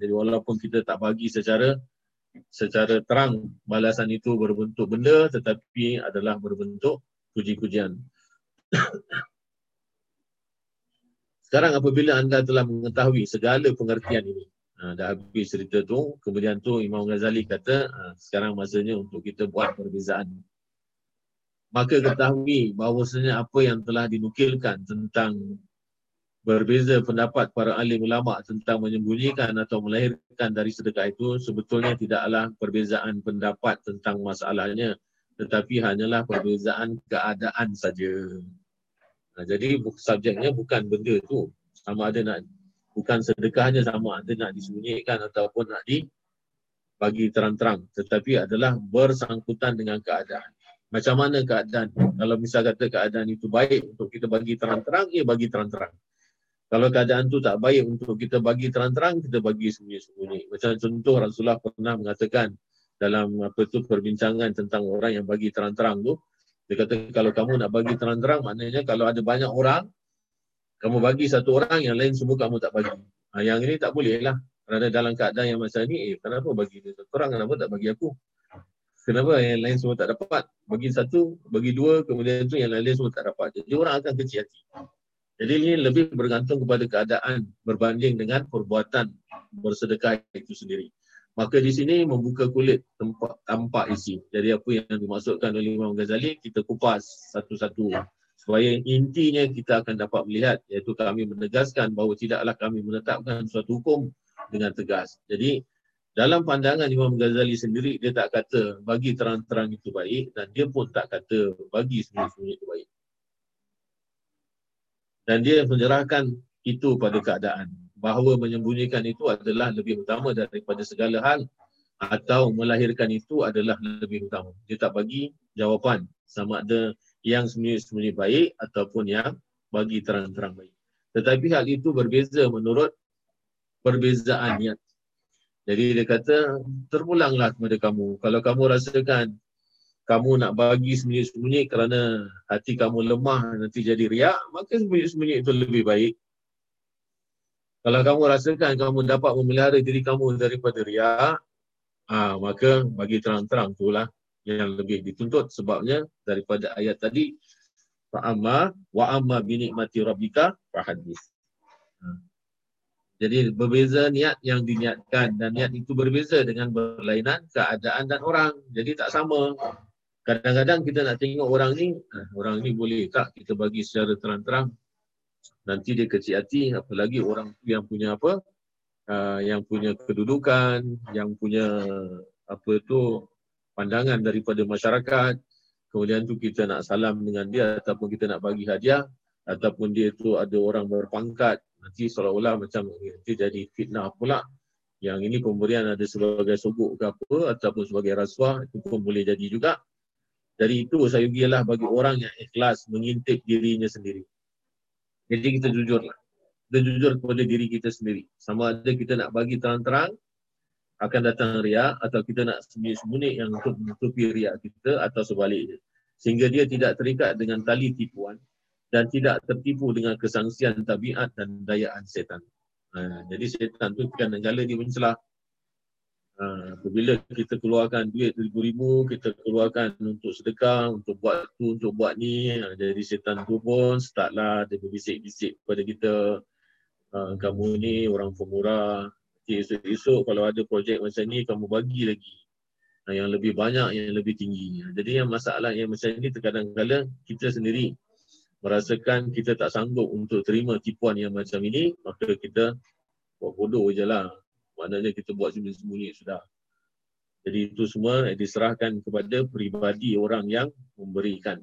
Jadi walaupun kita tak bagi secara secara terang, balasan itu berbentuk benda, tetapi adalah berbentuk puji-pujian. Sekarang apabila anda telah mengetahui segala pengertian ini, ha, dah habis cerita tu, kemudian tu Imam Ghazali kata, ha, sekarang masanya untuk kita buat perbezaan. Maka ketahui bahawasanya apa yang telah dinukilkan tentang berbeza pendapat para alim ulama tentang menyembunyikan atau melahirkan dari sedekah itu sebetulnya tidaklah perbezaan pendapat tentang masalahnya, tetapi hanyalah perbezaan keadaan saja. Nah, jadi subjeknya bukan benda tu, sama ada nak, bukan sedekahnya sama ada nak disembunyikan ataupun nak dibagi terang-terang, tetapi adalah bersangkutan dengan keadaan. Macam mana keadaan? Kalau misal kata keadaan itu baik untuk kita bagi terang-terang, ya bagi terang-terang. Kalau keadaan tu tak baik untuk kita bagi terang-terang, kita bagi sembunyi-sembunyi. Macam contoh Rasulullah pernah mengatakan dalam apa tu perbincangan tentang orang yang bagi terang-terang tu, dia kata kalau kamu nak bagi terang-terang, maknanya kalau ada banyak orang, kamu bagi satu orang, yang lain semua kamu tak bagi. Ha, yang ini tak boleh lah. Kerana dalam keadaan yang macam ni, eh kenapa bagi dia satu orang, kenapa tak bagi aku? Kenapa yang lain semua tak dapat? Bagi satu, bagi dua, kemudian tu yang lain semua tak dapat. Jadi orang akan kecil hati. Jadi ini lebih bergantung kepada keadaan berbanding dengan perbuatan bersedekah itu sendiri. Maka di sini membuka kulit tempat, tampak isi. Jadi apa yang dimaksudkan oleh Imam Ghazali, kita kupas satu-satu. Supaya intinya kita akan dapat melihat, iaitu kami menegaskan bahawa tidaklah kami menetapkan suatu hukum dengan tegas. Jadi dalam pandangan Imam Ghazali sendiri, dia tak kata bagi terang-terang itu baik dan dia pun tak kata bagi sembunyi-sembunyi itu baik. Dan dia menyerahkan itu pada keadaan, bahawa menyembunyikan itu adalah lebih utama daripada segala hal atau melahirkan itu adalah lebih utama. Dia tak bagi jawapan sama ada yang sembunyi-sembunyi baik ataupun yang bagi terang-terang baik. Tetapi hal itu berbeza menurut perbezaan niat. Jadi dia kata, terpulanglah kepada kamu. Kalau kamu rasakan kamu nak bagi sembunyi-sembunyi kerana hati kamu lemah nanti jadi riak, maka sembunyi-sembunyi itu lebih baik. Kalau kamu rasakan kamu dapat memelihara diri kamu daripada riak, ha, maka bagi terang-terang itulah yang lebih dituntut. Sebabnya daripada ayat tadi, Fa'amma wa'amma binikmati rabbika fahadis. Jadi berbeza niat yang diniatkan, dan niat itu berbeza dengan berlainan keadaan dan orang. Jadi tak sama. Kadang-kadang kita nak tengok orang ni, orang ni boleh tak kita bagi secara terang-terang, nanti dia kecil hati. Apalagi orang yang punya apa, uh, yang punya kedudukan, yang punya apa tu pandangan daripada masyarakat. Kemudian tu kita nak salam dengan dia, ataupun kita nak bagi hadiah, ataupun dia tu ada orang berpangkat. Nanti seolah-olah macam nanti jadi fitnah pula. Yang ini pemberian ada sebagai sogok ke apa, ataupun sebagai rasuah, itu pun boleh jadi juga. Dari itu saya ugilah bagi orang yang ikhlas mengintip dirinya sendiri. Jadi kita jujurlah. Kita jujur kepada diri kita sendiri. Sama ada kita nak bagi terang-terang, akan datang riak, atau kita nak sembunyi-sembunyi yang untuk menutupi riak kita, atau sebaliknya. Sehingga dia tidak terikat dengan tali tipuan dan tidak tertipu dengan kesangsian tabiat dan dayaan setan. Ha, jadi setan tu kadang-kadang dia mencelah. Ha, apabila kita keluarkan duit ribu-ribu, kita keluarkan untuk sedekah, untuk buat tu, untuk buat ni. Ha, jadi setan tu pun startlah dia berbisik-bisik kepada kita. Ha, kamu ni orang pemurah. Esok-esok kalau ada projek macam ni, kamu bagi lagi. Ha, yang lebih banyak, yang lebih tinggi. Ha, jadi yang masalah yang macam ni, terkadang-kadang kita sendiri merasakan kita tak sanggup untuk terima tipuan yang macam ini, maka kita buat bodoh je lah. Maknanya kita buat sembunyi-sembunyi sudah. Jadi itu semua diserahkan kepada peribadi orang yang memberikan.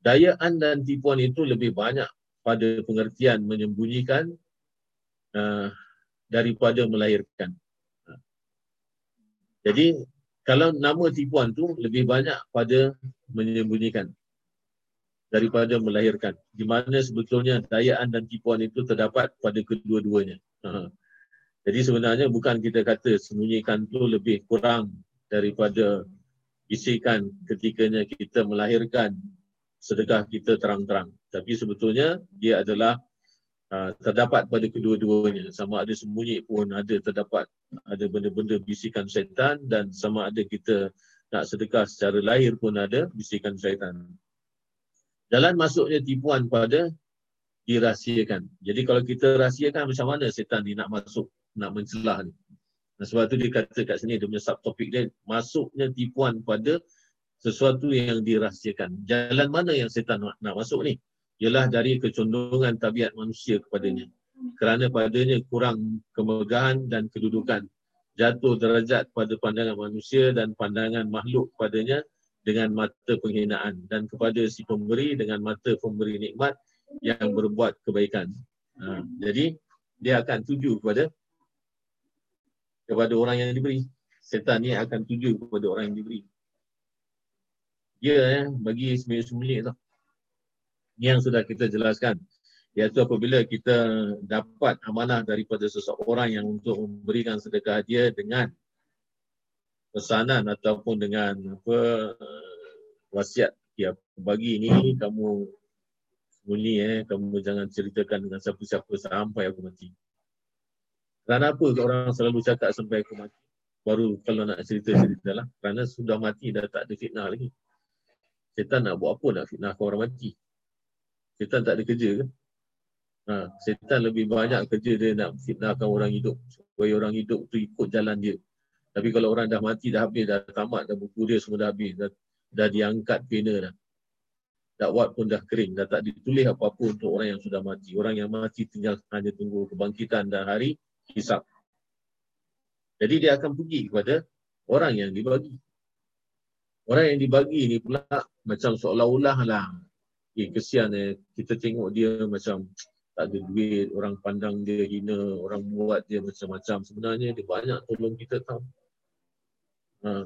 Dayaan dan tipuan itu lebih banyak pada pengertian menyembunyikan uh, daripada melahirkan. Jadi kalau nama tipuan tu lebih banyak pada menyembunyikan daripada melahirkan, di mana sebetulnya dayaan dan tipuan itu terdapat pada kedua-duanya. Ha. Jadi sebenarnya bukan kita kata sembunyikan tu lebih kurang daripada bisikan ketikanya kita melahirkan sedekah kita terang-terang. Tapi sebetulnya dia adalah uh, terdapat pada kedua-duanya. Sama ada sembunyi pun ada terdapat, ada benda-benda bisikan syaitan, dan sama ada kita nak sedekah secara lahir pun ada bisikan syaitan. Jalan masuknya tipuan pada dirahsiakan. Jadi kalau kita rahsiakan, macam mana setan ni nak masuk, nak mencelah ni? Nah, sebab tu dia kata kat sini, dia punya subtopik dia, masuknya tipuan pada sesuatu yang dirahsiakan. Jalan mana yang setan nak, nak masuk ni? Ialah dari kecondongan tabiat manusia kepadanya. Kerana padanya kurang kemegahan dan kedudukan, jatuh derajat pada pandangan manusia dan pandangan makhluk kepadanya dengan mata penghinaan, dan kepada si pemberi dengan mata pemberi nikmat yang berbuat kebaikan. Ha, jadi dia akan tuju kepada kepada orang yang diberi. Setan ni akan tuju kepada orang yang diberi. Dia eh, bagi sembunyi-sembunyi tu. Yang sudah kita jelaskan, iaitu apabila kita dapat amanah daripada seseorang yang untuk memberikan sedekah dia dengan pesanan ataupun dengan apa wasiat, ya, bagi ni kamu sembunyi, eh kamu jangan ceritakan dengan siapa-siapa sampai aku mati. Kerana apa orang selalu cakap sampai aku mati? Baru kalau nak cerita-ceritalah. Kerana sudah mati dah tak ada fitnah lagi. Setan nak buat apa nak fitnah orang mati? Setan tak ada kerja ke? Ha, setan lebih banyak kerja dia nak fitnahkan orang hidup, supaya orang hidup tu ikut jalan dia. Tapi kalau orang dah mati, dah habis, dah tamat, dah buku dia semua dah habis, dah, dah diangkat pena dah. Dakwat pun dah kering, dah tak ditulis apa-apa untuk orang yang sudah mati. Orang yang mati tinggal hanya tunggu kebangkitan dan hari hisab. Jadi dia akan pergi kepada orang yang dibagi. Orang yang dibagi ni pula macam seolah-olah lah. Eh, kesian eh. Kita tengok dia macam tak ada duit, orang pandang dia hina, orang buat dia macam-macam. Sebenarnya dia banyak tolong kita tau. Ha.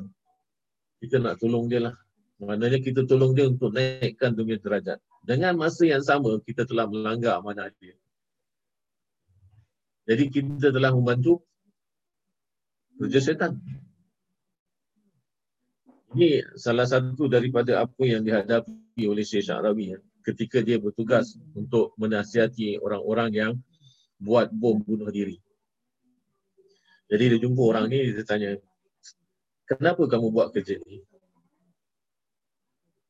Kita nak tolong dia lah. Maknanya kita tolong dia untuk naikkan dunia derajat. Dengan masa yang sama, kita telah melanggar amanah dia. Jadi kita telah membantu kerja setan. Ini salah satu daripada apa yang dihadapi oleh Syekh Sha'rawi ketika dia bertugas untuk menasihati orang-orang yang buat bom bunuh diri. Jadi dia jumpa orang ni, dia tanya, kenapa kamu buat kerja ni?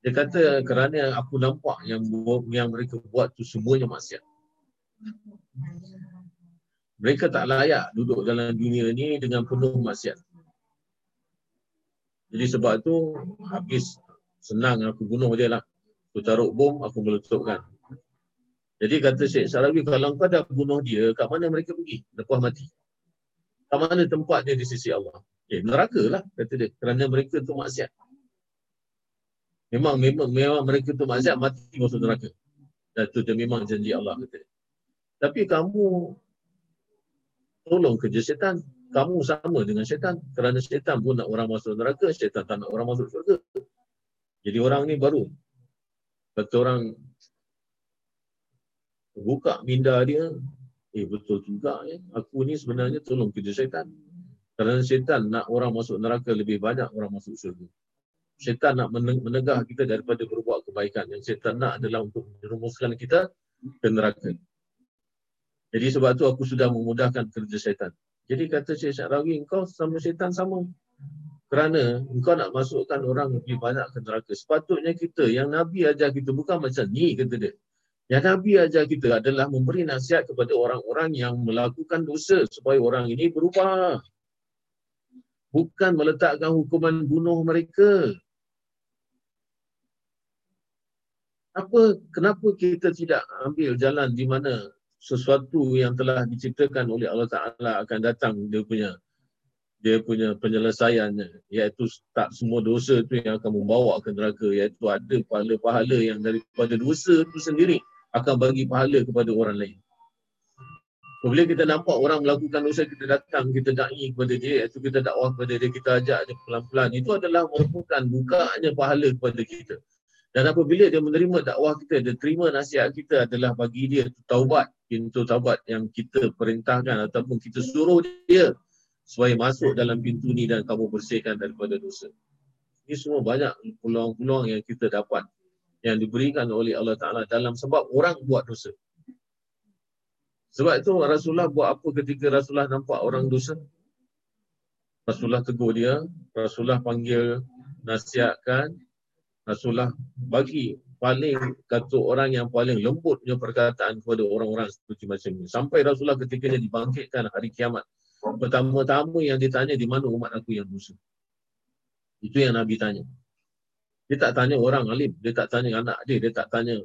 Dia kata kerana aku nampak yang yang mereka buat tu semuanya maksiat. Mereka tak layak duduk dalam dunia ni dengan penuh maksiat. Jadi sebab tu habis senang aku bunuh je lah. Aku taruh bom, aku meletupkan. Jadi kata Syekh Sha'rawi, kalau kau dah bunuh dia, kat mana mereka pergi? Lepas mati. Kat mana tempat dia di sisi Allah? Eh, neraka lah, kata dia. Kerana mereka tu maksiat. Memang, memang, memang mereka tu maksiat, mati masuk neraka. Dan tu dia memang janji Allah, kata dia. Tapi kamu tolong kerja syaitan. Kamu sama dengan syaitan. Kerana syaitan pun nak orang masuk neraka, syaitan tak nak orang masuk syurga. Jadi orang ni baru. Kata orang, buka minda dia, eh betul juga ya. Aku ni sebenarnya tolong kerja syaitan. Kerana syaitan nak orang masuk neraka lebih banyak orang masuk syurga. Syaitan nak menegah kita daripada berbuat kebaikan. Yang syaitan nak adalah untuk merumuskan kita ke neraka. Jadi sebab tu aku sudah memudahkan kerja syaitan. Jadi kata Syekh Sha'rawi, engkau sama syaitan sama. Kerana engkau nak masukkan orang lebih banyak ke neraka. Sepatutnya kita, yang Nabi ajar kita bukan macam ni, kata dia. Yang Nabi ajar kita adalah memberi nasihat kepada orang-orang yang melakukan dosa supaya orang ini berubah. Bukan meletakkan hukuman bunuh mereka. Apa, kenapa kita tidak ambil jalan di mana sesuatu yang telah diciptakan oleh Allah Ta'ala akan datang dia punya dia punya penyelesaiannya, iaitu tak semua dosa tu yang akan membawa ke neraka, iaitu ada pahala-pahala yang daripada dosa tu sendiri akan bagi pahala kepada orang lain. Bila kita nampak orang melakukan dosa, kita datang, kita da'i kepada dia, iaitu kita dakwah kepada dia, kita ajak dia pelan-pelan, itu adalah merupakan bukanya pahala kepada kita. Dan apabila dia menerima dakwah kita, dia terima nasihat kita, adalah bagi dia taubat, pintu taubat yang kita perintahkan ataupun kita suruh dia supaya masuk dalam pintu ni dan kamu bersihkan daripada dosa. Ini semua banyak peluang-peluang yang kita dapat yang diberikan oleh Allah Ta'ala dalam sebab orang buat dosa. Sebab itu Rasulullah buat apa ketika Rasulullah nampak orang dosa? Rasulullah tegur dia, Rasulullah panggil, nasihatkan, Rasulullah bagi paling kata orang yang paling lembut punya perkataan kepada orang-orang seperti macam ini. Sampai Rasulullah ketikanya dibangkitkan hari kiamat. Pertama-tama yang ditanya, di mana umat aku yang dosa? Itu yang Nabi tanya. Dia tak tanya orang alim, dia tak tanya anak dia, dia tak tanya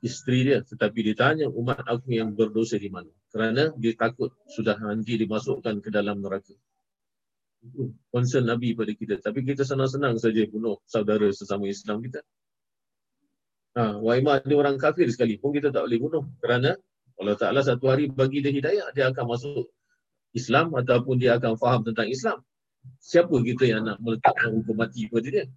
isteri dia. Tetapi dia tanya umat aku yang berdosa di mana. Kerana dia takut sudah nanti dimasukkan ke dalam neraka. Concern Nabi pada kita. Tapi kita senang-senang saja bunuh saudara sesama Islam kita. Ha, Waimah ni orang kafir sekali pun kita tak boleh bunuh. Kerana Allah Ta'ala satu hari bagi dia hidayah, dia akan masuk Islam ataupun dia akan faham tentang Islam. Siapa kita yang nak meletakkan hukum mati pada dia?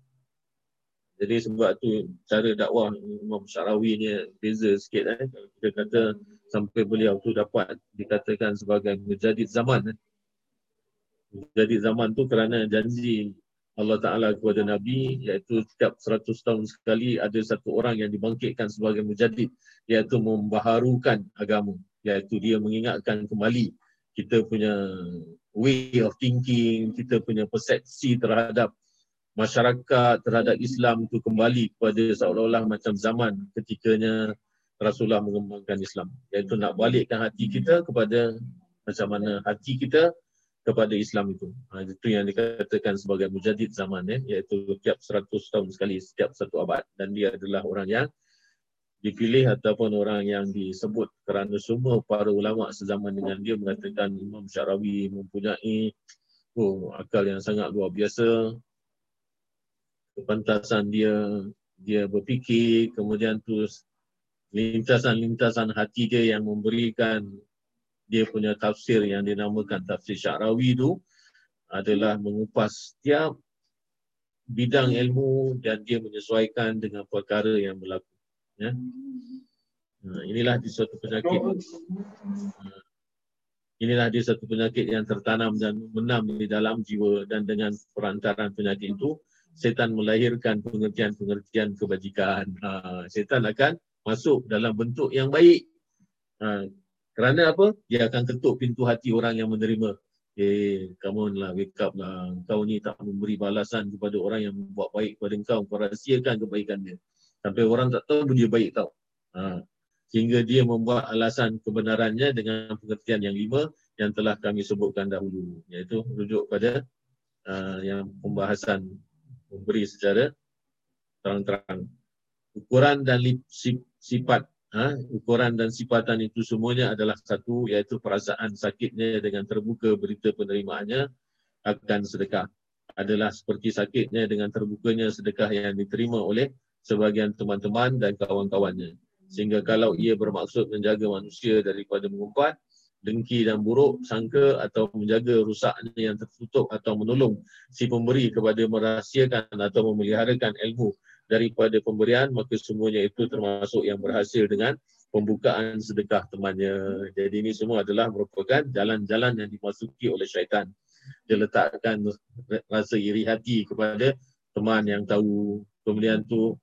Jadi sebab tu cara dakwah Imam Sha'rawi ni beza sikit. Eh. Kita kata sampai beliau tu dapat dikatakan sebagai mujadid zaman. Eh. Jadi zaman tu kerana janji Allah Ta'ala kepada Nabi, iaitu setiap seratus tahun sekali ada satu orang yang dibangkitkan sebagai mujadid, iaitu membaharukan agama, iaitu dia mengingatkan kembali kita punya way of thinking, kita punya persepsi terhadap masyarakat, terhadap Islam tu kembali kepada seolah-olah macam zaman ketikanya Rasulullah mengembangkan Islam, iaitu nak balikkan hati kita kepada macam mana hati kita kepada Islam itu. Ha, itu yang dikatakan sebagai mujadid zaman, eh, iaitu tiap seratus tahun sekali, setiap satu abad. Dan dia adalah orang yang dipilih ataupun orang yang disebut kerana semua para ulama sezaman dengan dia mengatakan Imam Sha'rawi mempunyai oh, akal yang sangat luar biasa, kepantasan dia dia berfikir, kemudian tu lintasan-lintasan hati dia yang memberikan dia punya tafsir yang dinamakan tafsir Sha'rawi tu adalah mengupas setiap bidang ilmu dan dia menyesuaikan dengan perkara yang berlaku. Ya? Nah, inilah di suatu penyakit. Inilah dia satu penyakit yang tertanam dan menam di dalam jiwa, dan dengan perantaran penyakit itu setan melahirkan pengertian-pengertian kebajikan. Ha, setan akan masuk dalam bentuk yang baik. Ha, kerana apa? Dia akan ketuk pintu hati orang yang menerima Eh, come on lah, wake up lah. Kau ni tak memberi balasan kepada orang yang buat baik kepada kau. Kau rahsiakan kebaikan dia. Sampai orang tak tahu dia baik tau. Ha. Sehingga dia membuat alasan kebenarannya dengan pengertian yang lima yang telah kami sebutkan dahulu. Iaitu rujuk pada uh, yang pembahasan memberi secara terang-terang. Ukuran dan lip, sip, sifat. Ha? Ukuran dan sifatan itu semuanya adalah satu, iaitu perasaan sakitnya dengan terbuka berita penerimaannya akan sedekah adalah seperti sakitnya dengan terbukanya sedekah yang diterima oleh sebahagian teman-teman dan kawan-kawannya. Sehingga kalau ia bermaksud menjaga manusia daripada mengumpat, dengki dan buruk sangka atau menjaga rusaknya yang tertutup atau menolong si pemberi kepada merahsiakan atau memeliharakan ilmu daripada pemberian, maka semuanya itu termasuk yang berhasil dengan pembukaan sedekah temannya. Jadi ini semua adalah merupakan jalan-jalan yang dimasuki oleh syaitan. Dia letakkan rasa iri hati kepada teman yang tahu. Kemudian tu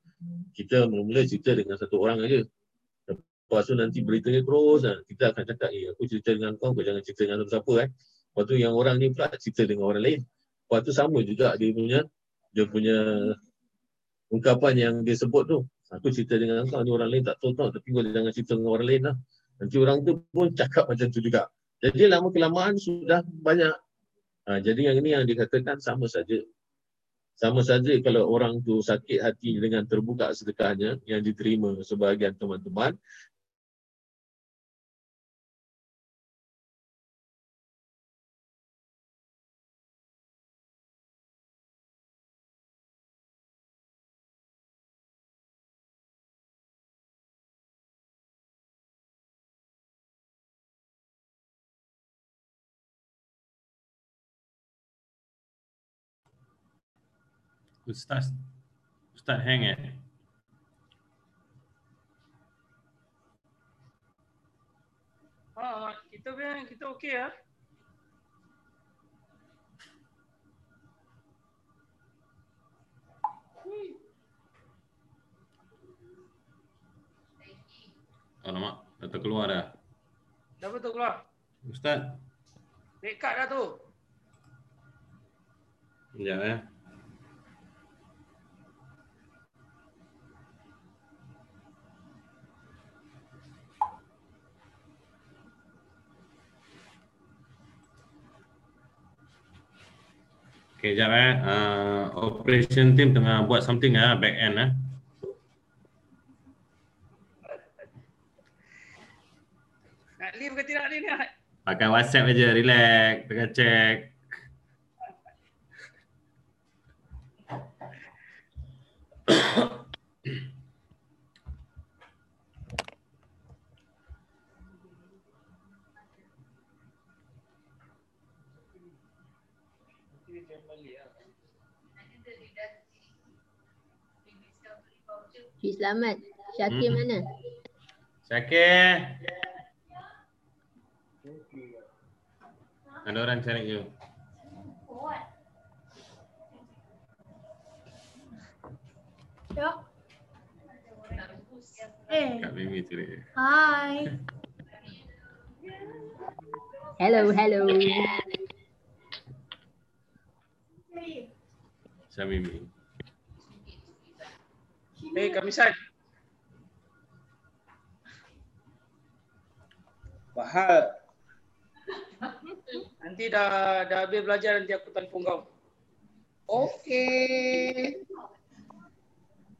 kita mula-mula cerita dengan satu orang aja. Lepas tu nanti beritanya terus. Kita akan cakap, eh aku cerita dengan kau, kau jangan cerita dengan siapa eh. Lepas tu yang orang ni pula cerita dengan orang lain. Lepas tu sama juga dia punya, dia punya ungkapan yang dia sebut tu. Aku cerita dengan kau, ni orang lain tak tahu tau, tapi kau jangan cerita dengan orang lain lah. Nanti orang tu pun cakap macam tu juga. Jadi lama kelamaan sudah banyak. Ha, jadi yang ini yang dikatakan sama saja. Sama saja kalau orang tu sakit hati dengan terbuka sedekahnya yang diterima sebahagian teman-teman. Ustaz, Ustaz hang eh? Ah, kita punya, kita okey ah. Hmm. Alamak, dah terkeluar dah. Dah betul keluar. Ustaz. Dekat dah tu. Sekejap eh. Okay, sekejap eh. Uh, operation team tengah buat something lah, back end lah. Nak leave ke tidak ni? Pakai WhatsApp aja, relax, tengah check. Cik Selamat, Syakir hmm. mana? Syakir. Ada orang cari you. Hey. Kak Mimi cari. Hi. Hello, hello. Samimi. Eh, hey, Kamisan. Bahar. Nanti dah dah habis belajar, nanti aku telefon kau. Okey.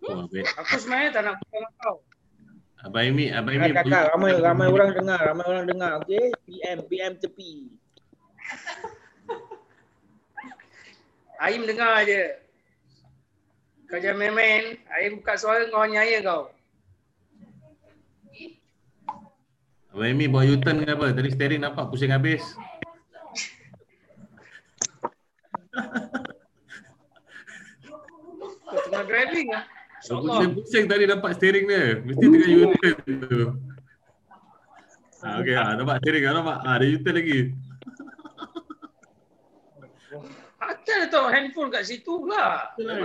Oh, aku sebenarnya tak nak beritahu kau. Abang Imi, Abang Imi. Nah, kakak, ramai ramai orang dengar, ramai orang dengar. Okey, P M P M tepi. Aim dengar aje. Kau jangan main-main. Aim buka suara kau nyaya kau. Abang Amy buat U-turn ke apa? Tadi steering nampak pusing habis. Kau tengah driving lah. Pusing-pusing tadi nampak steering dia. Mesti tengah U-turn tu. Ha, okay, ha, nampak steering kau nampak. Ha, ada U-turn lagi. Kita letak handphone kat situ lah. Mana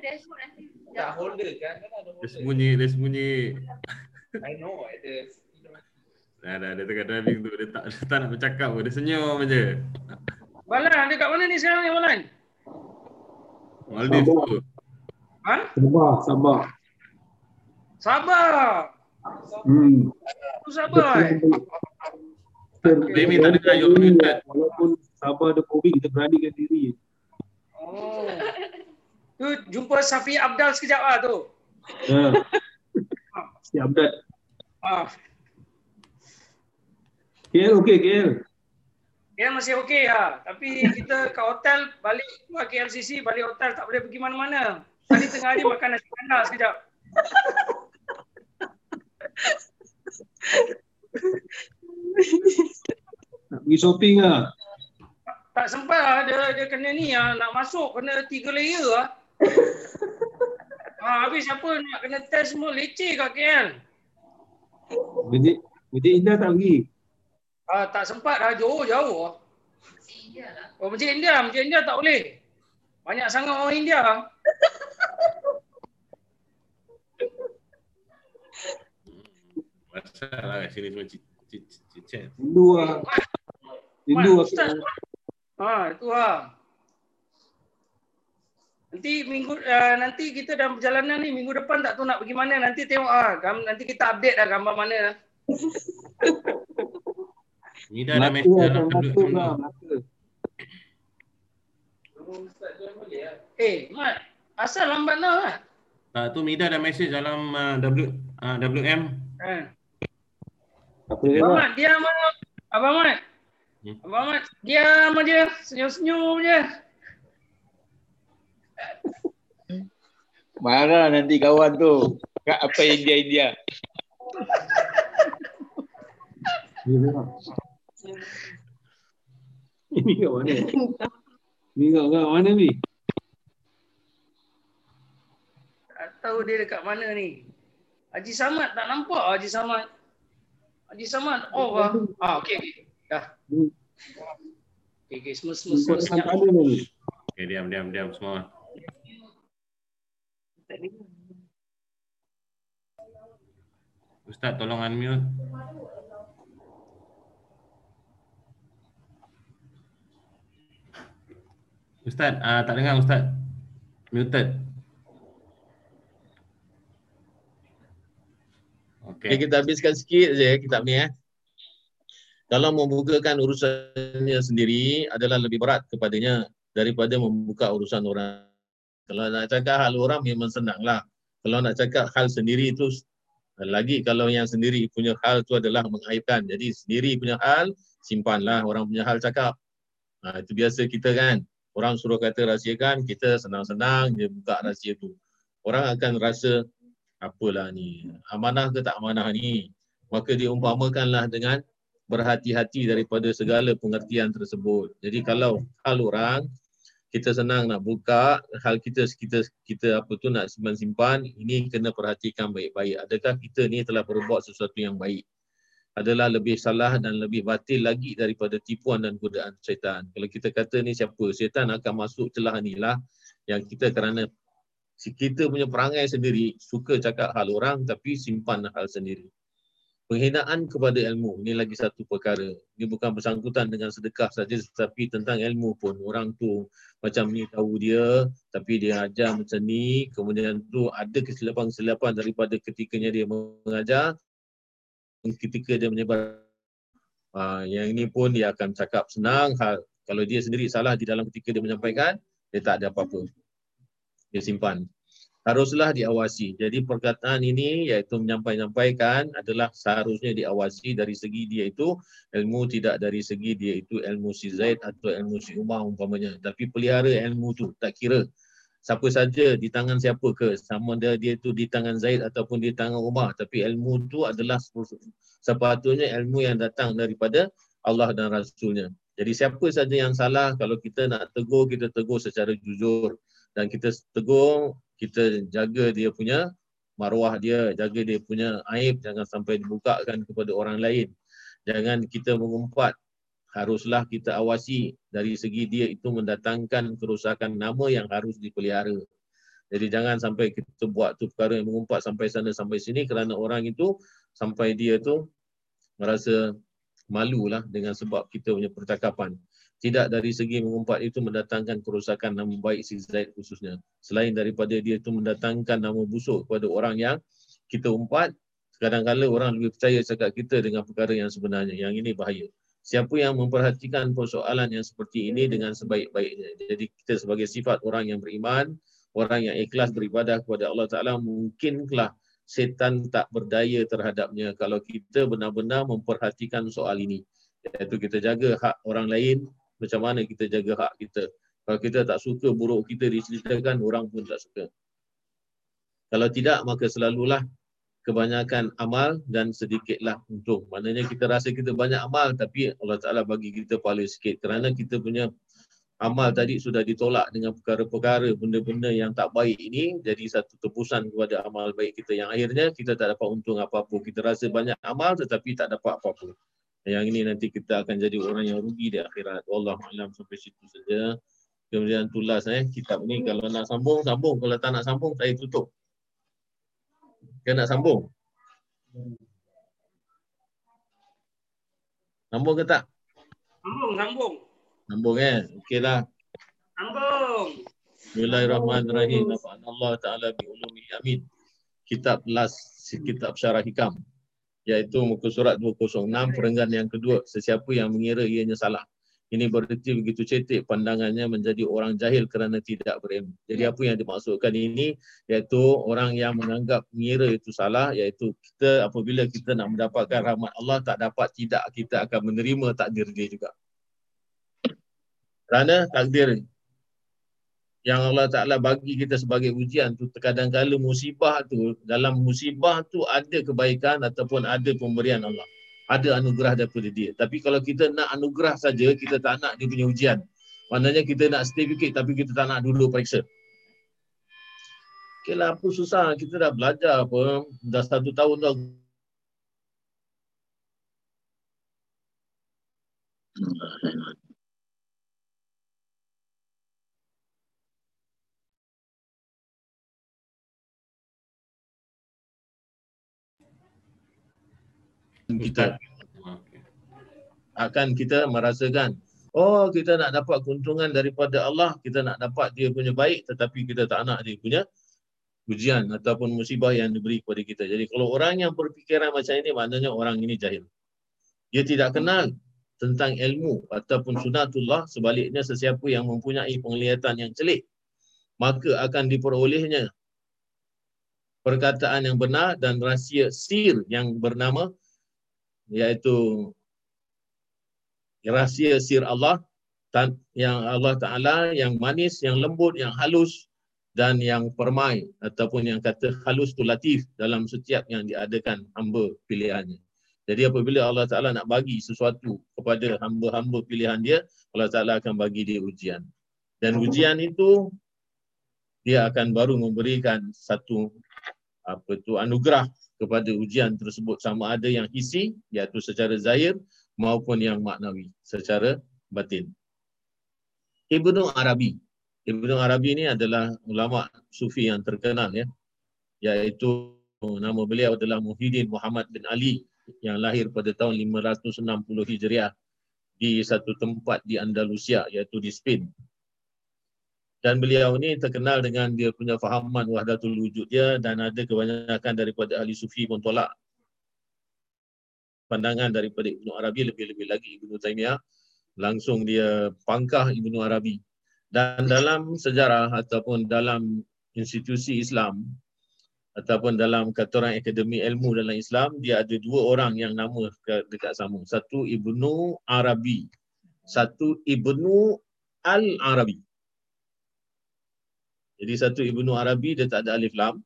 dashboard nanti? Dah holder kan? Dia sembunyi, dia sembunyi. I know. Nah, dah, dia tengah driving tu, dia tak, dia tak nak bercakap pun, dia senyum je. Balan, dia kat mana ni sekarang ni Balan? Maldives tu. Ha? Sabah, Sabah. Sabah. Hmm. Tu Sabah eh. Demi tak ada yang minat. Walaupun Sabah ada Covid, kita beranikan diri. Oh. Tu jumpa Safi Abdal sekejap lah tu. Ya. Safi Abdal. Ah. K L okey, K L. K L masih okey ha. Tapi kita kat hotel balik keluar K L C C, balik hotel tak boleh pergi mana-mana. Tadi tengah hari makan nasi bandar sekejap. Nak pergi shopping ah. Tak, tak sempat lah. Dia, dia kena ni ah, nak masuk kena tiga layer ah. Ha, habis siapa nak kena test semua leceh kat K L. Budi Budi Indah tak pergi. Ah, tak sempat dah, jauh-jauh. Masjid India lah. Oh, Masjid India, Masjid India tak boleh. Banyak sangat orang India. Masalah kat sini semua cicit. Hindu lah. Hindu lah. Itu lah. Nanti minggu uh, nanti kita dalam perjalanan ni, minggu depan tak tahu nak pergi mana. Nanti tengok lah. Nanti kita update lah gambar mana lah. Ni dah ada mesej dalam duduk lah. Eh, Mat, asal lambat lah Mat. Ah, tu Mida ada mesej dalam uh, W uh, W M. Ha. Apa dia? Abang Mat, dia mana? Abang Mat. Hmm? Abang Mat, dia sama dia, senyum-senyum je. Marah nanti kawan tu. Kak apa India India. Ini kat mana? Ini kat mana ni? Tak tahu dia dekat mana ni. Haji Samad tak nampak Haji Samad. Haji Samad off lah. Ah, okey. Dah. Okey, okay, semua semua semua senyap. Okey, diam diam diam semua. Ustaz tolong unmute. Ustaz, uh, tak dengar Ustaz. Muted. Okey. Okay, kita habiskan sikit je kitab ni eh. Kalau membukakan urusannya sendiri adalah lebih berat kepadanya daripada membuka urusan orang. Kalau nak cakap hal orang memang senanglah. Kalau nak cakap hal sendiri itu lagi, kalau yang sendiri punya hal tu adalah mengaibkan. Jadi sendiri punya hal simpanlah, orang punya hal cakap. Ha, itu biasa kita kan. Orang suruh kata rahsiakan, kita senang-senang dia buka rahsia tu. Orang akan rasa apalah ni, amanah ke tak amanah ni. Maka diumpamakanlah dengan berhati-hati daripada segala pengertian tersebut. Jadi kalau hal orang kita senang nak buka, hal kita kita kita apa tu nak simpan-simpan, ini kena perhatikan baik-baik. Adakah kita ni telah berbuat sesuatu yang baik? Adalah lebih salah dan lebih batil lagi daripada tipuan dan godaan syaitan. Kalau kita kata ni siapa, syaitan akan masuk celah inilah yang kita kerana kita punya perangai sendiri, suka cakap hal orang tapi simpan hal sendiri. Penghinaan kepada ilmu, ni lagi satu perkara. Ini bukan bersangkutan dengan sedekah saja tetapi tentang ilmu pun. Orang tu macam ni tahu dia tapi dia ajar macam ni, kemudian tu ada kesilapan-kesilapan daripada ketikanya dia mengajar ketika dia menyebar. Ha, yang ini pun dia akan cakap senang. Ha, kalau dia sendiri salah di dalam ketika dia menyampaikan, dia tak ada apa-apa. Dia simpan. Haruslah diawasi. Jadi perkataan ini iaitu menyampaikan adalah seharusnya diawasi dari segi dia itu ilmu, tidak dari segi dia itu ilmu si Zaid atau ilmu si Umar umpamanya. Tapi pelihara ilmu tu, tak kira siapa saja, di tangan siapa ke, sama ada dia tu di tangan Zaid ataupun di tangan Umar, tapi ilmu tu adalah sepatutnya ilmu yang datang daripada Allah dan Rasulnya. Jadi siapa saja yang salah, kalau kita nak tegur, kita tegur secara jujur, dan kita tegur, kita jaga dia punya marwah dia, jaga dia punya aib, jangan sampai dibukakan kepada orang lain. Jangan kita mengumpat. Haruslah kita awasi dari segi dia itu mendatangkan kerusakan nama yang harus dipelihara. Jadi jangan sampai kita buat tu perkara yang mengumpat sampai sana sampai sini kerana orang itu sampai dia tu merasa malulah dengan sebab kita punya percakapan. Tidak dari segi mengumpat itu mendatangkan kerosakan nama baik si Zaid khususnya. Selain daripada dia itu mendatangkan nama busuk kepada orang yang kita umpat, kadang-kadang orang lebih percaya cakap kita dengan perkara yang sebenarnya. Yang ini bahaya. Siapa yang memperhatikan persoalan yang seperti ini dengan sebaik-baiknya. Jadi kita sebagai sifat orang yang beriman, orang yang ikhlas beribadah kepada Allah Ta'ala, mungkinlah setan tak berdaya terhadapnya kalau kita benar-benar memperhatikan soal ini. Iaitu kita jaga hak orang lain, macam mana kita jaga hak kita. Kalau kita tak suka buruk kita diceritakan, orang pun tak suka. Kalau tidak, maka selalulah kebanyakan amal dan sedikitlah untung. Maknanya kita rasa kita banyak amal, tapi Allah Ta'ala bagi kita pahala sikit. Kerana kita punya amal tadi sudah ditolak dengan perkara-perkara, benda-benda yang tak baik ini, jadi satu tebusan kepada amal baik kita. Yang akhirnya kita tak dapat untung apa-apa. Kita rasa banyak amal tetapi tak dapat apa-apa. Yang ini nanti kita akan jadi orang yang rugi di akhirat. Wallahualam, sampai situ saja. Kemudian tulas eh kitab ni, kalau nak sambung sambung, kalau tak nak sambung saya tutup. Dia nak sambung. Sambung ke tak? Sambung, sambung. Sambung eh. Okeylah. Sambung. Bismillahirrahmanirrahim. Allah Taala bi ulumi amin. Kitab last kitab syarah hikam, iaitu muka surat dua kosong enam perenggan yang kedua. Sesiapa yang mengira ianya salah, ini berarti begitu cetek pandangannya menjadi orang jahil kerana tidak berilmu. Jadi apa yang dimaksudkan ini, iaitu orang yang menganggap mengira itu salah, iaitu kita apabila kita nak mendapatkan rahmat Allah tak dapat tidak, kita akan menerima takdir dia juga. Kerana takdir yang Allah Ta'ala bagi kita sebagai ujian tu, terkadang-kadang musibah tu, dalam musibah tu ada kebaikan ataupun ada pemberian Allah. Ada anugerah daripada dia. Tapi kalau kita nak anugerah saja, kita tak nak dia punya ujian. Maknanya kita nak certificate tapi kita tak nak dulu periksa. Okey lah, apa susah? Kita dah belajar apa, dah satu tahun dah. Kita akan kita merasakan, oh kita nak dapat keuntungan daripada Allah, kita nak dapat dia punya baik, tetapi kita tak nak dia punya ujian ataupun musibah yang diberi kepada kita. Jadi kalau orang yang berfikiran macam ini, maknanya orang ini jahil. Dia tidak kenal tentang ilmu ataupun sunatullah. Sebaliknya, sesiapa yang mempunyai penglihatan yang celik, maka akan diperolehnya perkataan yang benar dan rahsia sir yang bernama, iaitu rahsia sir Allah, yang Allah Ta'ala yang manis, yang lembut, yang halus dan yang permai, ataupun yang kata halus tu latif dalam setiap yang diadakan hamba pilihannya. Jadi apabila Allah Ta'ala nak bagi sesuatu kepada hamba-hamba pilihan dia, Allah Ta'ala akan bagi dia ujian. Dan ujian itu dia akan baru memberikan satu apa tu anugerah kepada ujian tersebut, sama ada yang isi iaitu secara zahir maupun yang maknawi secara batin. Ibnul Arabi. Ibnul Arabi ni adalah ulama sufi yang terkenal ya. Iaitu nama beliau adalah Muhajirin Muhammad bin Ali yang lahir pada tahun lima ratus enam puluh Hijriah di satu tempat di Andalusia iaitu di Spain. Dan beliau ni terkenal dengan dia punya fahaman wahdatul wujud dia, dan ada kebanyakan daripada ahli sufi pun tolak pandangan daripada Ibnul Arabi, lebih-lebih lagi Ibnu Taimiyah. Langsung dia pangkah Ibnul Arabi. Dan dalam sejarah ataupun dalam institusi Islam ataupun dalam kategori akademi ilmu dalam Islam, dia ada dua orang yang nama dekat sama. Satu Ibnul Arabi, satu Ibnul Al-Arabi. Jadi satu Ibnul Arabi dia tak ada alif lam.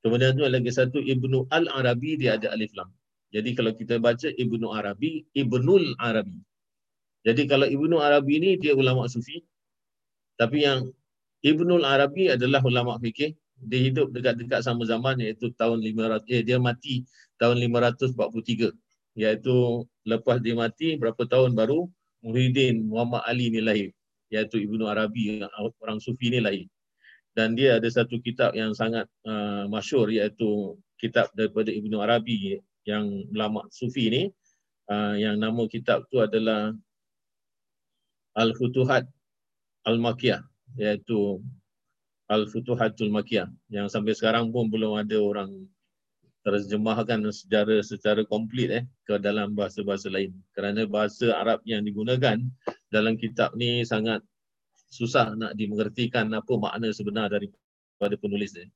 Kemudian tu lagi satu Ibnul Al-Arabi dia ada alif lam. Jadi kalau kita baca Ibnul Arabi, Ibnul Arabi. Jadi kalau Ibnul Arabi ni dia ulama sufi. Tapi yang Ibnul Arabi adalah ulama fikih. Dia hidup dekat-dekat sama zaman, iaitu tahun lima ratus eh, dia mati tahun lima ratus empat puluh tiga. Iaitu lepas dia mati berapa tahun baru Muhyiddin Muhammad Ali ni lahir. Iaitu Ibnul Arabi, orang sufi ni lahir. Dan dia ada satu kitab yang sangat uh, masyhur, iaitu kitab daripada Ibnul Arabi yang ulama sufi ni, uh, yang nama kitab tu adalah Al-Futuhat Al-Makiyah, iaitu Al-Futuhatul Makiyah, yang sampai sekarang pun belum ada orang terjemahkan secara secara komplit eh ke dalam bahasa-bahasa lain, kerana bahasa Arab yang digunakan dalam kitab ni sangat susah nak dimengertikan apa makna sebenar daripada penulis ni.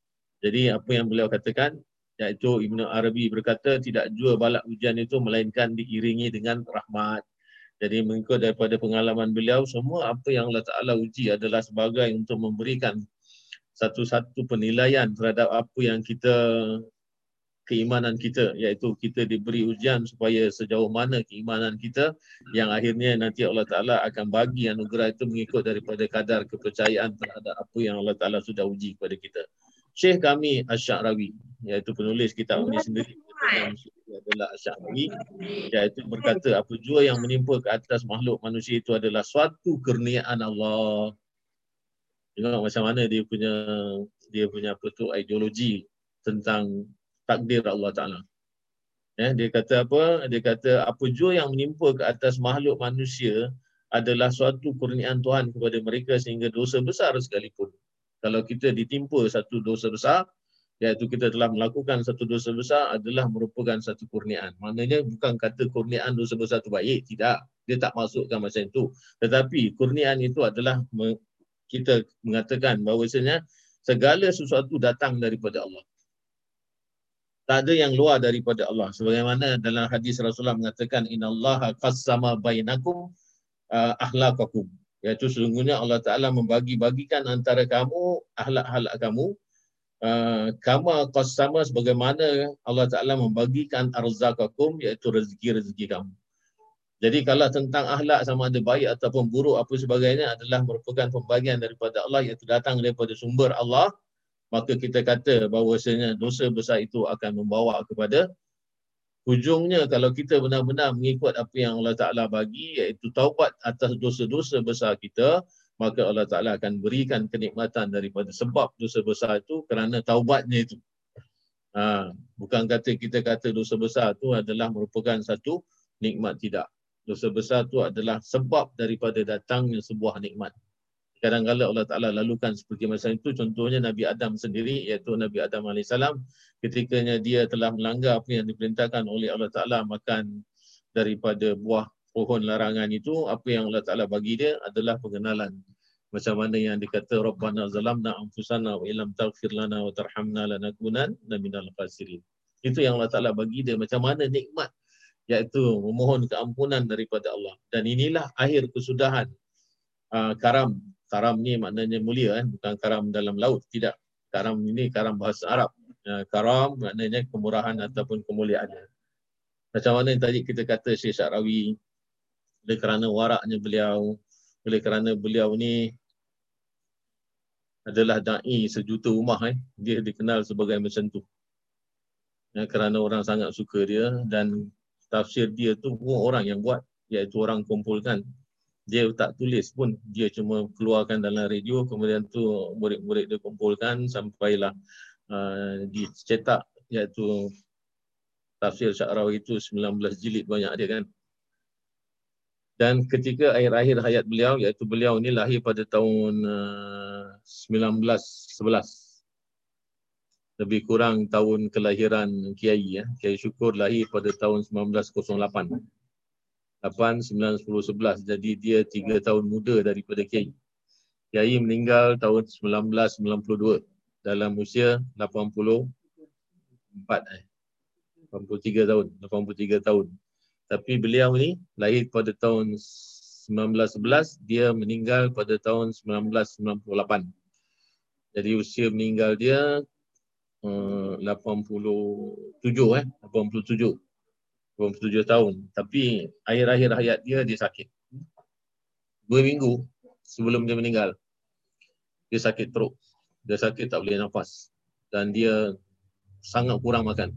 Jadi apa yang beliau katakan, iaitu Ibnul Arabi berkata, tidak jua balak hujan itu melainkan diiringi dengan rahmat. Jadi mengikut daripada pengalaman beliau, semua apa yang Allah Ta'ala uji adalah sebagai untuk memberikan satu-satu penilaian terhadap apa yang kita, keimanan kita, iaitu kita diberi ujian supaya sejauh mana keimanan kita, yang akhirnya nanti Allah Ta'ala akan bagi anugerah itu mengikut daripada kadar kepercayaan terhadap apa yang Allah Ta'ala sudah uji kepada kita. Syekh kami Sha'rawi, iaitu penulis kitab ini sendiri adalah Sha'rawi, iaitu berkata, apa jua yang menimpa ke atas makhluk manusia itu adalah suatu kurniaan Allah. Tengok macam mana dia punya dia punya apa tu ideologi tentang takdir Allah Ta'ala. Eh, dia kata apa? Dia kata apa jua yang menimpa ke atas makhluk manusia adalah suatu kurniaan Tuhan kepada mereka, sehingga dosa besar sekalipun. Kalau kita ditimpa satu dosa besar, iaitu kita telah melakukan satu dosa besar, adalah merupakan satu kurniaan. Maknanya bukan kata kurniaan dosa besar itu baik, tidak. Dia tak masukkan macam itu. Tetapi kurniaan itu adalah me- kita mengatakan bahawasanya segala sesuatu datang daripada Allah. Tak ada yang luar daripada Allah. Sebagaimana dalam hadis Rasulullah mengatakan, innallaha qassama bainakum uh, ahlakakum. Iaitu sesungguhnya Allah Ta'ala membagi-bagikan antara kamu ahlak-ahlak kamu. Uh, kama qassama, sebagaimana Allah Ta'ala membagikan arzakakum, iaitu rezeki-rezeki kamu. Jadi kalau tentang ahlak, sama ada baik ataupun buruk apa sebagainya, adalah merupakan pembagian daripada Allah, iaitu datang daripada sumber Allah. Maka kita kata bahawasanya dosa besar itu akan membawa kepada hujungnya, kalau kita benar-benar mengikut apa yang Allah Ta'ala bagi, iaitu taubat atas dosa-dosa besar kita, maka Allah Ta'ala akan berikan kenikmatan daripada sebab dosa besar itu kerana taubatnya itu. Ha, bukan kata kita kata dosa besar itu adalah merupakan satu nikmat, tidak. Dosa besar itu adalah sebab daripada datangnya sebuah nikmat. Kadang-kadang Allah Ta'ala lalukan seperti masa itu. Contohnya Nabi Adam sendiri, iaitu Nabi Adam alaihissalam, ketikanya dia telah melanggar apa yang diperintahkan oleh Allah Ta'ala, makan daripada buah pohon larangan itu, apa yang Allah Ta'ala bagi dia adalah pengenalan. Macam mana yang dikata, Rabbana zalamna anfusana wa illam taghfir lana wa tarhamna lanakunanna minal khasirin. Itu yang Allah Ta'ala bagi dia, macam mana nikmat, iaitu memohon keampunan daripada Allah. Dan inilah akhir kesudahan uh, karam. Karam ni maknanya mulia, eh? Bukan karam dalam laut, tidak. Karam ini karam bahasa Arab. Karam maknanya kemurahan ataupun kemuliaan. Macam mana yang tadi kita kata Syekh Sha'rawi, oleh kerana waraknya beliau, oleh kerana beliau ni adalah da'i sejuta ummah, eh? Dia dikenal sebagai macam tu. Ya, kerana orang sangat suka dia, dan tafsir dia tu pun orang yang buat, iaitu orang kumpulkan. Dia tak tulis pun, dia cuma keluarkan dalam radio, kemudian tu murid-murid dia kumpulkan sampailah uh, dicetak, iaitu tafsir Sha'rawi itu sembilan belas jilid banyak dia kan. Dan ketika akhir-akhir hayat beliau, iaitu beliau ni lahir pada tahun uh, sembilan belas sebelas, lebih kurang tahun kelahiran Kiai, ya. Kiai Syukur lahir pada tahun sembilan belas kosong lapan. lapan, sembilan, sepuluh, sebelas. Jadi dia tiga tahun muda daripada Kiai. Kiai meninggal tahun sembilan belas sembilan puluh dua dalam usia lapan puluh empat eh. lapan puluh tiga tahun, lapan puluh tiga tahun. Tapi beliau ni lahir pada tahun sembilan belas sebelas, dia meninggal pada tahun sembilan belas sembilan puluh lapan. Jadi usia meninggal dia uh, lapan puluh tujuh eh, lapan puluh tujuh. dua puluh tujuh tahun. Tapi akhir-akhir hayat dia, dia sakit. Dua minggu sebelum dia meninggal, dia sakit teruk. Dia sakit tak boleh nafas. Dan dia sangat kurang makan.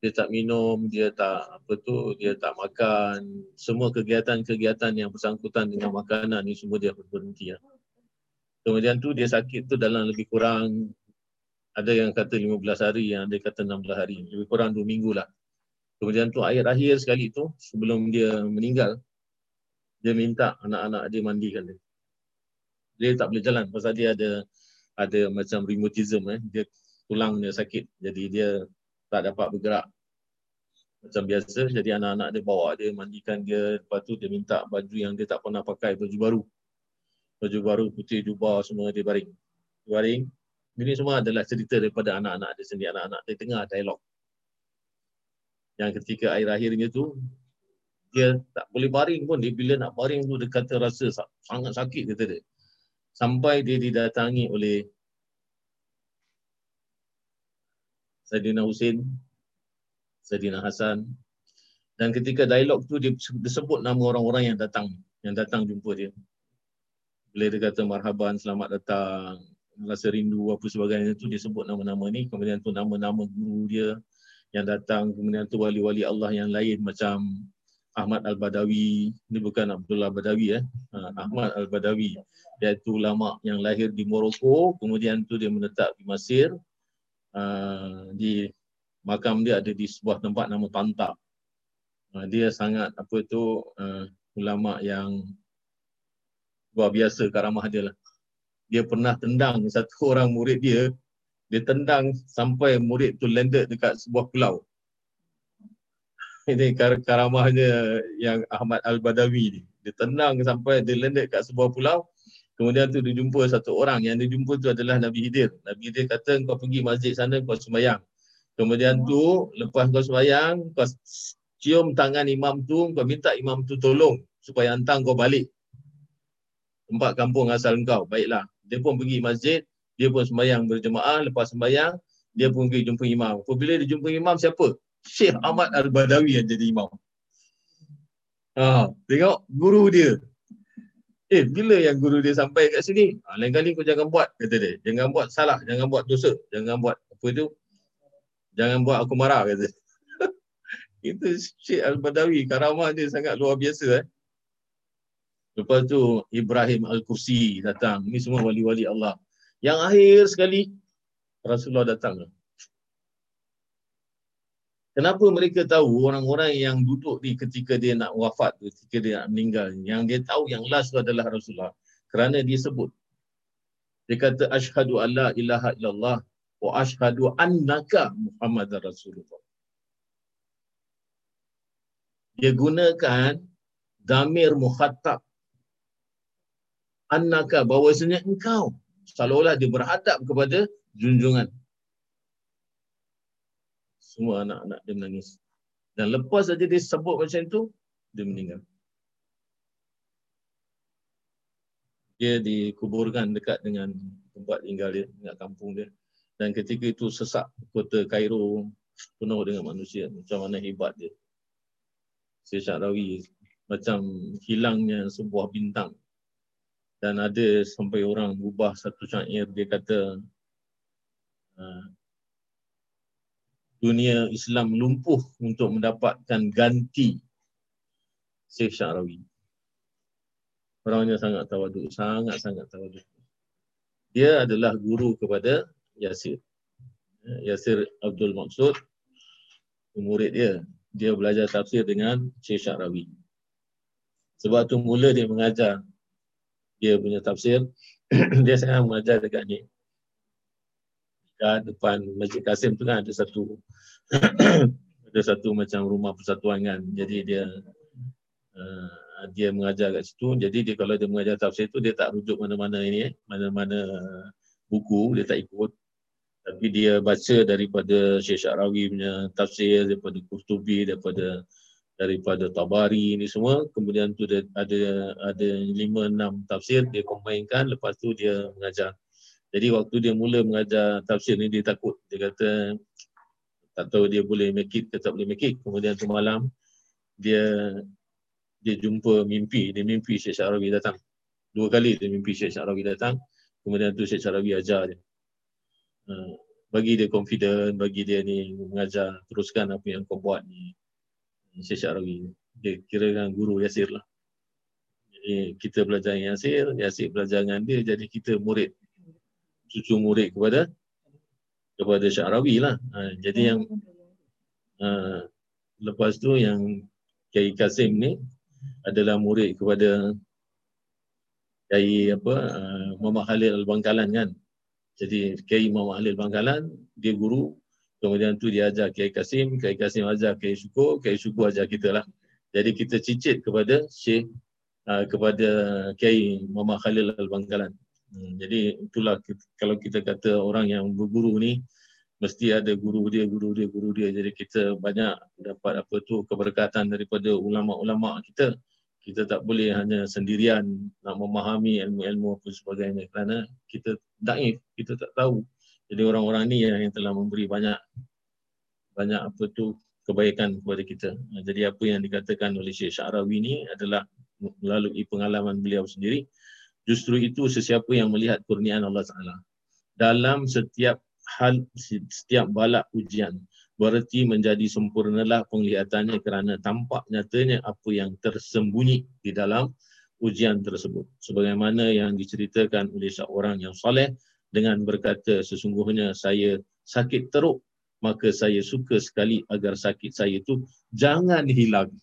Dia tak minum, dia tak apa tu, dia tak makan. Semua kegiatan-kegiatan yang bersangkutan dengan makanan ni semua dia berhenti. Kemudian tu dia sakit tu dalam lebih kurang, ada yang kata lima belas hari, yang ada kata enam belas hari. Lebih kurang dua minggu lah. Kemudian tu ayat akhir sekali tu, sebelum dia meninggal, dia minta anak-anak dia mandikan dia. Dia tak boleh jalan pasal dia ada ada macam rheumatism, eh. Dia tulang dia sakit. Jadi dia tak dapat bergerak macam biasa. Jadi anak-anak dia bawa dia, mandikan dia. Lepas tu dia minta baju yang dia tak pernah pakai, baju baru. Baju baru, putih, jubah, semua dia baring. Dia baring. Ini semua adalah cerita daripada anak-anak dia sendiri. Anak-anak dia tengah dialog. Yang ketika air akhirnya tu, dia tak boleh baring pun. Dia bila nak baring tu, dia kata rasa sangat sakit, kata dia. Sampai dia didatangi oleh Saidina Husin, Saidina Hasan. Dan ketika dialog tu, dia sebut nama orang-orang yang datang. Yang datang jumpa dia. Bila dia kata marhaban, selamat datang, rasa rindu, apa sebagainya tu, dia sebut nama-nama ni. Kemudian tu nama-nama guru dia yang datang, kemudian tu wali-wali Allah yang lain macam Ahmad Al-Badawi, ni bukan Abdullah Badawi, eh. Ahmad Al-Badawi, iaitu ulama yang lahir di Morocco, kemudian tu dia menetap di Mesir. Uh, di makam dia ada di sebuah tempat nama Tanta. Uh, dia sangat apa tu uh, ulama yang luar biasa karamah dia lah. Dia pernah tendang satu orang murid dia. Dia tendang sampai murid tu landed dekat sebuah pulau. Ini kar- karamahnya yang Ahmad Al-Badawi ni. Dia tendang sampai dia landed dekat sebuah pulau. Kemudian tu dia jumpa satu orang. Yang dia jumpa tu adalah Nabi Khidir. Nabi Khidir kata, kau pergi masjid sana, kau sembahyang. Kemudian tu, lepas kau sembahyang, kau cium tangan imam tu, kau minta imam tu tolong supaya hantar kau balik tempat kampung asal kau. Baiklah. Dia pun pergi masjid. Dia pun sembahyang berjemaah. Lepas sembahyang, dia pun pergi jumpa imam. Apabila dia jumpa imam, siapa? Syekh Ahmad Al-Badawi yang jadi imam. Ha, tengok guru dia. Eh, bila yang guru dia sampai kat sini? Ha, lain kali kau jangan buat, kata dia. Jangan buat salah. Jangan buat dosa. Jangan buat apa tu. Jangan buat aku marah, kata dia. Itu Syekh Al-Badawi. Karamah dia sangat luar biasa. Eh. Lepas tu, Ibrahim Al-Kursi datang. Ini semua wali-wali Allah. Yang akhir sekali, Rasulullah datang. Kenapa mereka tahu orang-orang yang duduk di ketika dia nak wafat, ketika dia nak meninggal, yang dia tahu yang last adalah Rasulullah? Kerana dia sebut. Dia kata, Ashhadu an la ilaha illallah wa ashhadu annaka Muhammadar Rasulullah. Dia gunakan dhamir mukhatab. Annaka, bahawasanya engkau. Seolah-olah dia berhadap kepada junjungan. Semua anak-anak dia menangis. Dan lepas saja dia sebut macam tu, dia meninggal. Dia dikuburkan dekat dengan tempat tinggal dia, dekat kampung dia. Dan ketika itu sesak kota Kairo penuh dengan manusia. Macam mana hebat dia. Syekh Sha'rawi macam hilangnya sebuah bintang. Dan ada sampai orang ubah satu syair, dia kata dunia Islam lumpuh untuk mendapatkan ganti Syekh Sha'rawi. Orangnya sangat tawaduk, sangat-sangat tawaduk. Dia adalah guru kepada Yasir. Yasir Abdul Maksud, murid dia. Dia belajar tafsir dengan Syekh Sha'rawi. Sebab tu mula dia mengajar dia punya tafsir. Dia sekarang mengajar dekat ni. Dekat depan Masjid Kasim tu kan ada satu ada satu macam rumah persatuan kan. Jadi dia uh, dia mengajar kat situ. Jadi dia kalau dia mengajar tafsir tu, dia tak rujuk mana-mana ini, eh. mana-mana buku, dia tak ikut. Tapi dia baca daripada Syekh Sha'rawi punya tafsir, daripada Qurtubi, daripada daripada Tabari ni semua. Kemudian tu dia ada ada lima enam tafsir dia combine-kan, lepas tu dia mengajar. Jadi waktu dia mula mengajar tafsir ni, dia takut. Dia kata tak tahu dia boleh make it ke tak boleh make it. Kemudian tu malam dia dia jumpa mimpi, dia mimpi Syekh Sha'rawi datang. Dua kali dia mimpi Syekh Sha'rawi datang. Kemudian tu Syekh Sha'rawi ajar dia. Uh, bagi dia confident, bagi dia ni mengajar, teruskan apa yang kau buat ni. Syekh Sha'rawi, dia kira kan guru Yasir lah. Jadi kita belajar dengan Yasir, Yasir belajar dengan dia, jadi kita murid, cucu murid kepada kepada Sha'rawi lah. Ha, jadi yang ha, Lepas tu yang Kiai Kasim ni adalah murid kepada Kiai apa uh, Muhammad Khalil Al-Bangkalan kan. Jadi Kiai Muhammad Khalil Al-Bangkalan dia guru, kemudian tu dia ajar Kiai Kasim, Kiai Kasim ajar Kiai Syukur, Kiai Syukur ajar kita lah. Jadi kita cicit kepada Syekh uh, kepada Kiai Muhammad Khalil Al-Bangkalan. Hmm, jadi itulah kita, kalau kita kata orang yang berguru ni mesti ada guru dia, guru dia, guru dia. Jadi kita banyak dapat apa tu keberkatan daripada ulama-ulama kita. Kita tak boleh hanya sendirian nak memahami ilmu-ilmu apa sebagainya kerana kita daif, kita tak tahu. Jadi orang-orang ni yang, yang telah memberi banyak banyak apa tu kebaikan kepada kita. Jadi apa yang dikatakan oleh Syekh Sha'rawi ni adalah melalui pengalaman beliau sendiri. Justru itu sesiapa yang melihat kurniaan Allah Taala dalam setiap hal, setiap balak ujian, berarti menjadi sempurnalah penglihatannya kerana tampak nyatanya apa yang tersembunyi di dalam ujian tersebut, sebagaimana yang diceritakan oleh seorang yang soleh dengan berkata, sesungguhnya saya sakit teruk, maka saya suka sekali agar sakit saya itu jangan hilang,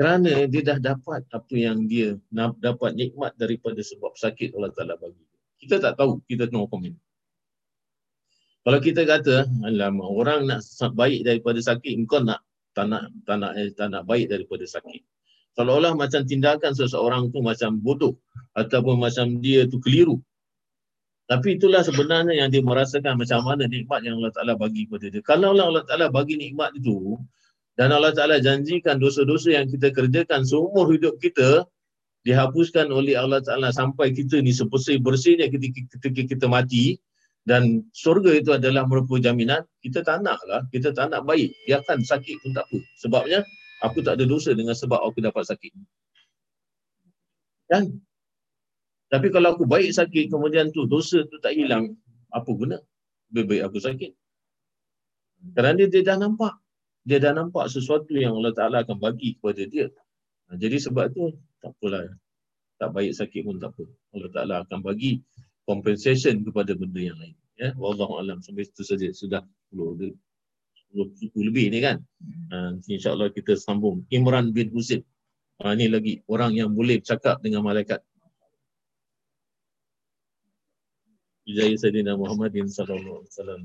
kerana dia dah dapat apa yang dia dapat nikmat daripada sebab sakit Allah Taala bagi. Kita tak tahu, kita no komen. Kalau kita kata, alamak, orang nak baik daripada sakit, engkau nak tak nak, tak nak, eh, tak nak baik daripada sakit. Seolah-olah macam tindakan seseorang tu macam bodoh ataupun macam dia tu keliru. Tapi itulah sebenarnya yang dia merasakan macam mana nikmat yang Allah Ta'ala bagi kepada dia. Kalau Allah Ta'ala bagi nikmat itu dan Allah Ta'ala janjikan dosa-dosa yang kita kerjakan seumur hidup kita dihapuskan oleh Allah Ta'ala sampai kita ni sebersih-bersihnya ketika, ketika kita mati, dan syurga itu adalah merupakan jaminan, kita tak nak lah, kita tak nak baik, dia akan sakit pun tak apa. Sebabnya, aku tak ada dosa dengan sebab aku dapat sakit. Kan? Tapi kalau aku baik sakit, kemudian tu dosa tu tak hilang, apa guna? Lebih baik aku sakit. Kerana dia dah nampak. Dia dah nampak sesuatu yang Allah Ta'ala akan bagi kepada dia. Jadi sebab tu, tak apalah, tak baik sakit pun tak apa. Allah Ta'ala akan bagi compensation kepada benda yang lain. Ya? Wallahu'alam. Sampai itu saja. Sudah sepuluh lebih ni kan. Uh, InsyaAllah kita sambung. Imran bin Husin. Uh, ini lagi orang yang boleh bercakap dengan malaikat. Ijaya Sayyidina Muhammadin sallallahu alaihi wasallam.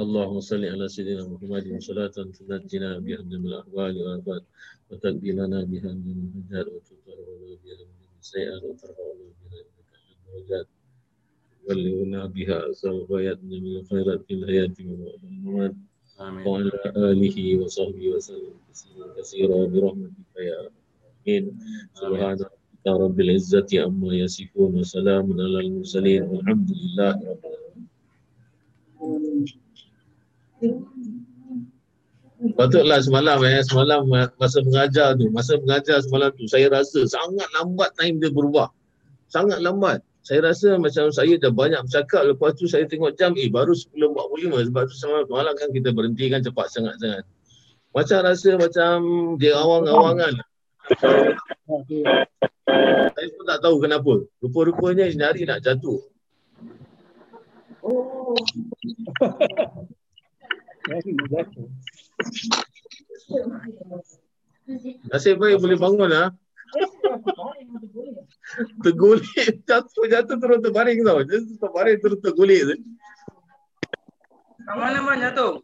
Allahumma salli ala sayyidina Muhammadin salatan tunajjina biha min al-ahwali wal afat wa taqdi lana biha min al-hajar wa tuqara biha min al-sayyi'at wa tarfa'na biha min al-darajat wa lana biha azwajat min al-khairat fil hayati wa al-mamat. Amin. Wa ala alihi wa sahbihi wa sallam tasliman katsiran bi rahmatika ya amin. Subhanaka rabbil izzati amma yasifun wa salamun alal mursalin walhamdulillahi rabbil alamin. Patutlah semalam eh, semalam masa mengajar tu, masa mengajar semalam tu saya rasa sangat lambat time dia berubah. Sangat lambat. Saya rasa macam saya dah banyak bercakap, lepas tu saya tengok jam, eh baru sepuluh empat puluh lima, sebab tu semalam kan kita berhenti kan cepat sangat-sangat. Macam rasa macam dia awang-awangan. Saya pun tak tahu kenapa. Rupa-rupanya hari nak jatuh. Oh. Nasib baik boleh bangun lah. Tergulit, jatuh-jatuh terus terbaring tau. Terbaring terus tergulit. Kat mana bang jatuh?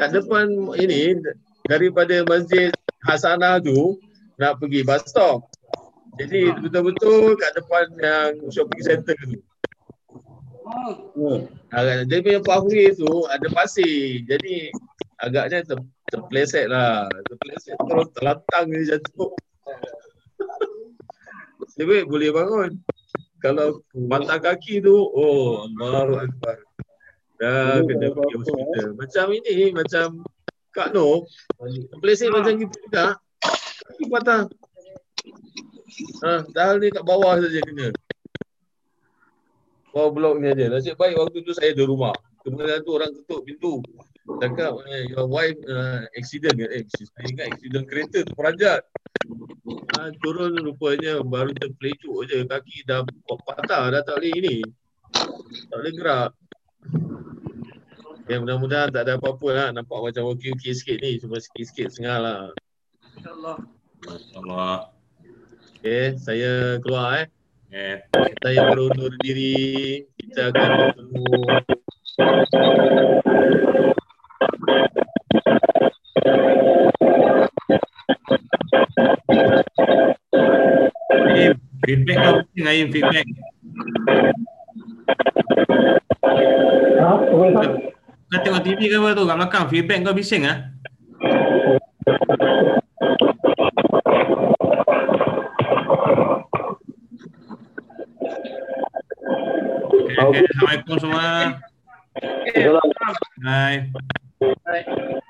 Kat depan ini, daripada Masjid Hasanah tu nak pergi bus stop. Jadi betul-betul kat depan yang shopping center tu. Oh. Dia punya pathway tu ada pasir. Jadi agaknya ter, terpleset lah. Terpleset terus terlantang dia jatuh. Sebab boleh bangun. Kalau patah kaki tu, oh Allahu Akbar. Dah kena pergi hospital. Macam ini, macam Kak Noh. Terpleset macam kita juga. Kaki patah. Ha, dah ni kat bawah saja kena. Bawah blok ni aja. Nasib baik waktu tu saya di rumah. Kemudian tu orang ketuk pintu. Cakap, your wife uh, accident ke? Eh, saya ingat accident kereta tu peranjat. Ha, turun rupanya baru dia pelecuk je. Kaki dah patah, dah tak boleh ini. Tak boleh gerak. Ya, mudah-mudahan tak ada apa-apa lah. Nampak macam okey-okey sikit ni. Cuma sikit-sikit sengal lah. InsyaAllah. InsyaAllah. Okay, saya keluar eh. Okay. Saya berundur diri. Kita akan bertemu. Aim, feedback kau penting Aim, feedback. Kau tengok T V ke apa tu kat belakang, feedback kau bising ah. Okay, okay. Assalamualaikum semua. Hai. Hai.